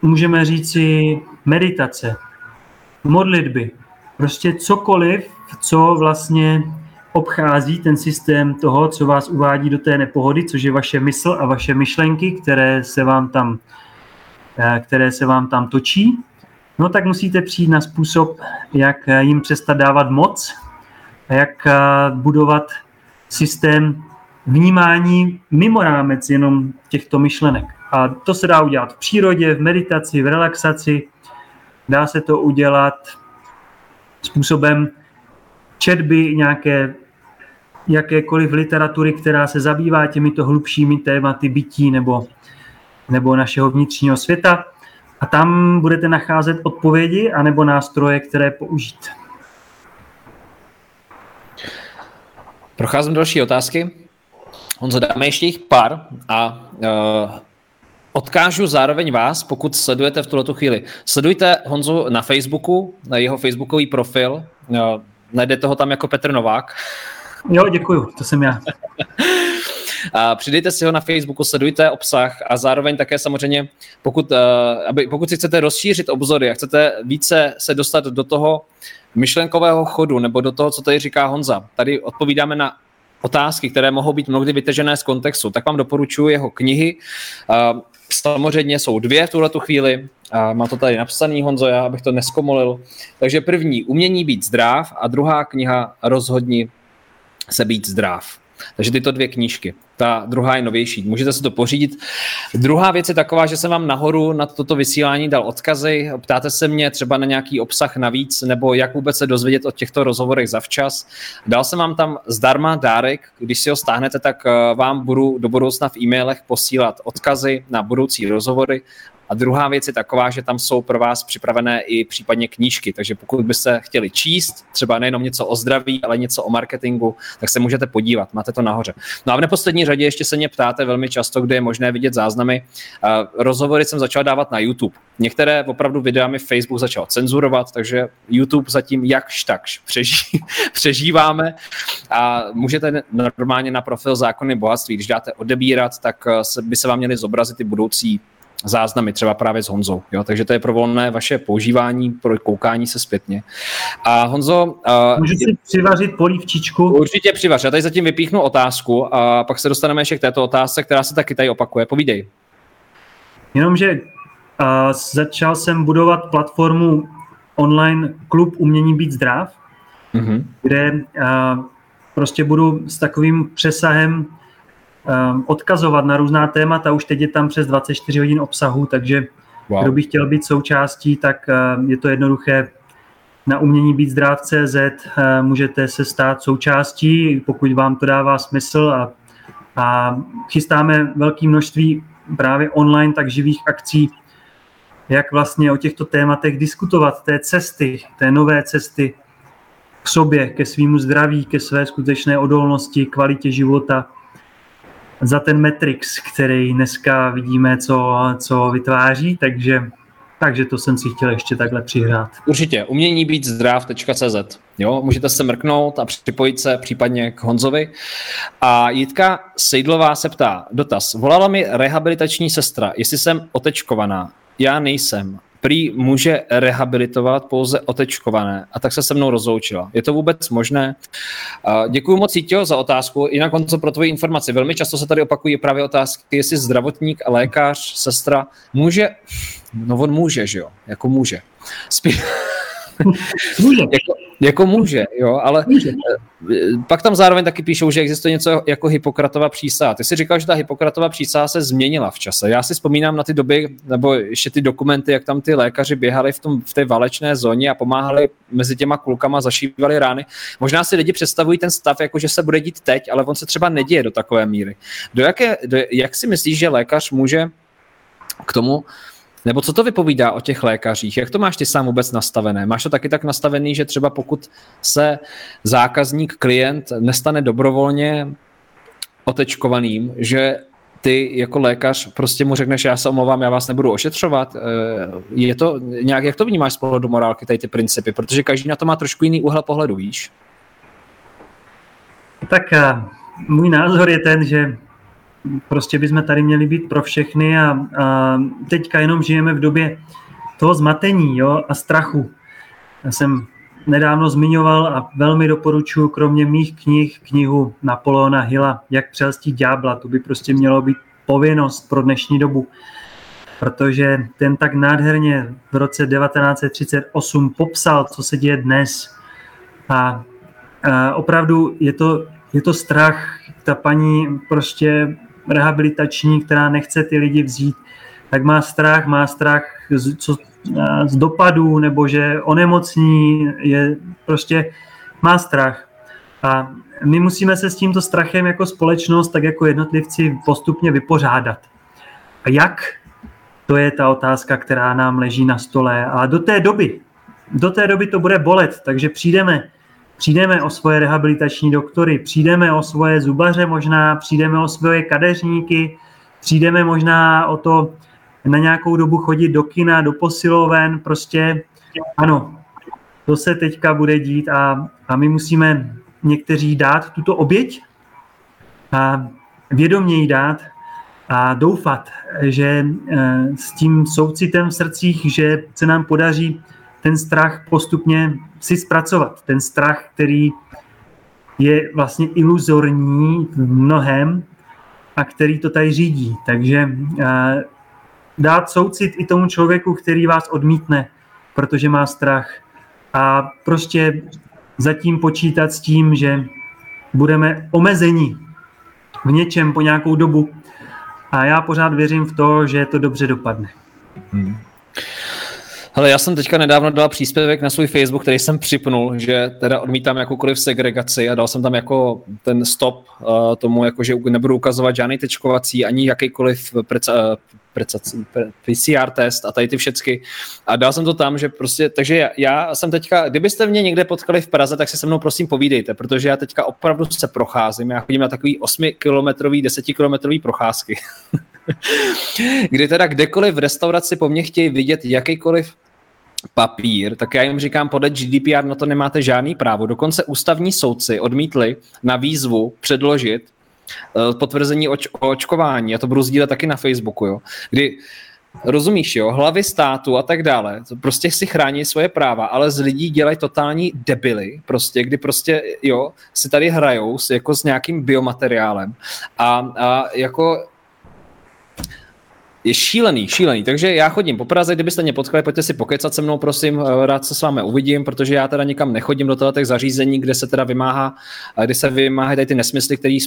Můžeme říci meditace, modlitby, prostě cokoliv, co vlastně obchází ten systém toho, co vás uvádí do té nepohody, což je vaše mysl a vaše myšlenky, které se vám tam točí, no tak musíte přijít na způsob, jak jim přestat dávat moc a jak budovat systém vnímání mimo rámec jenom těchto myšlenek. A to se dá udělat v přírodě, v meditaci, v relaxaci. Dá se to udělat způsobem četby nějaké, jakékoliv literatury, která se zabývá těmito hlubšími tématy bytí nebo našeho vnitřního světa. A tam budete nacházet odpovědi anebo nástroje, které použít. Procházím další otázky. Honzo, dáme ještě jich pár a odkážu zároveň vás, pokud sledujete v tuhletu chvíli. Sledujte Honzu na Facebooku, na jeho facebookový profil. Najdete ho tam jako Petr Novák. Jo, děkuju, to jsem já. A přidejte si ho na Facebooku, sledujte obsah a zároveň také samozřejmě, pokud si chcete rozšířit obzory a chcete více se dostat do toho myšlenkového chodu nebo do toho, co tady říká Honza. Tady odpovídáme na otázky, které mohou být mnohdy vytržené z kontextu, tak vám doporučuji jeho knihy. Samozřejmě jsou dvě v tuhletu chvíli. Má to tady napsaný Honzo, já abych to neskomolil. Takže první Umění být zdrav a druhá kniha Rozhodni se být zdrav. Takže tyto dvě knížky. Ta druhá je novější. Můžete si to pořídit. Druhá věc je taková, že jsem vám nahoru na toto vysílání dal odkazy. Ptáte se mě třeba na nějaký obsah navíc, nebo jak vůbec se dozvědět o těchto rozhovorech zavčas. Dal jsem vám tam zdarma dárek. Když si ho stáhnete, tak vám budu do budoucna v e-mailech posílat odkazy na budoucí rozhovory. A druhá věc je taková, že tam jsou pro vás připravené i případně knížky, takže pokud byste chtěli číst, třeba nejenom něco o zdraví, ale něco o marketingu, tak se můžete podívat, máte to nahoře. No a v neposlední řadě ještě se mě ptáte velmi často, kde je možné vidět záznamy. Rozhovory jsem začal dávat na YouTube. Některé opravdu videa mi Facebook začal cenzurovat, takže YouTube zatím jakž takž přežíváme a můžete normálně na profil Zákony bohatství, když dáte odebírat, tak by se vám měly zobrazit i budoucí záznamy třeba právě s Honzou. Jo? Takže to je pro volné vaše používání, pro koukání se zpětně. A Honzo... Můžu si přivařit polívčičku? Určitě přivař. Já tady zatím vypíchnu otázku a pak se dostaneme ještě k této otázce, která se taky tady opakuje. Povídej. Jenomže začal jsem budovat platformu online Klub Umění být zdrav, mm-hmm. kde prostě budu s takovým přesahem odkazovat na různá témata. Už teď je tam přes 24 hodin obsahu, takže wow. Kdo by chtěl být součástí, tak je to jednoduché. Na umění být zdrav.cz můžete se stát součástí, pokud vám to dává smysl. A chystáme velké množství právě online tak živých akcí, jak vlastně o těchto tématech diskutovat, té cesty, té nové cesty k sobě, ke svému zdraví, ke své skutečné odolnosti, kvalitě života, za ten Matrix, který dneska vidíme, co vytváří, takže to jsem si chtěl ještě takhle přihrát. Určitě, umění být zdrav.cz. Jo, můžete se mrknout a připojit se případně k Honzovi. A Jitka Sejdlová se ptá, dotaz, volala mi rehabilitační sestra, jestli jsem otečkovaná. Já nejsem. Prý může rehabilitovat pouze otečkované a tak se mnou rozloučila. Je to vůbec možné? Děkuji moc, Jitě, za otázku. Jinak Honzo, pro tvoji informaci. Velmi často se tady opakují právě otázky, jestli zdravotník, lékař, sestra může... No on může, že jo? Jako může. Může. Jako může, jo, ale může. Pak tam zároveň taky píšou, že existuje něco jako Hippokratova přísaha. Ty jsi říkal, že ta Hippokratova přísaha se změnila v čase. Já si vzpomínám na ty doby, nebo ještě ty dokumenty, jak tam ty lékaři běhali v té válečné zóně a pomáhali mezi těma kulkama, zašívali rány. Možná si lidi představují ten stav, jako že se bude dít teď, ale on se třeba neděje do takové míry. Jak si myslíš, že lékař může k tomu... Nebo co to vypovídá o těch lékařích? Jak to máš ty sám vůbec nastavené? Máš to taky tak nastavený, že třeba pokud se zákazník, klient nestane dobrovolně otečkovaným, že ty jako lékař prostě mu řekneš, já se omlouvám, já vás nebudu ošetřovat. Je to nějak, jak to vnímáš z pohledu morálky, tady ty principy? Protože každý na to má trošku jiný úhel pohledu, víš? Tak můj názor je ten, že prostě bychom tady měli být pro všechny a teďka jenom žijeme v době toho zmatení, jo, a strachu. Já jsem nedávno zmiňoval a velmi doporučuji kromě mých knihu Napoleona Hilla, Jak přelstít ďábla. To by prostě mělo být povinnost pro dnešní dobu, protože ten tak nádherně v roce 1938 popsal, co se děje dnes. A opravdu je to strach. Ta paní prostě rehabilitační, která nechce ty lidi vzít, tak má strach z dopadů, nebo že onemocní, je prostě má strach. A my musíme se s tímto strachem jako společnost, tak jako jednotlivci postupně vypořádat. A jak? To je ta otázka, která nám leží na stole. A do té doby to bude bolet, takže přijdeme o svoje rehabilitační doktory, přijdeme o svoje zubaře možná, přijdeme o svoje kadeřníky, přijdeme možná o to na nějakou dobu chodit do kina, do posiloven, prostě ano, to se teďka bude dít a my musíme někteří dát tuto oběť a vědomě ji dát a doufat, že s tím soucitem v srdcích, že se nám podaří ten strach postupně si zpracovat. Ten strach, který je vlastně iluzorní v mnohem a který to tady řídí. Takže dát soucit i tomu člověku, který vás odmítne, protože má strach. A prostě zatím počítat s tím, že budeme omezeni v něčem po nějakou dobu. A já pořád věřím v to, že to dobře dopadne. Hele, já jsem teďka nedávno dal příspěvek na svůj Facebook, který jsem připnul, že teda odmítám jakoukoliv segregaci a dal jsem tam jako ten stop tomu, jako že nebudu ukazovat žádný tečkovací, ani jakýkoliv PCR test a tady ty všechny. A dal jsem to tam, že prostě, takže já jsem teďka, kdybyste mě někde potkali v Praze, tak se se mnou prosím povídejte, protože já teďka opravdu se procházím, já chodím na takový 8-kilometrový, 10-kilometrový procházky. Kdy teda kdekoliv v restauraci po mně chtějí vidět jakýkoliv papír, tak já jim říkám, podle GDPR na to nemáte žádný právo. Dokonce ústavní soudci odmítli na výzvu předložit potvrzení o očkování. Já to budu sdílet taky na Facebooku, jo. Kdy, rozumíš, jo, hlavy státu a tak dále, prostě si chrání svoje práva, ale z lidí dělají totální debily, prostě, kdy prostě, jo, si tady hrajou jako s nějakým biomateriálem a jako je šílený. Takže já chodím po Praze, kdybyste mě potkali, pojďte si pokecat se mnou, prosím, rád se s vámi uvidím, protože já teda nikam nechodím do těch zařízení, kde se teda vymáhají tady ty nesmysly, který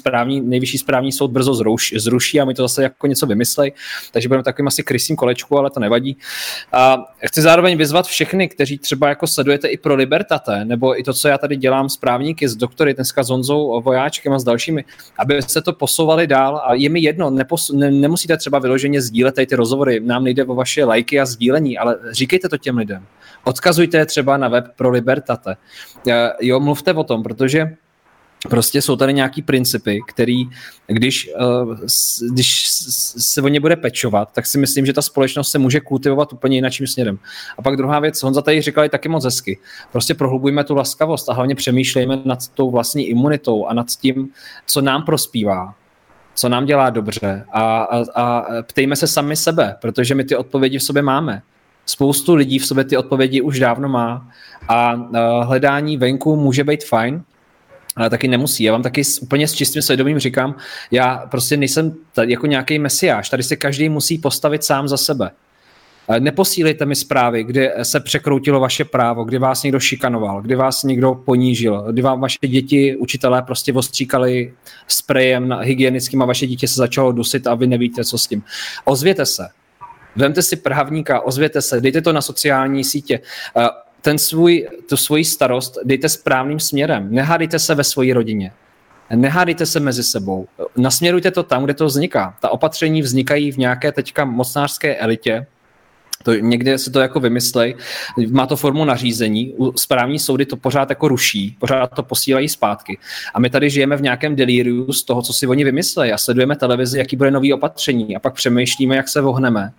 nejvyšší správní soud brzo zruší a my to zase jako něco vymyslej. Takže budeme takovým asi krysím kolečku, ale to nevadí. A chci zároveň vyzvat všechny, kteří třeba jako sledujete i Prolibertate, nebo i to, co já tady dělám s právníky, s doktory, dneska s Honzou Vojáčkem a s dalšími, aby se to posouvali dál a je mi jedno, nemusíte třeba vyloženě sdílet tady ty rozhovory, nám nejde o vaše lajky a sdílení, ale říkejte to těm lidem. Odkazujte je třeba na web Prolibertate. Jo, mluvte o tom, protože prostě jsou tady nějaký principy, který, když se o ně bude pečovat, tak si myslím, že ta společnost se může kultivovat úplně jinačím směrem. A pak druhá věc, Honza tady říkal taky moc hezky. Prostě prohlubujme tu laskavost a hlavně přemýšlejme nad tou vlastní imunitou a nad tím, co nám prospívá, co nám dělá dobře a ptejme se sami sebe, protože my ty odpovědi v sobě máme. Spoustu lidí v sobě ty odpovědi už dávno má a hledání venku může být fajn, ale taky nemusí. Já vám taky úplně s čistým svědomím říkám, já prostě nejsem tady jako nějaký mesiáš, tady se každý musí postavit sám za sebe. Neposílejte mi zprávy, kdy se překroutilo vaše právo, kdy vás někdo šikanoval, kdy vás někdo ponížil, kdy vám vaše děti, učitelé prostě ostříkali sprejem hygienickým a vaše dítě se začalo dusit a vy nevíte, co s tím. Ozvěte se, vemte si právníka, ozvěte se, dejte to na sociální sítě, tu svoji starost dejte správným směrem, nehádejte se ve své rodině. Nehádejte se mezi sebou. Nasměrujte to tam, kde to vzniká. Ta opatření vznikají v nějaké teďka mocnářské elitě, To někde si to jako vymyslej, má to formu nařízení, správní soudy to pořád jako ruší, pořád to posílají zpátky. A my tady žijeme v nějakém deliriu z toho, co si oni vymyslejí a sledujeme televizi, jaký bude nový opatření a pak přemýšlíme, jak se vohneme,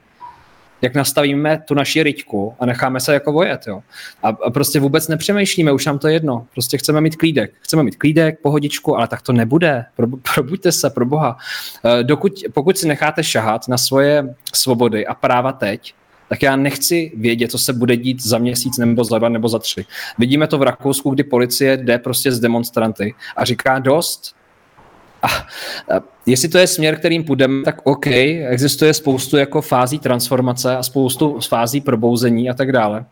jak nastavíme tu naši ryťku a necháme se jako vojet, jo. A prostě vůbec nepřemýšlíme, už nám to je jedno, prostě chceme mít klídek, pohodičku, ale tak to nebude, probuďte se, pro boha. Pokud si necháte šahat na svoje svobody a práva teď, tak já nechci vědět, co se bude dít za měsíc nebo za 2 nebo za 3. Vidíme to v Rakousku, kdy policie jde prostě s demonstranty a říká dost. A jestli to je směr, kterým půjdeme, tak OK, existuje spoustu jako fází transformace a spoustu fází probouzení a tak dále.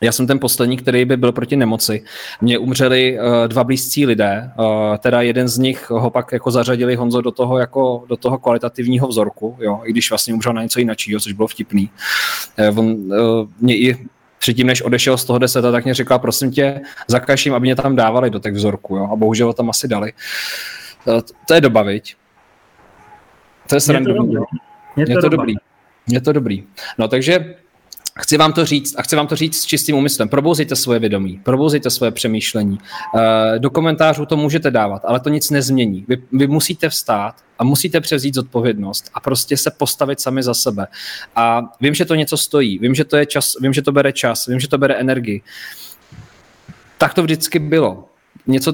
Já jsem ten poslední, který by byl proti nemoci. Mně umřeli 2 blízcí lidé, teda jeden z nich ho pak jako zařadili, Honzo, do toho kvalitativního vzorku, jo, i když vlastně umřel na něco jiného, což bylo vtipný. Mě i předtím, než odešel z toho 10, tak mě řekla, prosím tě, zakažím, aby mě tam dávali do těch vzorků, jo, a bohužel tam asi dali. To je doba, viď? To je srandovní. Je to dobrý. No takže chci vám to říct a chci vám to říct s čistým úmyslem. Probouzejte svoje vědomí, probouzejte svoje přemýšlení. Do komentářů to můžete dávat, ale to nic nezmění. Vy musíte vstát a musíte převzít zodpovědnost a prostě se postavit sami za sebe. A vím, že to něco stojí, vím, že to je čas, vím, že to bere čas, vím, že to bere energii. Tak to vždycky bylo.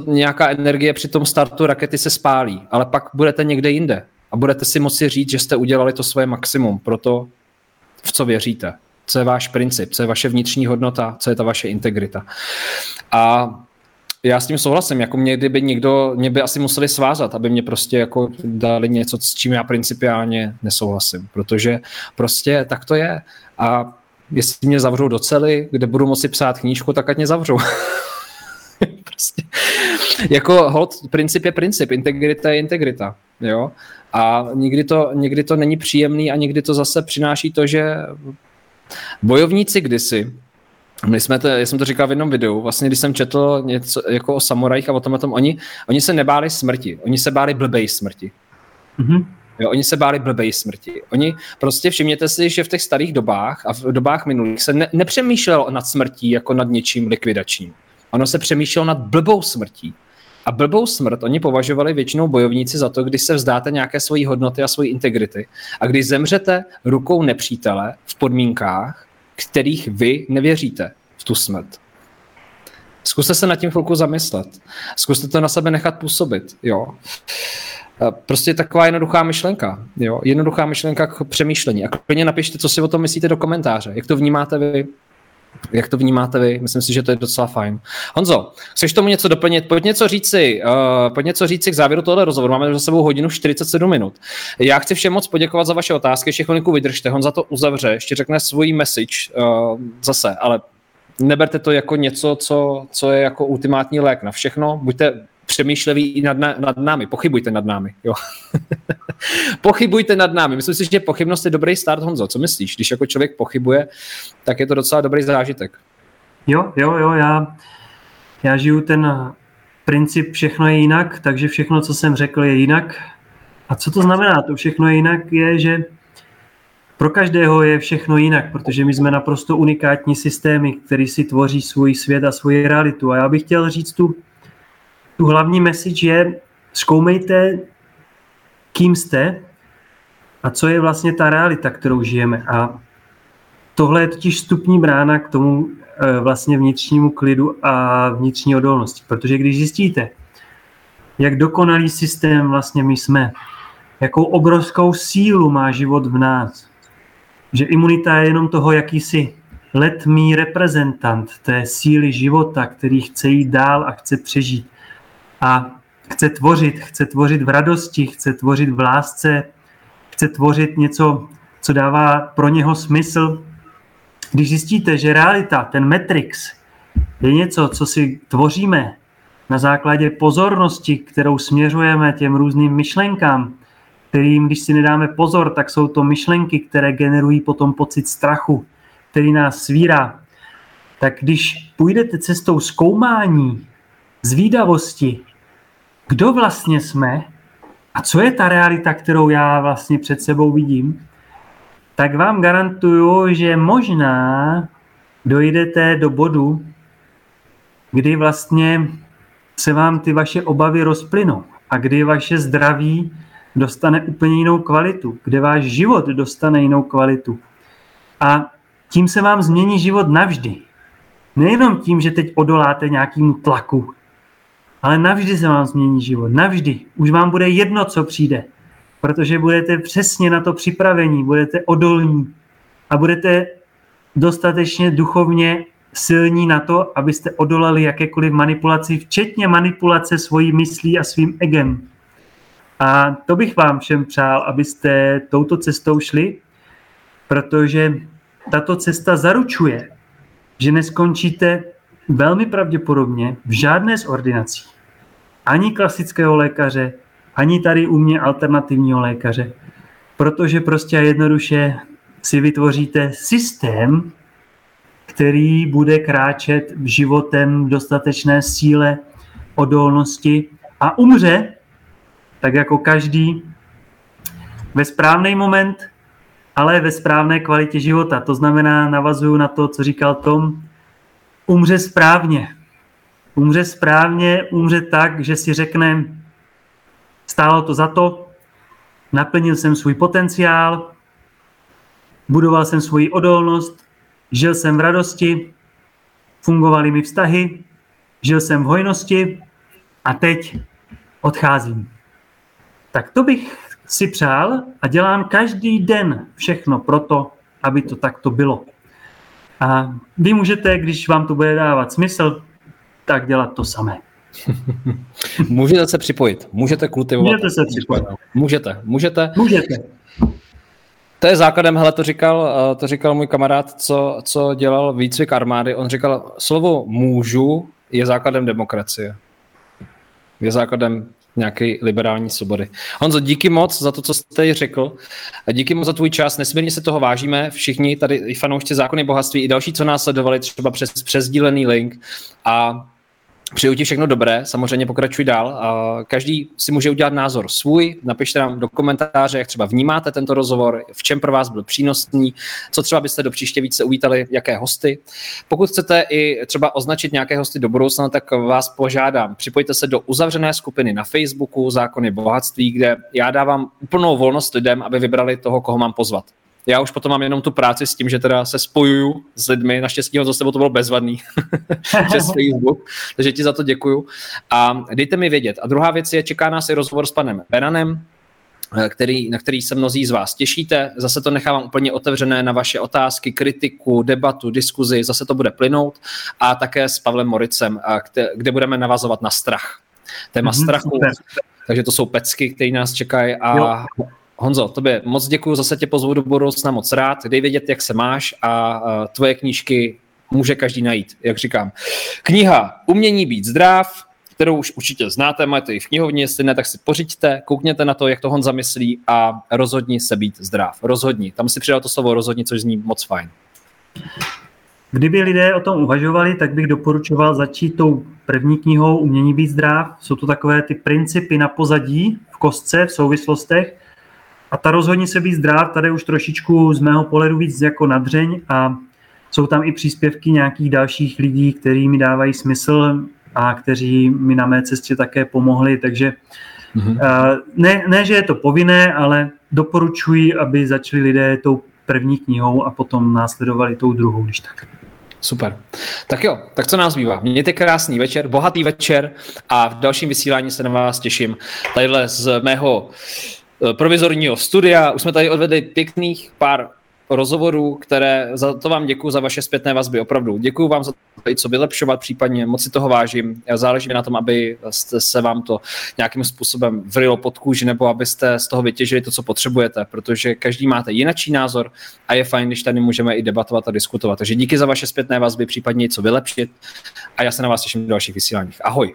Nějaká energie při tom startu rakety se spálí, ale pak budete někde jinde a budete si moci říct, že jste udělali to svoje maximum pro to, v co věříte, co je váš princip, co je vaše vnitřní hodnota, co je ta vaše integrita. A já s tím souhlasím, jako mě by asi museli svázat, aby mě prostě jako dali něco, s čím já principiálně nesouhlasím, protože prostě tak to je. A jestli mě zavřou do cely, kde budu moci psát knížku, tak ať mě zavřou. Prostě. Jako hod, princip je princip, integrita je integrita, jo, a někdy to není příjemný a někdy to zase přináší to, že bojovníci kdysi, já jsem to říkal v jednom videu, vlastně když jsem četl něco jako o samurajích a o tom, oni se nebáli smrti, oni se báli blbej smrti. Mm-hmm. Jo, oni se báli blbej smrti. Oni prostě všimněte si, že v těch starých dobách a v dobách minulých se nepřemýšlelo nad smrtí jako nad něčím likvidačním. Ono se přemýšlelo nad blbou smrtí. A blbou smrt oni považovali většinou bojovníci za to, když se vzdáte nějaké svojí hodnoty a svojí integrity. A když zemřete rukou nepřítele v podmínkách, kterých vy nevěříte v tu smrt. Zkuste se nad tím chvilku zamyslet. Zkuste to na sebe nechat působit. Jo. Prostě taková jednoduchá myšlenka. Jo. Jednoduchá myšlenka k přemýšlení. A klidně napište, co si o tom myslíte do komentáře. Jak to vnímáte vy? Myslím si, že to je docela fajn. Honzo, chceš tomu něco doplnit? Pojď něco říci k závěru tohoto rozhovoru. Máme za sebou hodinu 47 minut. Já chci všem moc poděkovat za vaše otázky. Ještě chvilku vydržte. Honza to uzavře. Ještě řekne svůj message zase, ale neberte to jako něco, co je jako ultimátní lék na všechno. Buďte přemýšleví i nad námi. Pochybujte nad námi. Jo. Pochybujte nad námi. Myslím si, že pochybnost je dobrý start, Honzo. Co myslíš? Když jako člověk pochybuje, tak je to docela dobrý zážitek. Jo. Já žiju ten princip všechno je jinak, takže všechno, co jsem řekl, je jinak. A co to znamená? To všechno je jinak je, že pro každého je všechno jinak, protože my jsme naprosto unikátní systémy, které si tvoří svůj svět a svoji realitu. A já bych chtěl říct tu hlavní message je, zkoumejte, kým jste a co je vlastně ta realita, kterou žijeme. A tohle je totiž vstupní brána k tomu vlastně vnitřnímu klidu a vnitřní odolnosti. Protože když zjistíte, jak dokonalý systém vlastně my jsme, jakou obrovskou sílu má život v nás, že imunita je jenom toho, jaký jsi letmý reprezentant té síly života, který chce jít dál a chce přežít. A chce tvořit v radosti, chce tvořit v lásce, chce tvořit něco, co dává pro něho smysl. Když zjistíte, že realita, ten matrix, je něco, co si tvoříme na základě pozornosti, kterou směřujeme těm různým myšlenkám, kterým, když si nedáme pozor, tak jsou to myšlenky, které generují potom pocit strachu, který nás svírá. Tak když půjdete cestou zkoumání, zvídavosti, kdo vlastně jsme a co je ta realita, kterou já vlastně před sebou vidím, tak vám garantuju, že možná dojdete do bodu, kdy vlastně se vám ty vaše obavy rozplynou a kdy vaše zdraví dostane úplně jinou kvalitu, kde váš život dostane jinou kvalitu. A tím se vám změní život navždy. Nejenom tím, že teď odoláte nějakému tlaku, ale navždy se vám změní život, navždy. Už vám bude jedno, co přijde, protože budete přesně na to připravení, budete odolní a budete dostatečně duchovně silní na to, abyste odolali jakékoliv manipulaci, včetně manipulace svojí myslí a svým egem. A to bych vám všem přál, abyste touto cestou šli, protože tato cesta zaručuje, že neskončíte velmi pravděpodobně v žádné z ordinací. Ani klasického lékaře, ani tady u mě alternativního lékaře. Protože prostě a jednoduše si vytvoříte systém, který bude kráčet životem v dostatečné síle, odolnosti a umře, tak jako každý, ve správný moment, ale ve správné kvalitě života. To znamená, navazuju na to, co říkal Tom, umře správně. Umře správně, umře tak, že si řekne, stálo to za to, naplnil jsem svůj potenciál, budoval jsem svoji odolnost, žil jsem v radosti, fungovaly mi vztahy, žil jsem v hojnosti a teď odcházím. Tak to bych si přál a dělám každý den všechno proto, aby to takto bylo. A vy můžete, když vám to bude dávat smysl, tak dělat to samé. Můžete se připojit, můžete kultivovat. Můžete se připojit. Můžete. To je základem, hele, to říkal můj kamarád, co dělal výcvik armády. On říkal, slovo můžu je základem demokracie. Je základem nějaké liberální svobody. Honzo, díky moc za to, co jste řekl. A díky moc za tvůj čas. Nesmírně se toho vážíme všichni, tady i fanoušci Zákony bohatství, i další, co nás sledovali, třeba přes sdílený link. A přeju ti všechno dobré, samozřejmě pokračuj dál. Každý si může udělat názor svůj, napište nám do komentáře, jak třeba vnímáte tento rozhovor, v čem pro vás byl přínosný, co třeba byste do příště více uvítali, jaké hosty. Pokud chcete i třeba označit nějaké hosty do budoucna, tak vás požádám, připojte se do uzavřené skupiny na Facebooku Zákony bohatství, kde já dávám úplnou volnost lidem, aby vybrali toho, koho mám pozvat. Já už potom mám jenom tu práci s tím, že teda se spojuju s lidmi, naštěstí ho za sebou to bylo bezvadný přes Facebook, takže ti za to děkuju a dejte mi vědět. A druhá věc je, čeká nás i rozhovor s panem Benanem, na který se mnozí z vás těšíte. Zase to nechávám úplně otevřené na vaše otázky, kritiku, debatu, diskuzi, zase to bude plynout a také s Pavlem Moricem, kde budeme navazovat na strach. Téma strachu, takže to jsou pecky, které nás čekají a... Jo. Honzo, tobě moc děkuju, zase tě pozvu do budoucna moc rád, dej vědět, jak se máš a tvoje knížky může každý najít, jak říkám. Kniha Umění být zdrav, kterou už určitě znáte, máte ji v knihovně, jestli ne, tak si pořiďte, koukněte na to, jak to Honza myslí a rozhodni se být zdrav. Rozhodni, tam si přidal to slovo rozhodni, což zní moc fajn. Kdyby lidé o tom uvažovali, tak bych doporučoval začít tou první knihou Umění být zdrav. Jsou to takové ty principy na pozadí, v kostce, v souvislostech. A ta Rozhodně se být zdrav, tady už trošičku z mého pohledu víc jako nadřeň a jsou tam i příspěvky nějakých dalších lidí, kteří mi dávají smysl a kteří mi na mé cestě také pomohli, takže ne, že je to povinné, ale doporučuji, aby začali lidé tou první knihou a potom následovali tou druhou, když tak. Super. Tak jo, tak co nás bývá? Mějte krásný večer, bohatý večer a v dalším vysílání se na vás těším. Tadyhle z mého provizorního studia. Už jsme tady odvedli pěkných pár rozhovorů, které za to vám děkuju za vaše zpětné vazby. Opravdu děkuju vám za to, i co vylepšovat případně. Moc si toho vážím. Záleží mi na tom, aby se vám to nějakým způsobem vrilo pod kůži nebo abyste z toho vytěžili to, co potřebujete, protože každý máte jinačí názor a je fajn, když tady můžeme i debatovat a diskutovat. Takže díky za vaše zpětné vazby, případně i co vylepšit a já se na vás těším v dalších vysíláních. Ahoj.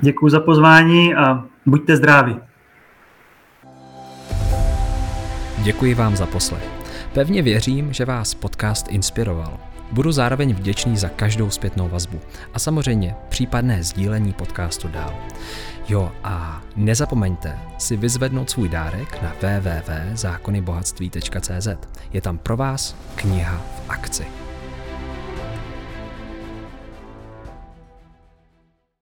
Děkuju za pozvání a buďte zdraví. Děkuji vám za poslech. Pevně věřím, že vás podcast inspiroval. Budu zároveň vděčný za každou zpětnou vazbu a samozřejmě případné sdílení podcastu dál. Jo, a nezapomeňte si vyzvednout svůj dárek na www.zákonybohatství.cz. Je tam pro vás kniha v akci.